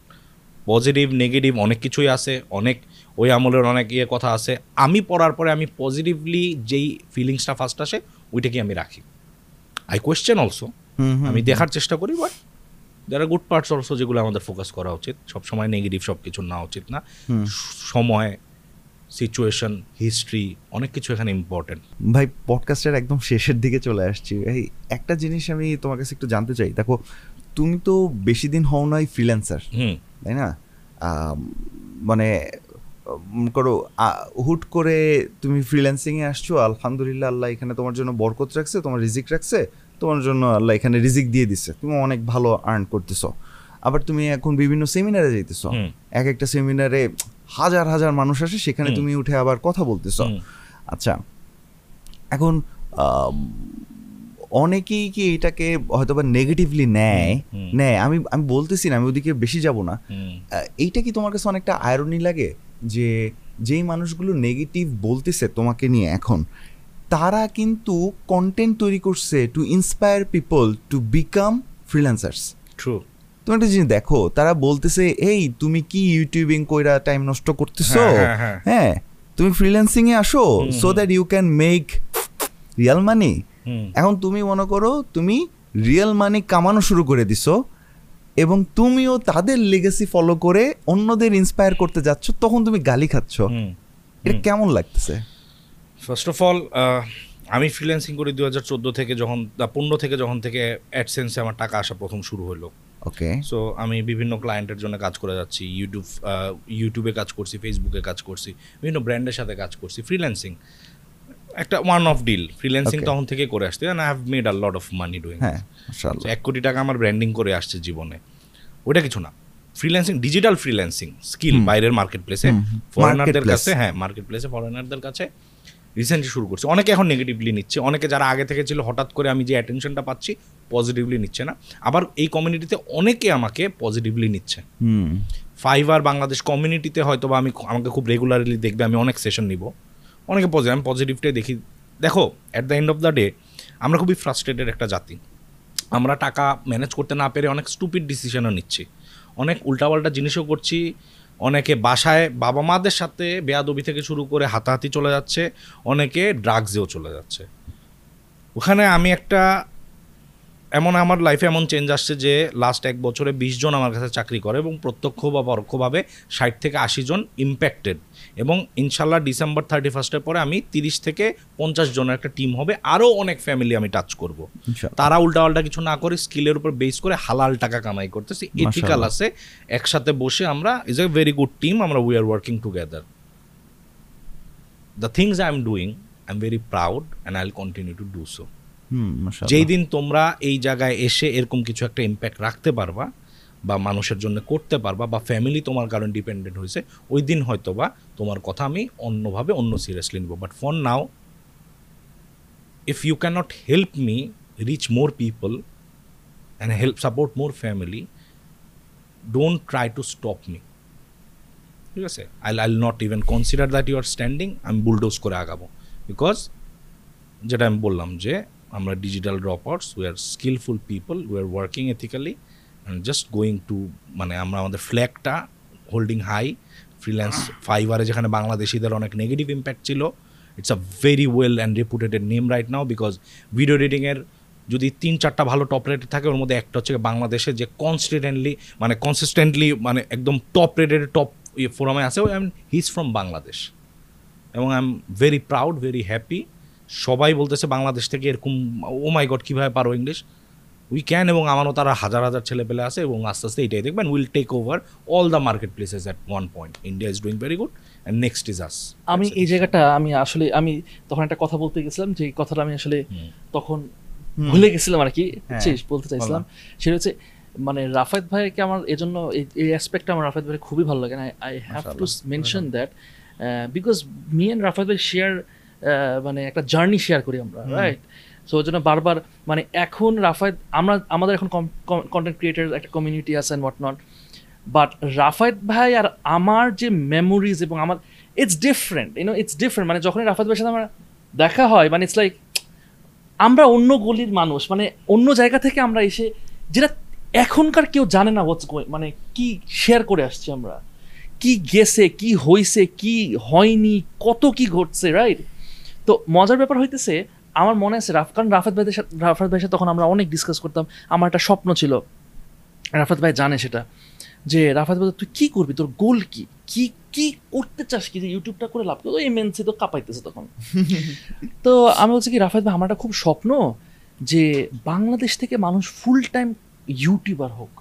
Positive, negative অনেক কিছুই আছে, অনেক ওই আমলের অনেক ইয়ে কথা আছে। আমি পড়ার পরে আমি পজিটিভলি যেই ফিলিংসটা ফার্স্ট আসে ওইটাকে আমি রাখি। I question also, আমি দেখার চেষ্টা করি, বাট যারা গুড পার্টস অলসো যেগুলো আমাদের ফোকাস করা উচিত, সবসময় নেগেটিভ সব কিছু না উচিত না। সময়, সিচুয়েশন, হিস্ট্রি, অনেক কিছু এখানে ইম্পর্টেন্ট। ভাই পডকাস্টের একদম শেষের দিকে চলে আসছি, এই একটা জিনিস আমি তোমার কাছে একটু জানতে চাই। দেখো তুমি তো বেশি দিন হও নাই ফ্রিল্যান্সার, তাই না? মানে করো হুট করে তুমি ফ্রিল্যান্সিংয়ে আসছো, আলহামদুলিল্লাহ আল্লাহ এখানে তোমার জন্য বরকত রাখছে, তোমার রিজিক রাখছে, তোমার জন্য আল্লাহ এখানে রিজিক দিয়ে দিচ্ছে, তুমি অনেক ভালো আর্ন করতেছো। আবার তুমি এখন বিভিন্ন সেমিনারে যাইতেছো, এক একটা সেমিনারে হাজার হাজার মানুষ আসে, সেখানে তুমি উঠে আবার কথা বলতেছো। আচ্ছা, এখন অনেকেই কি এটাকে হয়তো বা নেগেটিভলি নেয়, আমি আমি বলতেছি না, আমি ওদিকে বেশি যাব না। এইটা কি তোমার কাছে অনেকটা আয়রনি লাগে যে যেই মানুষগুলো নেগেটিভ বলতেছে তোমাকে নিয়ে এখন, তারা কিন্তু কন্টেন্ট তৈরি করছে to inspire people to become freelancers? True. তুমি একটা জিনিস দেখো, তারা বলতেছে এই তুমি কি ইউটিউবিং কইরা টাইম নষ্ট করতেছো, হ্যাঁ তুমি ফ্রিল্যান্সিংয়ে আসো so that you can make real money. এখন তুমি মনে করো তুমি রিয়েল মানি কামানো শুরু করে দিছো এবং তুমিও তাদের লেগেসি ফলো করে অন্যদের ইন্সপায়ার করতে যাচ্ছ, তখন তুমি গালি খাচ্ছ, এটা কেমন লাগতেছে? ফার্স্ট অফ অল আমি ফ্রিল্যান্সিং করি 2014 থেকে, যখন 15 থেকে, যখন থেকে অ্যাডসেন্সে আমার টাকা আসা প্রথম শুরু হলো। ওকে, সো আমি বিভিন্ন ক্লায়েন্টের জন্য কাজ করে যাচ্ছি, ইউটিউবে কাজ করছি, ফেসবুকে কাজ করছি, বিভিন্ন ব্র্যান্ডের সাথে কাজ করছি। ফ্রিল্যান্সিং একটা ওয়ান অফ ডিল, ফ্রিল্যান্সিং তখন থেকে করে আসছে, and I have made a lot of money doing it. মাশাআল্লাহ, 1 কোটি টাকা আমার ব্র্যান্ডিং করে আসছে জীবনে, ওটা কিছু না। ফ্রিল্যান্সিং, ডিজিটাল ফ্রিল্যান্সিং স্কিল বাইরের মার্কেট প্লেসে ফরেনারদের কাছে, হ্যাঁ মার্কেট প্লেসে ফরেনারদের কাছে রিসেন্টলি শুরু করছে। অনেকে এখন নেগেটিভলি নিচ্ছে, অনেকে যারা আগে থেকে ছিল হঠাৎ করে আমি যে অ্যাটেনশনটা পাচ্ছি পজিটিভলি নিচ্ছে না। আবার এই কমিউনিটিতে অনেকে আমাকে পজিটিভলি নিচ্ছে। ফাইভার বাংলাদেশ কমিউনিটিতে হয়তো বা আমাকে খুব রেগুলারলি দেখবে, আমি অনেক সেশন নিব, অনেকে পজিটিভ, আমি পজিটিভটাই দেখি। দেখো at the end of the day আমরা খুবই ফ্রাস্ট্রেটেড একটা জাতি, আমরা টাকা ম্যানেজ করতে না পেরে অনেক স্টুপিড ডিসিশনও নিচ্ছি, অনেক উল্টাপাল্টা জিনিসও করছি, অনেকে বাসায় বাবা মাদের সাথে বেয়াদবি থেকে শুরু করে হাতাহাতি চলে যাচ্ছে, অনেকে ড্রাগসেও চলে যাচ্ছে। ওখানে আমি একটা এমন, আমার লাইফে এমন চেঞ্জ আসছে যে লাস্ট 1 বছরে 20 জন আমার কাছে চাকরি করে এবং প্রত্যক্ষ বা পরোক্ষভাবে 60 থেকে 80 জন ইম্প্যাক্টেড, এবং ইনশাল্লাহ ডিসেম্বর 31st পরে আমি 30 থেকে 50 জনের একটা টিম হবে, আরও অনেক ফ্যামিলি আমি টাচ করব। তারা উল্টাপাল্টা কিছু না করে স্কিলের উপর বেস করে হালাল টাকা কামাই করতেছে, এথিক্যাল আছে, একসাথে বসে আমরা is a very good team, আমরা we are working together. The things I am doing I am very proud and I will continue to do so. যেই দিন তোমরা এই জায়গায় এসে এরকম কিছু একটা ইম্প্যাক্ট রাখতে পারবা বা মানুষের জন্য করতে পারবা বা ফ্যামিলি তোমার কারণে ডিপেন্ডেন্ট হয়েছে, ওই দিন হয়তো বা তোমার কথা আমি অন্যভাবে অন্য সিরিয়াসলি নেব। But for now if you can not help me reach more people and help support more family, don't try to stop me, ঠিক আছে? I'll not even consider that you are standing, আমি bulldoze করে আগাবো। Because যেটা আমি বললাম যে আমরা digital dropouts, we are skillful people, we are working ethically and just going to, মানে আমরা আমাদের ফ্ল্যাগটা হোল্ডিং হাই। ফ্রিল্যান্স ফাইভারে যেখানে বাংলাদেশিদের অনেক নেগেটিভ ইম্প্যাক্ট ছিল, it's a very well and reputated name right now, because video এডিটিংয়ের যদি 3-4টা ভালো টপ রেটেড থাকে, ওর মধ্যে একটা হচ্ছে বাংলাদেশে যে কনসিস্টেন্টলি মানে একদম টপ রেটেড টপ ফোরামে আছে, I am he is from Bangladesh এবং I am very proud, very happy. সবাই বলতেছে বাংলাদেশ থেকে এরকম, ও মাই গড কীভাবে পারো ইংলিশ, উই ক্যান। এবং আমারও তারা হাজার হাজার ছেলেপেলে আছে এবং আস্তে আস্তে এটাই দেখবেন will take over all the market places at one point. India is doing very good and next is us. আমি এই জায়গাটা আমি তখন একটা কথা বলতে গেছিলাম, যে কথাটা আমি আসলে তখন ভুলে গেছিলাম আর কি, বলতে চাইছিলাম সেটা হচ্ছে মানে রাফায়াত ভাইকে আমার এজন্য এই অ্যাসপেক্টটা আমার রাফায়াত ভাইয়ের খুবই ভালো লাগে। I have to mention that because me and Rafayat ভাই শেয়ার মানে একটা জার্নি শেয়ার করি আমরা, রাইট? সো ওই জন্য বারবার মানে এখন রাফায়াত, আমাদের এখন কন্টেন্ট ক্রিয়েটার একটা কমিউনিটি আছে and what not, but Rafayat ভাই আর আমার যে মেমোরিজ এবং আমার ইটস ডিফারেন্ট মানে যখনই রাফায়াত ভাইয়ের সাথে আমার দেখা হয়, মানে ইটস লাইক আমরা অন্য গলির মানুষ, মানে অন্য জায়গা থেকে আমরা এসে, যেটা এখনকার কেউ জানে না হোয়াটস গোয়িং, মানে কি শেয়ার করে আসছি আমরা, কি গেছে, কি হয়েছে, কি হয়নি, কত কি ঘটছে, রাইট? তো মজার ব্যাপার হইতেছে আমার মনে আছে কারণ রাফাত ভাইয়ের সাথে তখন আমরা অনেক ডিসকাস করতাম। আমার একটা স্বপ্ন ছিল, রাফাত ভাই জানে সেটা, যে রাফাত ভাই তুই কী করবি, তোর গোল কী, কী কী করতে চাস, কি যে ইউটিউবটা করে লাভ করবো, এমএনসি তো কাঁপাইতেছে তখন। তো আমি বলছি কি রাফাত ভাই আমার একটা খুব স্বপ্ন যে বাংলাদেশ থেকে মানুষ ফুল টাইম ইউটিউবার হোক।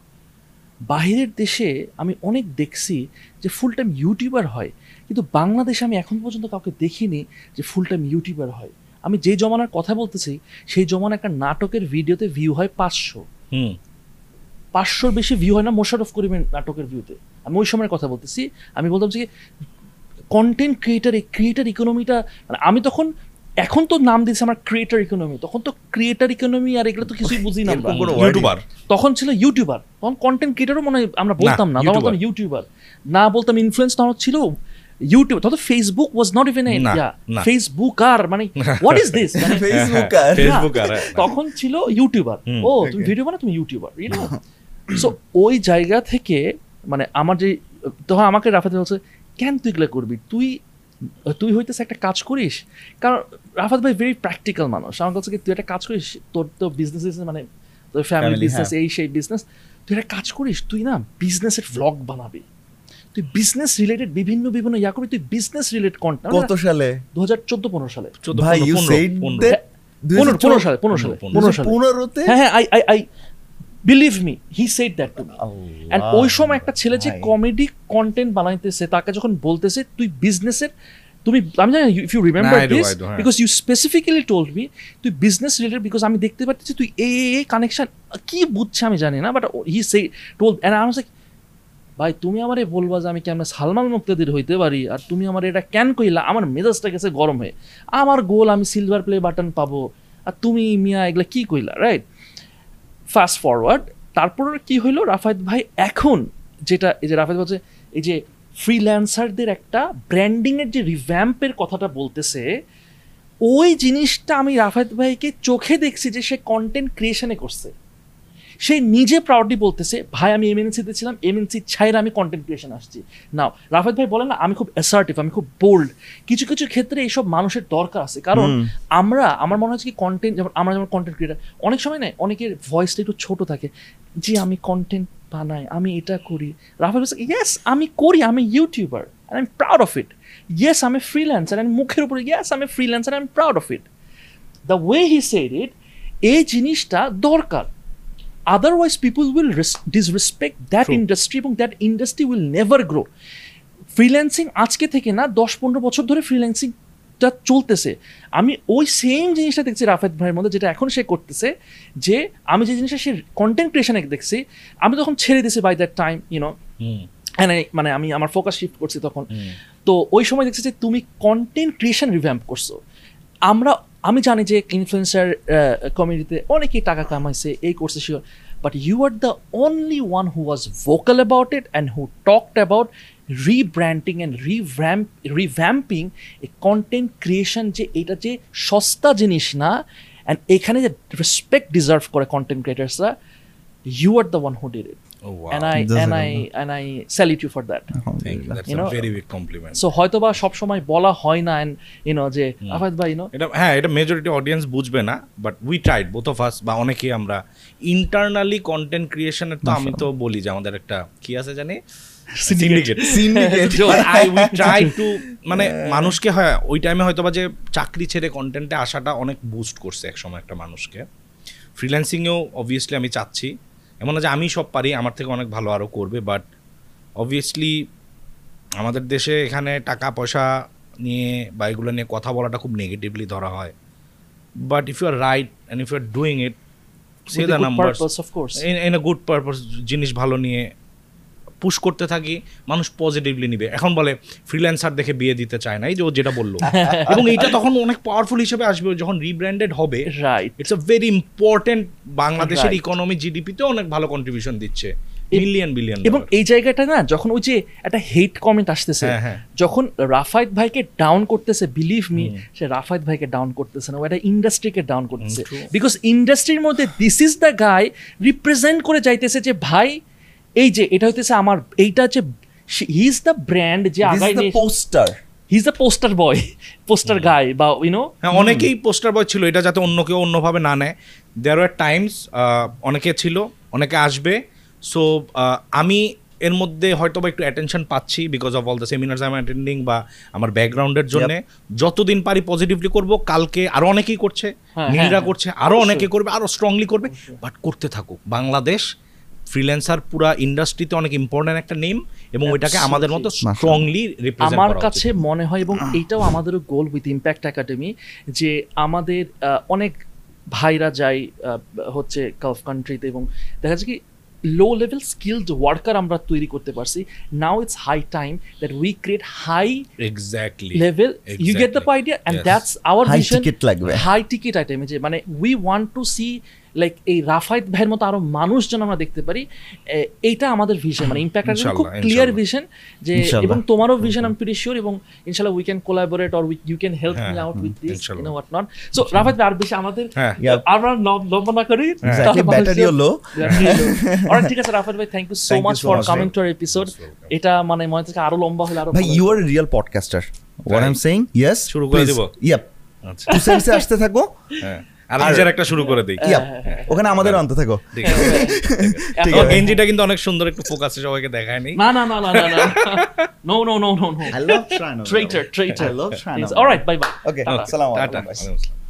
বাহিরের দেশে আমি অনেক দেখছি যে ফুল টাইম ইউটিউবার হয়, কিন্তু বাংলাদেশে আমি এখন পর্যন্ত কাউকে দেখিনি যে ফুল টাইম ইউটিউবার হয়। আমি যে জমানার কথা বলতেছি সেই জমানায় একটা নাটকের ভিডিওতে ভিউ হয় 500, 500-র বেশি ভিউ হয় না মোশারফ করিমের নাটকের ভিউতে। আমি ওই সময়ের কথা বলতেছি। আমি বলতাম যে কন্টেন্ট ক্রিয়েটার, এই ক্রিয়েটার ইকোনমিটা, মানে আমি তখন, এখন তো নাম দিয়েছে আমার ক্রিয়েটার ইকোনমি, তখন তো ক্রিয়েটার ইকোনমি আর এগুলো তো কিছুই বুঝি না। তখন ছিল ইউটিউবার, তখন কন্টেন্ট ক্রিয়েটারও মানে আমরা বলতাম না, তখন ইউটিউবার না বলতাম, ইনফ্লুয়েন্স তখন ছিল YouTube, তখন Facebook was not even an idea, Facebooker মানে what is this, মানে ফেসবুকার, তখন ছিল ইউটিউবার, ও তুমি ভিডিও বানাও তুমি ইউটিউবার, you know. সো ওই জায়গা থেকে মানে আমার যে তখন আমাকে রাফাত বলছে কেন তুই এগুলো করবি, তুই তুই হইতেছে একটা কাজ করিস, কারণ রাফাত ভাই ভেরি প্র্যাকটিক্যাল মানুষ। আমার কাছে তুই একটা কাজ করিস, তোর তো বিজনেস মানে তোর ফ্যামিলি বিজনেস, এই সেই বিজনেস, তুই একটা কাজ করিস, তুই না বিজনেসের ব্লগ বানাবি, তুই বিজনেস রিলেটেড বিভিন্ন বিভিন্ন ইয়া করবি, তুই বিজনেস রিলেটেড কন্টেন্ট। কত সালে? 2014-15 সালে। ভাই ইউ সেড দ্যাট 15 সালে তে। হ্যাঁ, I believe me, he said that to me. And ওই সময় একটা ছেলে যে কমেডি কন্টেন্ট বানাইতেছে, তাকে যখন বলতেছে তুই বিজনেসের, তুমি আমি জানি if you remember this because you specifically told me তুই বিজনেস রিলেটেড, বিকজ আমি দেখতে পাচ্ছি তুই এই কানেকশন কি বুঝছে আমি জানি না, but he said told. And I was like ভাই তুমি আমারে বলবা যে আমি কেন সালমান মুক্তাদির হইতে পারি, আর তুমি আমার এটা কেন কইলা? আমার মেজাজটা গেছে গরম হয়ে, আমার গোল আমি সিলভার প্লে বাটন পাবো, আর তুমি মিয়া এগুলা কি কইলা, রাইট? ফাস্ট ফরওয়ার্ড, তারপর কি হইলো, রাফায়েত ভাই এখন যেটা এই যে রাফায়েত বলছে এই যে ফ্রিল্যান্সারদের একটা ব্র্যান্ডিংয়ের যে রিভ্যাম্পের কথাটা বলতেছে, ওই জিনিসটা আমি রাফায়েত ভাইকে চোখে দেখছি যে সে কন্টেন্ট ক্রিয়েশনে করছে। সে নিজে প্রাউডলি বলতেছে ভাই আমি এমএনসিতে ছিলাম, এমএনসি ছাইরা আমি কন্টেন্ট ক্রিয়েশন আসছি। নাও রাফায়েত ভাই বলেন না আমি খুব অ্যাসার্টিভ, আমি খুব বোল্ড, কিছু কিছু ক্ষেত্রে এইসব মানুষের দরকার আছে, কারণ আমরা, আমার মনে হচ্ছে কি কন্টেন্ট, যেমন আমরা যেমন কন্টেন্ট ক্রিয়েটার অনেক সময় নেই, অনেকের ভয়েসটা একটু ছোটো থাকে, যে আমি কন্টেন্ট বানাই, আমি এটা করি। রাফায়েত বলছে ইয়েস আমি করি, আমি YouTuber and I am proud of it, yes আমি ফ্রিল্যান্সার, আমি মুখের উপরে ইয়েস আমি freelancer, I am proud of it, the way he said it. এই জিনিসটা দরকার, otherwise people will disrespect that True. industry, and that industry will never grow. freelancing আজকে থেকে না 10-15 বছর ধরে freelancing টা চলতেছে। আমি ওই সেম জিনিসটা দেখছি রাফায়েত ভাইয়ের মধ্যে, যেটা এখন সে করতেছে, যে আমি যে জিনিসটা সে কন্টেন্ট ক্রিয়েশনে দেখছি আমি তখন ছেড়ে দিয়েছি বাই দ্যাট টাইম, ইউনো, মানে আমি আমার ফোকাস শিফট করছি তখন। তো ওই সময় দেখছি যে তুমি কন্টেন্ট ক্রিয়েশন রিভ্যাম্প করছো। আমরা, আমি জানি যে ইনফ্লুয়েন্সার কমিউনিটিতে অনেকেই টাকা কামাইছে, এই করছে, sure, but you are the only one who was vocal about it and who talked about rebranding and revamping a content creation, যে এটা যে সস্তা জিনিস না, অ্যান্ড এখানে যে রেসপেক্ট ডিজার্ভ করে কন্টেন্ট ক্রিয়েটার্সরা, you are the one who did it. And I salute you for that. Thank you. That's a very big compliment. So হয়তোবা সব সময় বলা হয় না, and you know যে আফাত ভাই, you know এটা, হ্যাঁ এটা মেজরিটি অডিয়েন্স বুঝবে না, but we tried both of us, বা অনেকেই আমরা ইন্টারনালি কন্টেন্ট ক্রিয়েশনের, তো আমি তো বলি যে আমাদের একটা কি আছে জানি, মানে মানুষকে হয় ওই টাইমে হয়তোবা যে চাকরি ছেড়ে কন্টেন্টে আসাটা অনেক বুস্ট করছে একসময় একটা মানুষকে। ফ্রিল্যান্সিংয়েও অবভিয়াসলি আমি চাচ্ছি, এমন না যে আমি সব পারি, আমার থেকে অনেক ভালো আরও করবে, বাট অবভিয়াসলি আমাদের দেশে এখানে টাকা পয়সা নিয়ে বা এগুলো নিয়ে কথা বলাটা খুব নেগেটিভলি ধরা হয়, but if you are right and if you are doing it say the numbers in a good purpose, জিনিস ভালো নিয়ে পুশ করতে থাকি, মানুষ পজিটিভলি নিবে। এখন বলে ফ্রিল্যান্সার দেখে বিয়ে দিতে চায় না, এই যে যেটা বললো, এবং এইটা তখন অনেক পাওয়ারফুল হিসেবে আসবে যখন রিব্র্যান্ডেড হবে, right? It's a very important, বাংলাদেশের ইকোনমি জিডিপিতে অনেক ভালো কন্ট্রিবিউশন দিচ্ছে, মিলিয়ন বিলিয়ন। এবং এই জায়গাটা না, যখন ওই যে একটা হেট কমেন্ট আসতেছে, যখন রাফায়েত ভাইকে ডাউন করতেছে, বিলিভ মি সে রাফায়েত ভাইকে ডাউন করতেছে না, ওটা ইন্ডাস্ট্রিকে ডাউন করতেছে, বিকজ ইন্ডাস্ট্রির মধ্যে this is the guy represent করে যাইতেছে, যে ভাই এই যে এটা হইতেছে আমার, এইটা হচ্ছে হি ইজ দ্য ব্র্যান্ড, যে আগাই নিয়ে, he's a poster boy, poster guy, বা you know. অনেকেই পোস্টার বয় ছিল, এটা যাতে অন্য কেউ অন্যভাবে না নেয়। There were times অনেকে ছিল, অনেকে আসবে। সো আমি এর মধ্যে হয়তো বা একটু অ্যাটেনশন পাচ্ছি because of all the seminars I am attending, বা আমার ব্যাকগ্রাউন্ডের জন্য যতদিন পারি পজিটিভলি করব। কালকে আরও অনেকেই করছে, নীরা করছে, আরও অনেকে করবে, আরও স্ট্রংলি করবে, বাট করতে থাকুক। বাংলাদেশ ফ্রিল্যান্সার পুরা ইন্ডাস্ট্রিতে অনেক ইম্পর্টেন্ট একটা নেম, এবং ওইটাকে আমাদের মতো স্ট্রংলি রিপ্রেজেন্ট করা। আমার কাছে মনে হয়, এবং এইটাও আমাদেরও গোল উইথ ইম্প্যাক্ট একাডেমি, যে আমাদের অনেক ভাইরা যায় হচ্ছে গালফ কান্ট্রিতে, এবং দেখা যাচ্ছে কি লো লেভেল স্কিলড ওয়ার্কার আমরা তৈরি করতে পারছি। Now it's high time that we create high level, you get the idea, and that's our vision. High ticket item, যে মানে we want to see like এই রাফায়েত ভাইয়ের মতো আরো মানুষজন আমরা দেখতে পারি, এইটা আমাদের ভিশন। মানে ইম্প্যাক্ট খুব ক্লিয়ার ভিশন, যে এবং তোমারও ভিশন আমি প্রিটি শিওর, এবং ইনশাআল্লাহ we can collaborate or you can help me out with this, you know what not. So Rafayat ভাই, আর বেশি আমাদের আমরা লম্বা না করি, ব্যাটারিও লো। অলরাইট, ঠিক আছে রাফায়েত ভাই, thank you so much for coming to our episode. এটা মানে মনে থেকে আরো লম্বা হলো, আরো ভাই you are a real podcaster, what I am saying. Yes, শুরু করে দেব। ইয়েপ, আচ্ছা তুমি সেন্সে আসতে থাকো। হ্যাঁ, একটা শুরু করে দিই, ওখানে আমাদের অন্ত থাকো। গেঞ্জিটা কিন্তু অনেক সুন্দর, একটু ফোকাসে সবাইকে দেখায় নি। না না না না না, no no no no, I love ট্রাইনো, traitor traitor, I love ট্রাইনো। Alright, bye bye, okay, আসসালামু আলাইকুম।